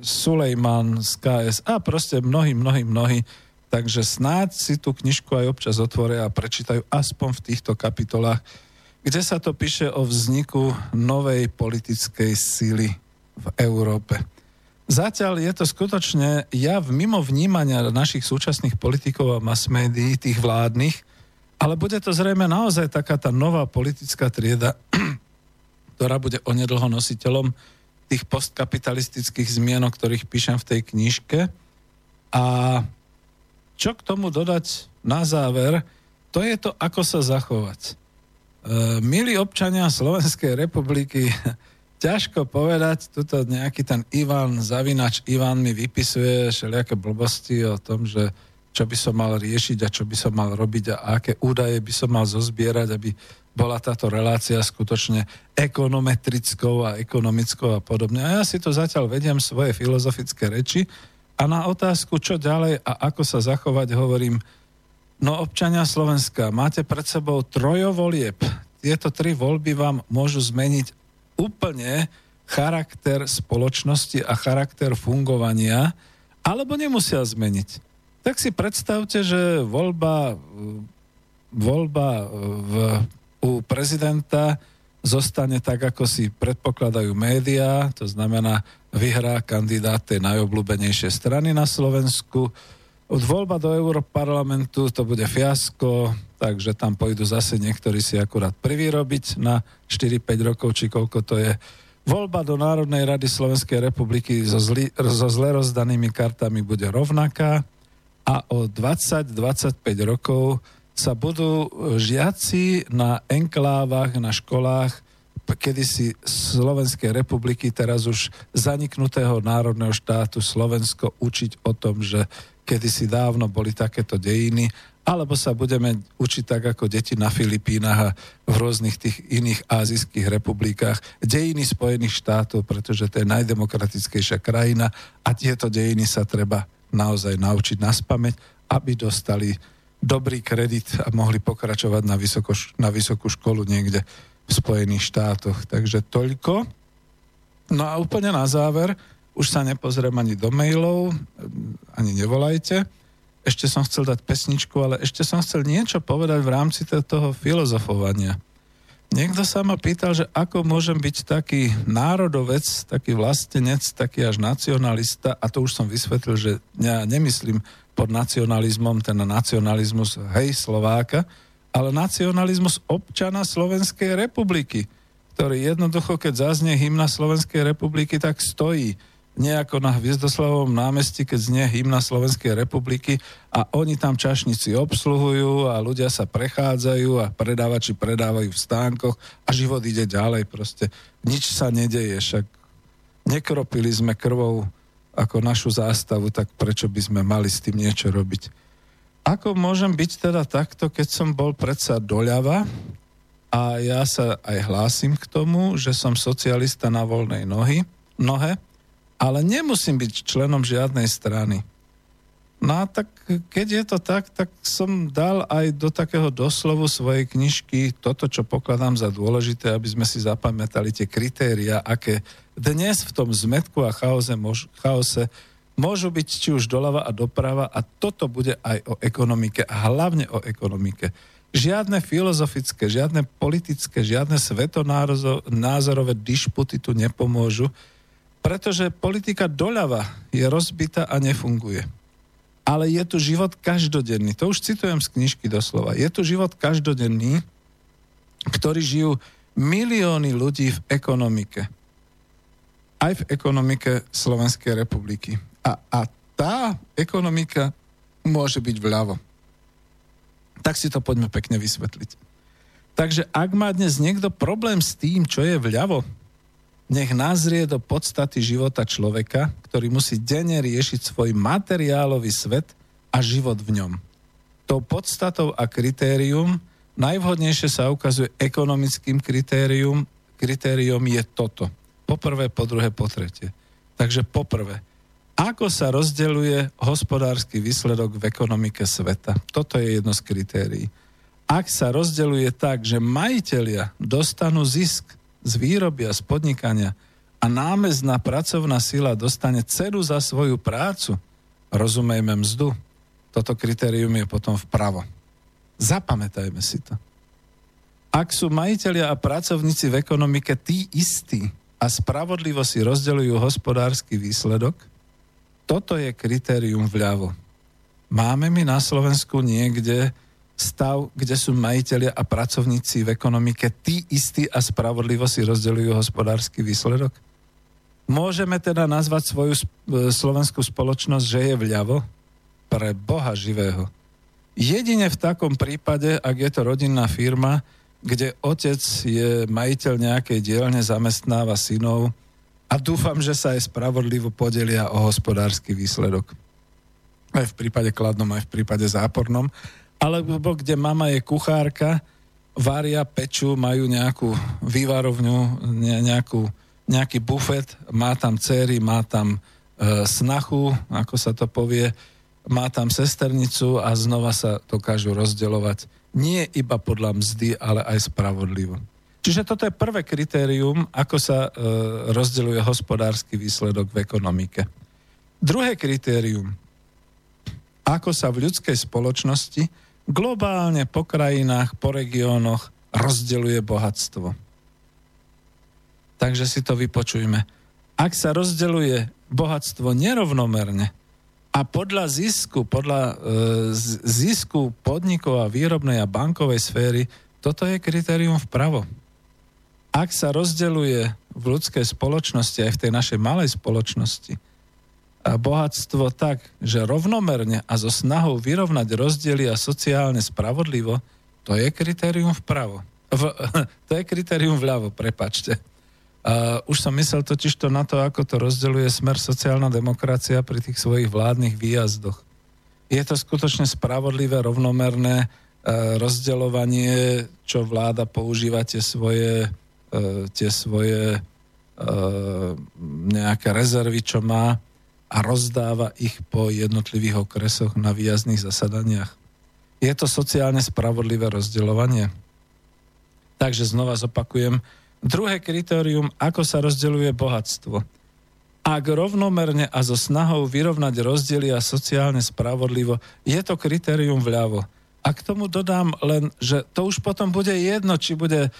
Sulejman z KS a proste mnohí. Takže snáď si tú knižku aj občas otvoria a prečítajú aspoň v týchto kapitolách, kde sa to píše o vzniku novej politickej sily v Európe. Zatiaľ je to skutočne jav mimo vnímania našich súčasných politikov a masmédií, tých vládnych, ale bude to zrejme naozaj taká tá nová politická trieda, ktorá bude onedlho nositeľom tých postkapitalistických zmien, o ktorých píšem v tej knižke. A čo k tomu dodať na záver, to je to, ako sa zachovať. Milí občania Slovenskej republiky, ťažko povedať, tuto nejaký ten Ivan, zavinač Ivan mi vypisuje všelijaké blbosti o tom, že čo by som mal riešiť a čo by som mal robiť a aké údaje by som mal zozbierať, aby bola táto relácia skutočne ekonometrickou a ekonomickou a podobne. A ja si to zatiaľ vediem svoje filozofické reči a na otázku, čo ďalej a ako sa zachovať, hovorím, no občania Slovenska, máte pred sebou trojovolieb. Tieto tri voľby vám môžu zmeniť úplne charakter spoločnosti a charakter fungovania, alebo nemusia zmeniť. Tak si predstavte, že voľba u prezidenta zostane tak, ako si predpokladajú médiá, to znamená, vyhrá kandidát tej najobľúbenejšej strany na Slovensku, Voľba do Europarlamentu, to bude fiasko, takže tam pôjdu zase niektorí si akurát privyrobiť na 4-5 rokov, či koľko to je. Voľba do Národnej rady Slovenskej republiky so zle rozdanými kartami bude rovnaká a o 20-25 rokov sa budú žiaci na enklávach, na školách kedysi Slovenskej republiky, teraz už zaniknutého národného štátu Slovensko, učiť o tom, že kedysi dávno boli takéto dejiny, alebo sa budeme učiť tak ako deti na Filipínach a v rôznych tých iných ázijských republikách dejiny Spojených štátov, pretože to je najdemokratickejšia krajina a tieto dejiny sa treba naozaj naučiť naspamäť, aby dostali dobrý kredit a mohli pokračovať na vysokú školu niekde v Spojených štátoch. Takže toľko. No a úplne na záver, už sa nepozriem ani do mailov, ani nevolajte. Ešte som chcel dať pesničku, ale ešte som chcel niečo povedať v rámci toho filozofovania. Niekto sa ma pýtal, že ako môžem byť taký národovec, taký vlastenec, taký až nacionalista, a to už som vysvetlil, že ja nemyslím pod nacionalizmom ten nacionalizmus hej Slováka, ale nacionalizmus občana Slovenskej republiky, ktorý jednoducho, keď zaznie hymna Slovenskej republiky, tak stojí. Nejako na Hviezdoslavovom námestí, keď znie hymna Slovenskej republiky a oni tam čašníci obsluhujú a ľudia sa prechádzajú a predávači predávajú v stánkoch a život ide ďalej proste. Nič sa nedeje, však nekropili sme krvou ako našu zástavu, tak prečo by sme mali s tým niečo robiť? Ako môžem byť teda takto, keď som bol predsa doľava a ja sa aj hlásim k tomu, že som socialista na voľnej nohe, ale nemusím byť členom žiadnej strany. No a tak, keď je to tak, tak som dal aj do takého doslovu svojej knižky toto, čo pokladám za dôležité, aby sme si zapamätali tie kritériá, aké dnes v tom zmetku a chaose môžu byť či už doľava a doprava, a toto bude aj o ekonomike, a hlavne o ekonomike. Žiadne filozofické, žiadne politické, žiadne svetonázorové dišputy tu nepomôžu, pretože politika doľava je rozbitá a nefunguje. Ale je tu život každodenný. To už citujem z knižky doslova. Je tu život každodenný, ktorý žijú milióny ľudí v ekonomike. Aj v ekonomike Slovenskej republiky. A tá ekonomika môže byť vľavo. Tak si to poďme pekne vysvetliť. Takže ak má dnes niekto problém s tým, čo je vľavo, nech nazrie do podstaty života človeka, ktorý musí denne riešiť svoj materiálový svet a život v ňom. Tou podstatou a kritérium, najvhodnejšie sa ukazuje ekonomickým kritérium, kritérium je toto. Po prvé, po druhé, po tretie. Takže po prvé, ako sa rozdeľuje hospodársky výsledok v ekonomike sveta? Toto je jedno z kritérií. Ak sa rozdeľuje tak, že majitelia dostanú zisk z výroby a z podnikania a námestná pracovná sila dostane cenu za svoju prácu, rozumejme mzdu, toto kritérium je potom vpravo. Zapamätajme si to. Ak sú majitelia a pracovníci v ekonomike tí istí a spravodlivo si rozdeľujú hospodársky výsledok, toto je kritérium vľavo. Máme my na Slovensku niekde stav, kde sú majitelia a pracovníci v ekonomike tí istí a spravodlivo si rozdeľujú hospodársky výsledok? Môžeme teda nazvať svoju slovenskú spoločnosť, že je vľavo? Pre Boha živého. Jedine v takom prípade, ak je to rodinná firma, kde otec je majiteľ nejakej dielne, zamestnáva synov a dúfam, že sa aj spravodlivo podelia o hospodársky výsledok. Aj v prípade Kladnom, aj v prípade Zápornom. Alebo kde mama je kuchárka, varia, pečú, majú nejakú vývarovňu, nejaký bufet, má tam dcery, má tam snachu, ako sa to povie, má tam sesternicu a znova sa dokážu rozdeľovať. Nie iba podľa mzdy, ale aj spravodlivo. Čiže toto je prvé kritérium, ako sa rozdeľuje hospodársky výsledok v ekonomike. Druhé kritérium, ako sa v ľudskej spoločnosti globálne po krajinách, po regiónoch rozdeľuje bohatstvo. Takže si to vypočujme. Ak sa rozdeľuje bohatstvo nerovnomerne, A podľa zisku, zisku podnikov a výrobnej a bankovej sféry, toto je kritérium vpravo. Ak sa rozdeľuje v ľudskej spoločnosti, aj v tej našej malej spoločnosti, a bohatstvo tak, že rovnomerne a so snahou vyrovnať rozdiely a sociálne spravodlivo, to je kritérium vpravo. To je kritérium vľavo, prepáčte. Už som myslel totiž to na to, ako to rozdeľuje smer sociálna demokracia pri tých svojich vládnych výjazdoch. Je to skutočne spravodlivé, rovnomerné rozdeľovanie, čo vláda používa tie svoje nejaké rezervy, čo má, a rozdáva ich po jednotlivých okresoch na výjazdných zasadaniach. Je to sociálne spravodlivé rozdeľovanie? Takže znova zopakujem. Druhé kritérium, ako sa rozdeľuje bohatstvo. Ak rovnomerne a so snahou vyrovnať rozdiely a sociálne spravodlivo, je to kritérium vľavo. A k tomu dodám len, že to už potom bude jedno, či bude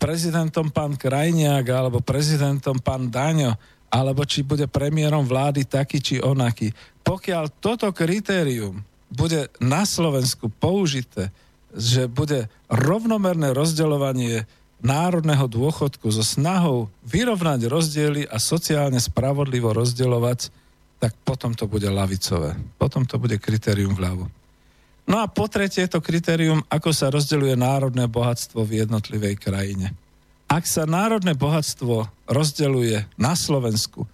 prezidentom pán Krajniak, alebo prezidentom pán Daňo, alebo či bude premiérom vlády taký či onaký. Pokiaľ toto kritérium bude na Slovensku použité, že bude rovnomerné rozdeľovanie národného dôchodku so snahou vyrovnať rozdiely a sociálne spravodlivo rozdeľovať, tak potom to bude ľavicové. Potom to bude kritérium vľavo. No a po tretie je to kritérium, ako sa rozdeľuje národné bohatstvo v jednotlivej krajine. Ak sa národné bohatstvo rozdeľuje na Slovensku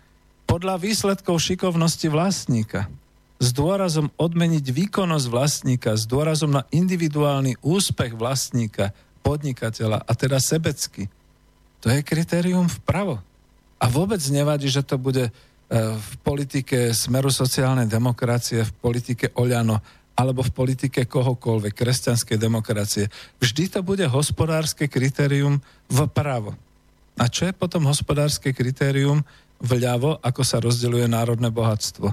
podľa výsledkov šikovnosti vlastníka, s dôrazom odmeniť výkonnosť vlastníka, s dôrazom na individuálny úspech vlastníka, podnikateľa, a teda sebecky. To je kritérium vpravo. A vôbec nevadí, že to bude v politike smeru sociálnej demokracie, v politike Oľano, alebo v politike kohokoľvek, kresťanskej demokracie. Vždy to bude hospodárske kritérium vpravo. A čo je potom hospodárske kritérium vľavo, ako sa rozdeľuje národné bohatstvo?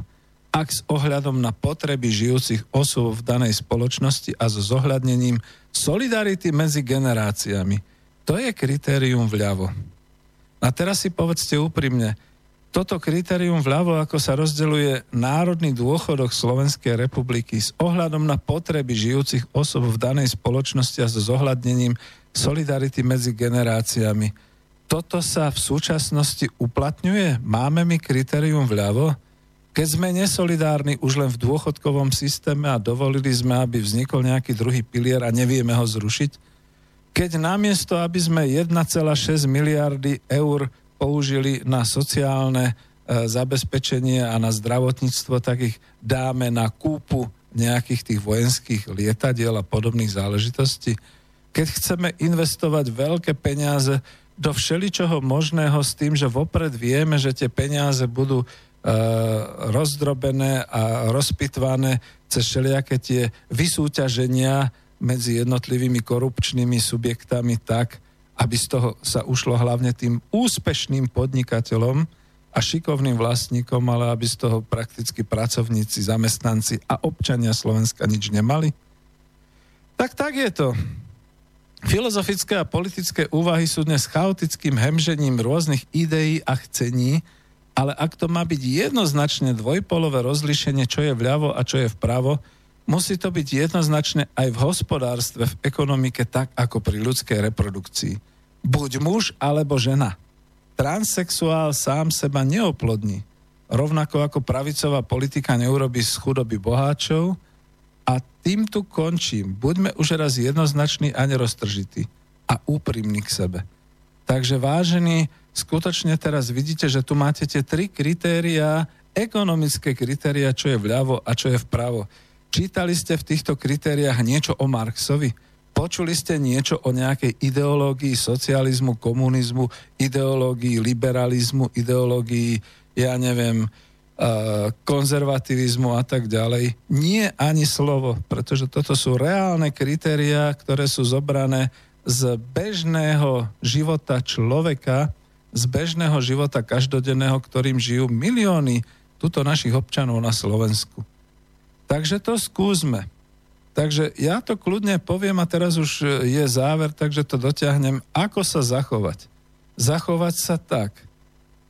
Ak s ohľadom na potreby žijúcich osôb v danej spoločnosti a so zohľadnením solidarity medzi generáciami. To je kritérium vľavo. A teraz si povedzte úprimne, toto kritérium vľavo, ako sa rozdeľuje národný dôchodok Slovenskej republiky s ohľadom na potreby žijúcich osôb v danej spoločnosti a so zohľadnením solidarity medzi generáciami. Toto sa v súčasnosti uplatňuje? Máme my kritérium vľavo? Keď sme nesolidárni už len v dôchodkovom systéme a dovolili sme, aby vznikol nejaký druhý pilier a nevieme ho zrušiť, keď namiesto, aby sme 1,6 miliardy eur použili na sociálne zabezpečenie a na zdravotníctvo, tak ich dáme na kúpu nejakých tých vojenských lietadiel a podobných záležitostí. Keď chceme investovať veľké peniaze do všeličoho možného s tým, že vopred vieme, že tie peniaze budú rozdrobené a rozpitvané cez všelijaké tie vysúťaženia medzi jednotlivými korupčnými subjektami tak, aby z toho sa ušlo hlavne tým úspešným podnikateľom a šikovným vlastníkom, ale aby z toho prakticky pracovníci, zamestnanci a občania Slovenska nič nemali. Tak je to. Filozofické a politické úvahy sú dnes chaotickým hemžením rôznych ideí a chcení, ale ak to má byť jednoznačne dvojpolové rozlíšenie, čo je vľavo a čo je vpravo, musí to byť jednoznačne aj v hospodárstve, v ekonomike, tak ako pri ľudskej reprodukcii. Buď muž, alebo žena. Transsexuál sám seba neoplodní. Rovnako ako pravicová politika neurobí z chudoby boháčov. A tým tu končím. Buďme už raz jednoznační a neroztržití. A úprimní k sebe. Takže vážení, skutočne teraz vidíte, že tu máte tie tri kritériá, ekonomické kritériá, čo je vľavo a čo je vpravo. Čítali ste v týchto kritériách niečo o Marxovi? Počuli ste niečo o nejakej ideológii socializmu, komunizmu, ideológii liberalizmu, ideológii, konzervativizmu a tak ďalej? Nie ani slovo, pretože toto sú reálne kritériá, ktoré sú zobrané z bežného života človeka, z bežného života každodenného, ktorým žijú milióny tuto našich občanov na Slovensku. Takže to skúsme. Takže ja to kľudne poviem a teraz už je záver, takže to dotiahnem. Ako sa zachovať? Zachovať sa tak,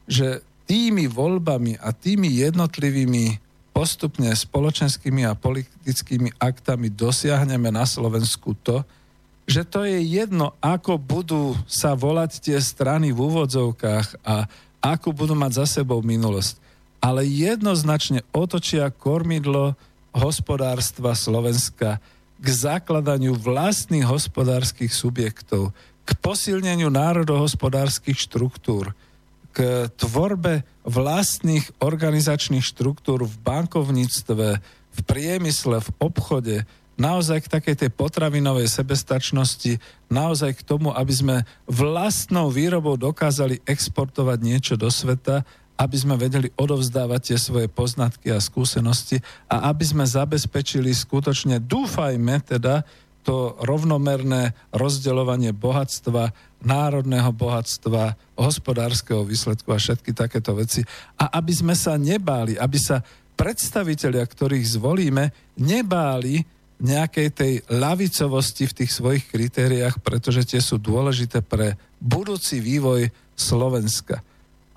že tými voľbami a tými jednotlivými postupne spoločenskými a politickými aktami dosiahneme na Slovensku to, že to je jedno, ako budú sa volať tie strany v úvodzovkách a ako budú mať za sebou minulosť. Ale jednoznačne otočia kormidlo hospodárstva Slovenska k zakladaniu vlastných hospodárskych subjektov, k posilneniu národohospodárskych štruktúr, k tvorbe vlastných organizačných štruktúr v bankovníctve, v priemysle, v obchode, naozaj k takej tej potravinovej sebestačnosti, naozaj k tomu, aby sme vlastnou výrobou dokázali exportovať niečo do sveta, aby sme vedeli odovzdávať tie svoje poznatky a skúsenosti a aby sme zabezpečili skutočne, dúfajme teda, to rovnomerné rozdeľovanie bohatstva, národného bohatstva, hospodárskeho výsledku a všetky takéto veci. A aby sme sa nebáli, aby sa predstavitelia, ktorých zvolíme, nebáli nejakej tej lavicovosti v tých svojich kritériách, pretože tie sú dôležité pre budúci vývoj Slovenska.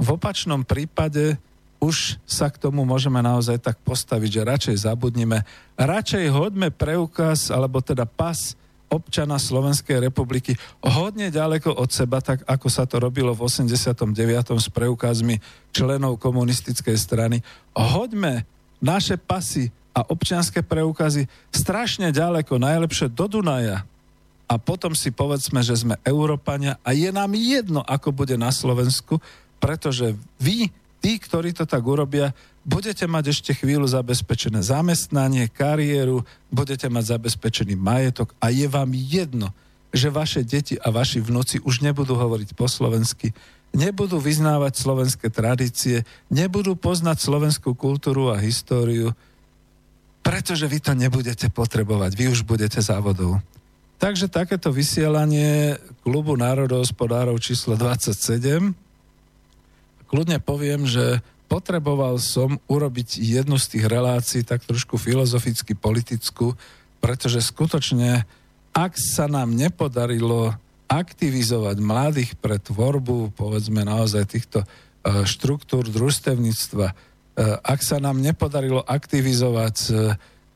V opačnom prípade už sa k tomu môžeme naozaj tak postaviť, že radšej zabudnime. Radšej hodme preukaz, alebo teda pas občana Slovenskej republiky hodne ďaleko od seba, tak ako sa to robilo v 89. s preukazmi členov komunistickej strany. Hoďme naše pasy a občianske preukazy strašne ďaleko, najlepšie do Dunaja. A potom si povedzme, že sme Európania a je nám jedno, ako bude na Slovensku, pretože vy, tí, ktorí to tak urobia, budete mať ešte chvíľu zabezpečené zamestnanie, kariéru, budete mať zabezpečený majetok a je vám jedno, že vaše deti a vaši vnúci už nebudú hovoriť po slovensky, nebudú vyznávať slovenské tradície, nebudú poznať slovenskú kultúru a históriu, pretože vy to nebudete potrebovať, vy už budete závodou. Takže takéto vysielanie Klubu národohospodárov číslo 27. Kľudne poviem, že potreboval som urobiť jednu z tých relácií tak trošku filozoficky politickú, pretože skutočne, ak sa nám nepodarilo aktivizovať mladých pre tvorbu, povedzme naozaj týchto štruktúr družstevníctva, ak sa nám nepodarilo aktivizovať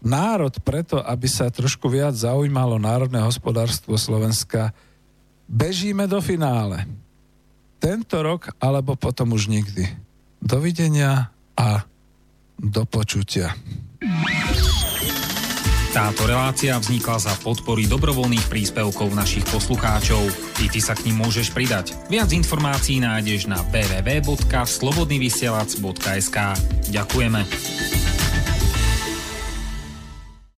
národ preto, aby sa trošku viac zaujímalo národné hospodárstvo Slovenska, bežíme do finále. Tento rok, alebo potom už nikdy. Dovidenia a do počutia. Táto relácia vznikla za podpory dobrovoľných príspevkov našich poslucháčov. I ty sa k nim môžeš pridať. Viac informácií nájdeš na www.slobodnyvysielac.sk. Ďakujeme.